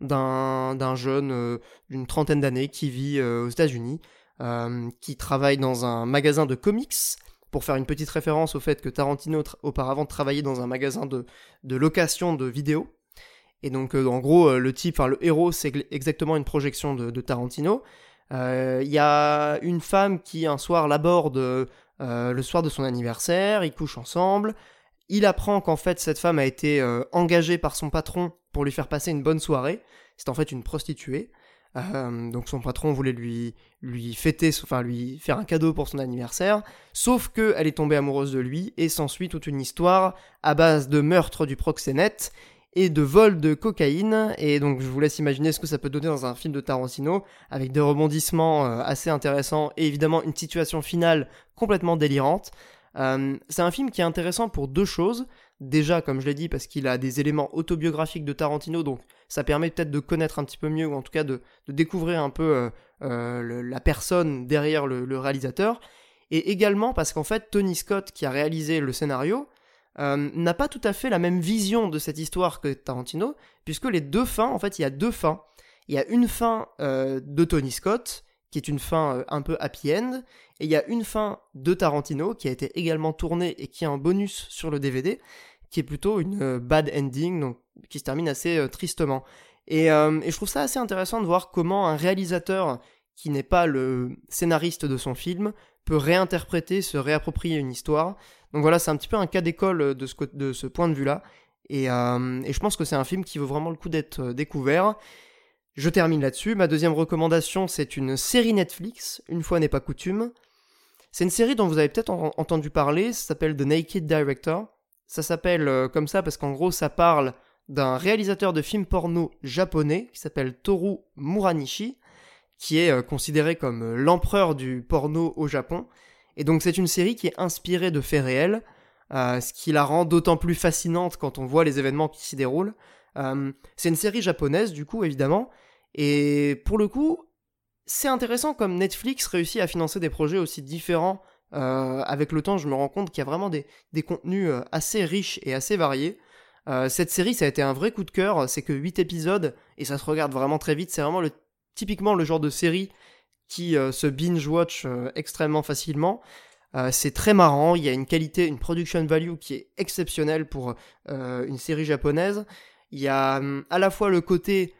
d'un jeune d'une trentaine d'années qui vit aux États-Unis, qui travaille dans un magasin de comics, pour faire une petite référence au fait que Tarantino auparavant travaillait dans un magasin de location de vidéos. Et donc en gros le héros c'est exactement une projection de Tarantino. Il y a une femme qui un soir l'aborde le soir de son anniversaire, ils couchent ensemble, il apprend qu'en fait cette femme a été engagée par son patron pour lui faire passer une bonne soirée, c'est en fait une prostituée, donc son patron voulait lui faire un cadeau pour son anniversaire, sauf qu'elle est tombée amoureuse de lui et s'ensuit toute une histoire à base de meurtre du proxénète, et de vol de cocaïne. Et donc je vous laisse imaginer ce que ça peut donner dans un film de Tarantino, avec des rebondissements assez intéressants et évidemment une situation finale complètement délirante. C'est un film qui est intéressant pour deux choses. Déjà, comme je l'ai dit, parce qu'il a des éléments autobiographiques de Tarantino, donc ça permet peut-être de connaître un petit peu mieux, ou en tout cas de découvrir un peu la personne derrière le réalisateur. Et également parce qu'en fait, Tony Scott, qui a réalisé le scénario, n'a pas tout à fait la même vision de cette histoire que Tarantino, puisque les deux fins, en fait, il y a deux fins. Il y a une fin de Tony Scott, qui est une fin un peu happy end, et il y a une fin de Tarantino qui a été également tournée et qui a un bonus sur le DVD, qui est plutôt une bad ending, donc qui se termine assez tristement. Et je trouve ça assez intéressant de voir comment un réalisateur qui n'est pas le scénariste de son film peut réinterpréter, se réapproprier une histoire. Donc voilà, c'est un petit peu un cas d'école de ce point de vue-là, et je pense que c'est un film qui vaut vraiment le coup d'être découvert. Je termine là-dessus. Ma deuxième recommandation, c'est une série Netflix, une fois n'est pas coutume. C'est une série dont vous avez peut-être entendu parler, ça s'appelle The Naked Director. Ça s'appelle comme ça parce qu'en gros, ça parle d'un réalisateur de films porno japonais qui s'appelle Toru Muranishi, qui est considéré comme l'empereur du porno au Japon. Et donc, c'est une série qui est inspirée de faits réels, ce qui la rend d'autant plus fascinante quand on voit les événements qui s'y déroulent. C'est une série japonaise, du coup, évidemment. Et pour le coup, c'est intéressant comme Netflix réussit à financer des projets aussi différents. Avec le temps, je me rends compte qu'il y a vraiment des contenus assez riches et assez variés. Cette série, ça a été un vrai coup de cœur. C'est que 8 épisodes et ça se regarde vraiment très vite. C'est vraiment typiquement le genre de série qui se binge-watch extrêmement facilement. C'est très marrant. Il y a une qualité, une production value qui est exceptionnelle pour une série japonaise. Il y a à la fois le côté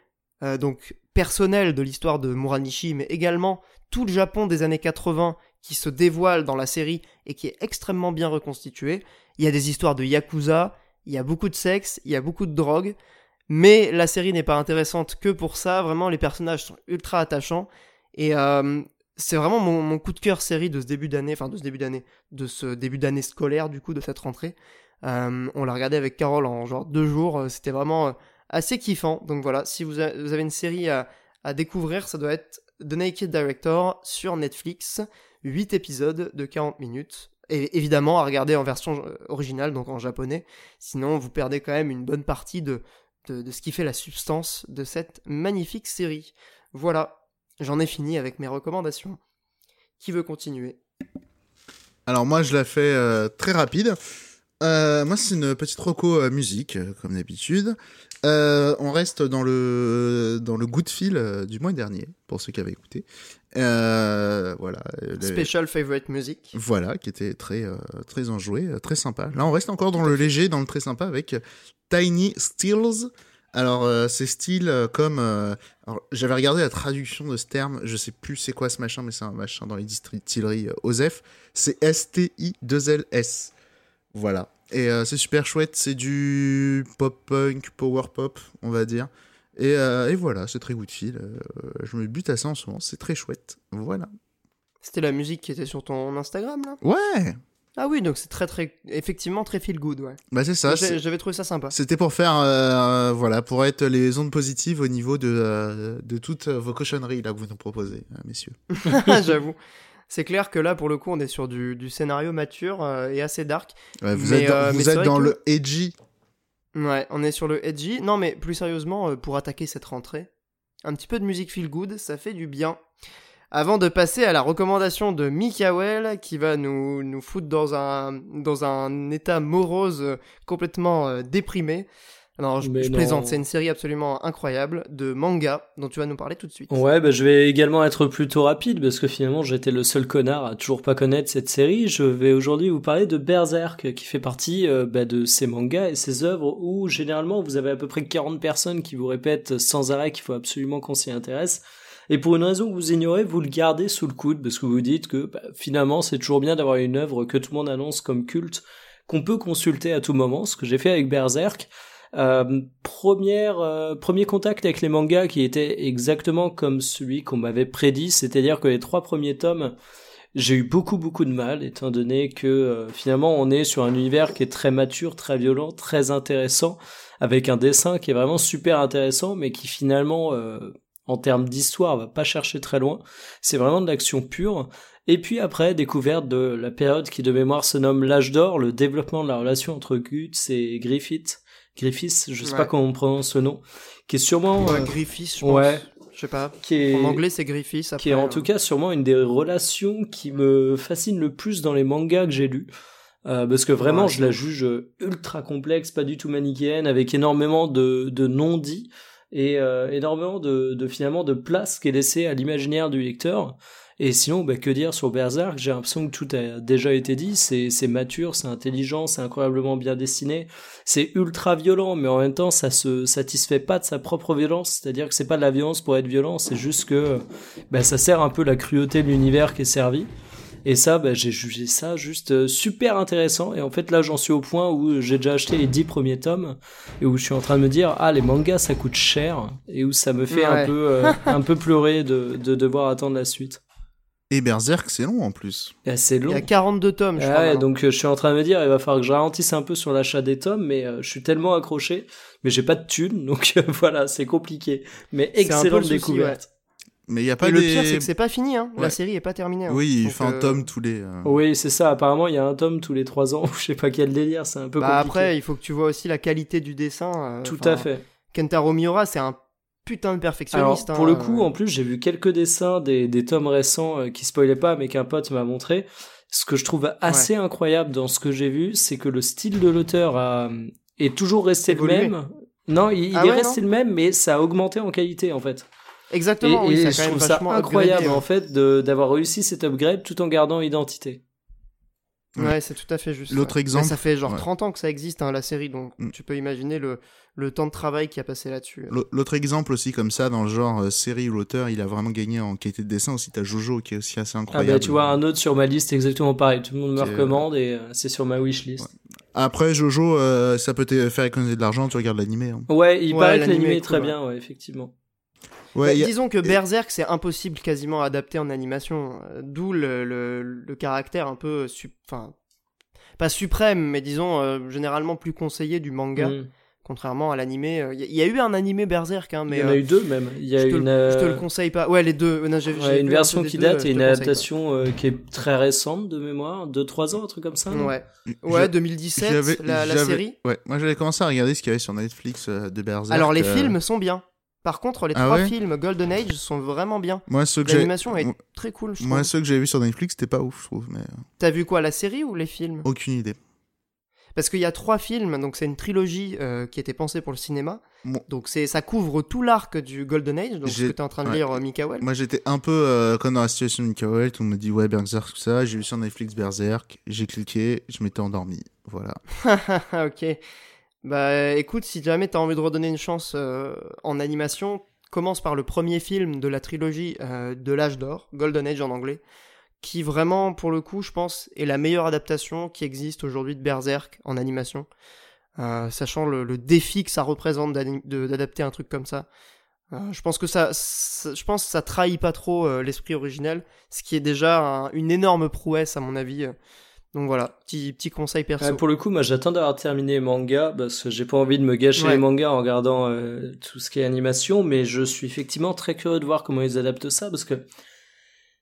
donc personnel de l'histoire de Muranishi, mais également tout le Japon des années 80 qui se dévoile dans la série et qui est extrêmement bien reconstitué. Il y a des histoires de Yakuza, il y a beaucoup de sexe, il y a beaucoup de drogue, mais la série n'est pas intéressante que pour ça. Vraiment, les personnages sont ultra attachants et c'est vraiment mon coup de cœur série de ce début d'année, scolaire du coup, de cette rentrée. On l'a regardé avec Carole en genre 2 jours, c'était vraiment assez kiffant. Donc voilà, si vous avez une série à découvrir, ça doit être The Naked Director sur Netflix, 8 épisodes de 40 minutes, et évidemment à regarder en version originale, donc en japonais, sinon vous perdez quand même une bonne partie de ce qui fait la substance de cette magnifique série. Voilà, j'en ai fini avec mes recommandations. Qui veut continuer? Alors moi je la fais très rapide. Moi, c'est une petite reco musique, comme d'habitude. On reste dans le goût de fil du mois dernier, pour ceux qui avaient écouté. Voilà. Special favorite music. Voilà, qui était très, très enjoué, très sympa. Là, on reste encore dans le léger, dans le très sympa, avec Tiny Steals. Alors, c'est style comme... alors, j'avais regardé la traduction de ce terme, je sais plus c'est quoi ce machin, mais c'est un machin dans les distilleries OSEF. C'est S-T-I-2-L-S. Voilà, et c'est super chouette, c'est du pop-punk, power-pop, on va dire, et voilà, c'est très good feel, je me bute à ça en ce moment, c'est très chouette, voilà. C'était la musique qui était sur ton Instagram, là ? Ouais ! Ah oui, donc c'est très, très, effectivement, très feel good, ouais. Bah c'est ça. J'avais trouvé ça sympa. C'était pour faire, voilà, pour être les ondes positives au niveau de toutes vos cochonneries, là, que vous nous proposez, messieurs. J'avoue. C'est clair que là, pour le coup, on est sur du scénario mature et assez dark. Ouais, vous êtes dans le edgy. Ouais, on est sur le edgy. Non, mais plus sérieusement, pour attaquer cette rentrée, un petit peu de musique feel good, ça fait du bien. Avant de passer à la recommandation de Mickaël, qui va nous foutre dans un état morose complètement déprimé. Alors, je plaisante, c'est une série absolument incroyable de manga dont tu vas nous parler tout de suite. Ouais, bah, je vais également être plutôt rapide parce que finalement j'étais le seul connard à toujours pas connaître cette série. Je vais aujourd'hui vous parler de Berserk, qui fait partie de ces mangas et ces œuvres où généralement vous avez à peu près 40 personnes qui vous répètent sans arrêt qu'il faut absolument qu'on s'y intéresse. Et pour une raison que vous ignorez, vous le gardez sous le coude parce que vous dites que finalement c'est toujours bien d'avoir une œuvre que tout le monde annonce comme culte, qu'on peut consulter à tout moment, ce que j'ai fait avec Berserk. Premier contact avec les mangas qui était exactement comme celui qu'on m'avait prédit, c'est-à-dire que les 3 premiers tomes, j'ai eu beaucoup de mal, étant donné que finalement on est sur un univers qui est très mature, très violent, très intéressant, avec un dessin qui est vraiment super intéressant, mais qui finalement, en termes d'histoire, va pas chercher très loin. C'est vraiment de l'action pure. Et puis après, découverte de la période qui de mémoire se nomme l'âge d'or, le développement de la relation entre Guts et Griffiths, je sais pas comment on prononce ce nom, qui est sûrement... Griffiths, je pense. Je sais pas, en anglais c'est Griffiths. Après, qui est en tout cas sûrement une des relations qui me fascine le plus dans les mangas que j'ai lus. Parce que vraiment je la juge ultra complexe, pas du tout manichéenne, avec énormément de non-dits et énormément de finalement de place qui est laissée à l'imaginaire du lecteur. Et sinon, que dire sur Berserk? J'ai l'impression que tout a déjà été dit. C'est mature, c'est intelligent, c'est incroyablement bien dessiné. C'est ultra violent, mais en même temps, ça se satisfait pas de sa propre violence. C'est-à-dire que c'est pas de la violence pour être violent, c'est juste que, ça sert un peu la cruauté de l'univers qui est servi. Et ça, j'ai jugé ça juste super intéressant. Et en fait, là, j'en suis au point où j'ai déjà acheté les 10 premiers tomes et où je suis en train de me dire, les mangas, ça coûte cher, et où ça me fait un peu pleurer de devoir attendre la suite. Et Berserk, c'est long en plus. C'est long. Il y a 42 tomes, je crois. Ouais, donc je suis en train de me dire, il va falloir que je ralentisse un peu sur l'achat des tomes, mais je suis tellement accroché, mais j'ai pas de thunes, donc voilà, c'est compliqué. Mais excellente découverte. Souci, mais y a pas et des... Le pire, c'est que c'est pas fini, hein. La série est pas terminée. Hein. Oui, il fait un tome tous les... Oui, c'est ça, apparemment, il y a un tome tous les 3 ans, je sais pas quel délire, c'est un peu compliqué. Après, il faut que tu vois aussi la qualité du dessin. Tout à fait. Kentaro Miura, c'est un putain de perfectionniste. Alors, pour le coup, en plus, j'ai vu quelques dessins des tomes récents qui spoilaient pas, mais qu'un pote m'a montré. Ce que je trouve assez incroyable dans ce que j'ai vu, c'est que le style de l'auteur est toujours resté le même. Non, il est resté le même, mais ça a augmenté en qualité, en fait. Exactement. Et ça, je trouve ça incroyable, en fait, d'avoir réussi cet upgrade tout en gardant identité. Ouais, c'est tout à fait juste. L'autre exemple... Mais ça fait 30 ans que ça existe, hein, la série, donc tu peux imaginer le temps de travail qui a passé là-dessus. L'autre exemple aussi, comme ça, dans le genre série où l'auteur, il a vraiment gagné en qualité de dessin, aussi t'as Jojo, qui est aussi assez incroyable. Tu vois, un autre sur ma liste, exactement pareil, tout le monde me recommande, et c'est sur ma wishlist. Ouais. Après, Jojo, ça peut te faire économiser de l'argent, tu regardes l'animé. Hein. Ouais, il paraît que l'animé est très bien, effectivement. Ouais, disons que Berserk, c'est impossible quasiment à adapter en animation, d'où le caractère un peu, pas suprême, mais disons généralement plus conseillé du manga, contrairement à l'animé. Il y a eu un animé Berserk, hein, mais il y en a eu deux même. Il y a je te le conseille pas. Ouais, les deux. Non, j'ai une version qui date et une adaptation qui est très récente de mémoire, 2-3 ans, un truc comme ça. Ouais, 2017, la série. Ouais, moi j'avais commencé à regarder ce qu'il y avait sur Netflix de Berserk. Alors les films sont bien. Par contre, les 3 films Golden Age sont vraiment bien. Moi, l'animation est très cool, je trouve. Moi, ceux que j'avais vus sur Netflix, c'était pas ouf, je trouve. Mais... T'as vu quoi, la série ou les films ? Aucune idée. Parce qu'il y a 3 films, donc c'est une trilogie qui était pensée pour le cinéma. Bon. Donc ça couvre tout l'arc du Golden Age, donc ce que t'es en train de lire, Mickaël. Moi, j'étais un peu comme dans la situation de Mickaël, tout le monde me dit Berserk, tout ça. J'ai vu sur Netflix Berserk, j'ai cliqué, je m'étais endormi. Voilà. Ok. Écoute, si jamais t'as envie de redonner une chance en animation, commence par le premier film de la trilogie de l'âge d'or, Golden Age en anglais, qui vraiment, pour le coup, je pense, est la meilleure adaptation qui existe aujourd'hui de Berserk en animation, sachant le défi que ça représente d'adapter un truc comme ça. Je pense que ça trahit pas trop l'esprit originel, ce qui est déjà une énorme prouesse, à mon avis. Donc voilà, petit conseil perso. Pour le coup, moi j'attends d'avoir terminé les mangas parce que j'ai pas envie de me gâcher les mangas en regardant tout ce qui est animation, mais je suis effectivement très curieux de voir comment ils adaptent ça parce que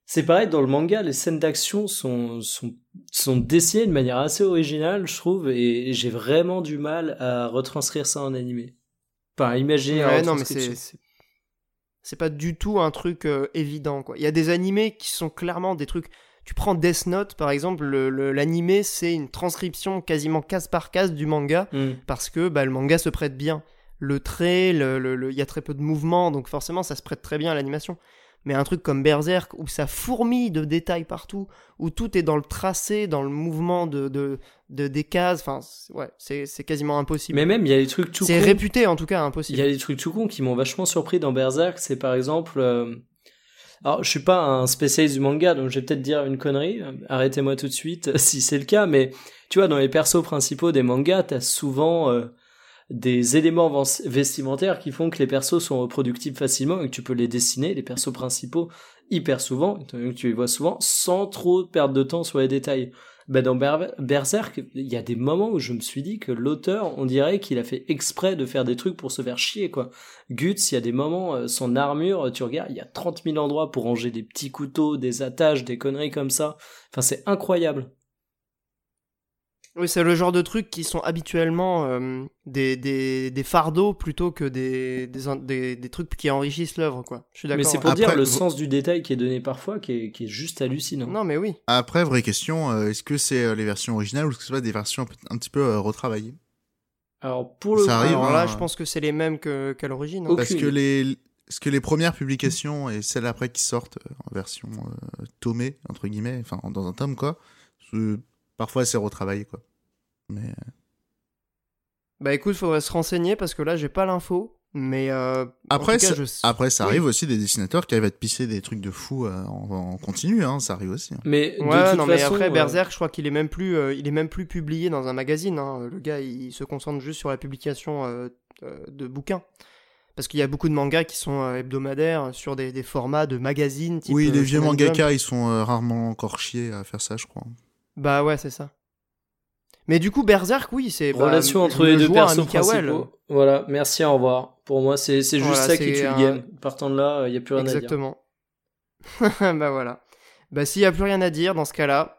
c'est pareil, dans le manga, les scènes d'action sont dessinées de manière assez originale, je trouve, et j'ai vraiment du mal à retranscrire ça en animé. Enfin, imaginer c'est pas du tout un truc évident, quoi. Il y a des animés qui sont clairement des trucs... Tu prends Death Note, par exemple, l'animé, c'est une transcription quasiment case par case du manga, parce que le manga se prête bien. Le trait, il y a très peu de mouvement, donc forcément, ça se prête très bien à l'animation. Mais un truc comme Berserk, où ça fourmille de détails partout, où tout est dans le tracé, dans le mouvement des cases, c'est quasiment impossible. Mais même, il y a des trucs tout cons... C'est réputé, en tout cas, impossible. Il y a des trucs tout cons qui m'ont vachement surpris dans Berserk, c'est par exemple... Alors, je suis pas un spécialiste du manga, donc je vais peut-être dire une connerie, arrêtez-moi tout de suite si c'est le cas, mais tu vois, dans les persos principaux des mangas, t'as souvent des éléments vestimentaires qui font que les persos sont reproductibles facilement et que tu peux les dessiner, les persos principaux, hyper souvent, donc tu les vois souvent, sans trop perdre de temps sur les détails. Ben dans Berserk, il y a des moments où je me suis dit que l'auteur, on dirait qu'il a fait exprès de faire des trucs pour se faire chier, quoi. Guts, il y a des moments, son armure, tu regardes, il y a 30 000 endroits pour ranger des petits couteaux, des attaches, des conneries comme ça. Enfin, c'est incroyable. Oui, c'est le genre de trucs qui sont habituellement des fardeaux plutôt que des trucs qui enrichissent l'œuvre, quoi. Je suis d'accord. Mais c'est pour dire le sens du détail qui est donné parfois, qui est juste hallucinant. Non, mais oui. Après, vraie question, est-ce que c'est les versions originales ou est-ce que c'est pas des versions un petit peu retravaillées ? Alors, pour le ça coup, arrive, alors là, je pense que c'est les mêmes qu'à l'origine. Hein. Parce que les premières publications et celles après qui sortent en version tomée, entre guillemets, enfin, dans un tome, quoi, parfois c'est retravaillé, quoi. Mais... Bah écoute, faudrait se renseigner parce que là j'ai pas l'info. Mais après, en tout cas, après ça arrive aussi des dessinateurs qui arrivent à te pisser des trucs de fou en continu, hein, ça arrive aussi. Hein. Mais de toute façon, Berserk, je crois qu'il est même plus, publié dans un magazine. Hein. Le gars, il se concentre juste sur la publication de bouquins. Parce qu'il y a beaucoup de mangas qui sont hebdomadaires sur des formats de magazines. Type, oui, les vieux mangaka, ils sont rarement encore chiés à faire ça, je crois. Bah ouais, c'est ça. Mais du coup, Berserk, oui, c'est... Relation entre les deux persos principaux. Voilà, merci, au revoir. Pour moi, c'est juste voilà, ça qui tue le game. Partant de là, il n'y a plus rien à dire. Exactement. Bah voilà. Bah s'il n'y a plus rien à dire, dans ce cas-là,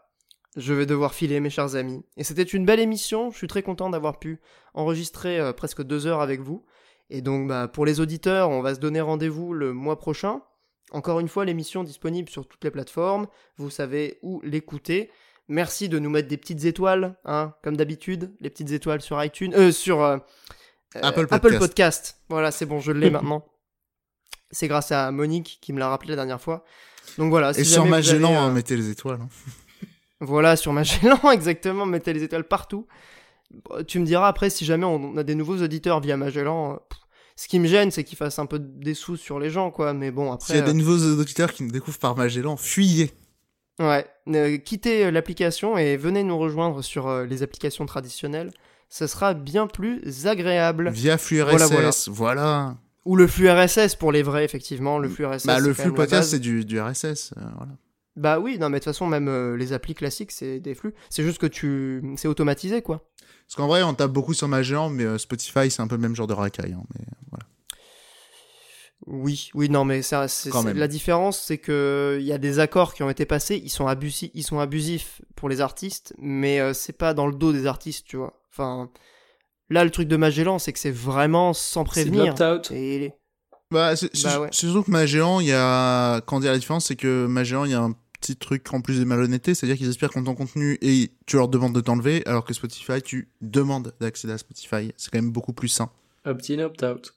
je vais devoir filer, mes chers amis. Et c'était une belle émission, je suis très content d'avoir pu enregistrer presque 2 heures avec vous. Et donc, bah, pour les auditeurs, on va se donner rendez-vous le mois prochain. Encore une fois, l'émission disponible sur toutes les plateformes. Vous savez où l'écouter. Merci de nous mettre des petites étoiles, hein, comme d'habitude, les petites étoiles sur iTunes, sur Apple Podcast. Apple Podcast. Voilà, c'est bon, je l'ai maintenant. C'est grâce à Monique qui me l'a rappelé la dernière fois. Donc voilà. Si et sur Magellan, mettez les étoiles. Hein. Voilà, sur Magellan, exactement, mettez les étoiles partout. Tu me diras après si jamais on a des nouveaux auditeurs via Magellan. Ce qui me gêne, c'est qu'ils fassent un peu des sous sur les gens, quoi. Mais bon, après. S'il y a des nouveaux auditeurs qui nous découvrent par Magellan, fuyez. Ouais, quittez l'application et venez nous rejoindre sur les applications traditionnelles, ça sera bien plus agréable. Via flux RSS, voilà. Ou le flux RSS pour les vrais, effectivement, le flux RSS. Bah le flux podcast c'est du RSS, voilà. Bah oui, non mais de toute façon même les applis classiques c'est des flux, c'est juste que c'est automatisé quoi. Parce qu'en vrai on tape beaucoup sur Magellan mais Spotify c'est un peu le même genre de racaille, hein, mais voilà. Oui, non, mais ça, la différence, c'est que il y a des accords qui ont été passés, ils sont abusifs pour les artistes, mais c'est pas dans le dos des artistes, tu vois. Enfin, là, le truc de Magellan, c'est que c'est vraiment sans prévenir. C'est opt-out. Ouais. C'est surtout que Magellan, il y a, quand on dit la différence, c'est que Magellan, il y a un petit truc en plus de malhonnêteté, c'est-à-dire qu'ils espèrent qu'on ton contenu et tu leur demandes de t'enlever, alors que Spotify, tu demandes d'accéder à Spotify. C'est quand même beaucoup plus sain. Opt-in, opt-out.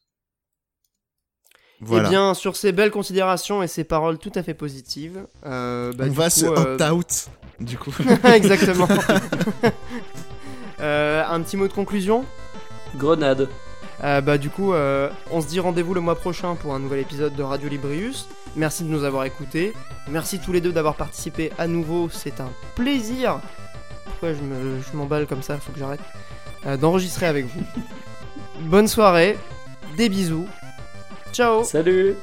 Voilà. Eh bien, sur ces belles considérations et ces paroles tout à fait positives, on va se opt-out, du coup. Exactement. Un petit mot de conclusion ? Grenade. Du coup, on se dit rendez-vous le mois prochain pour un nouvel épisode de Radio Librius. Merci de nous avoir écoutés. Merci tous les deux d'avoir participé à nouveau. C'est un plaisir. Pourquoi je m'emballe comme ça ? Faut que j'arrête. D'enregistrer avec vous. Bonne soirée. Des bisous. Ciao. Salut.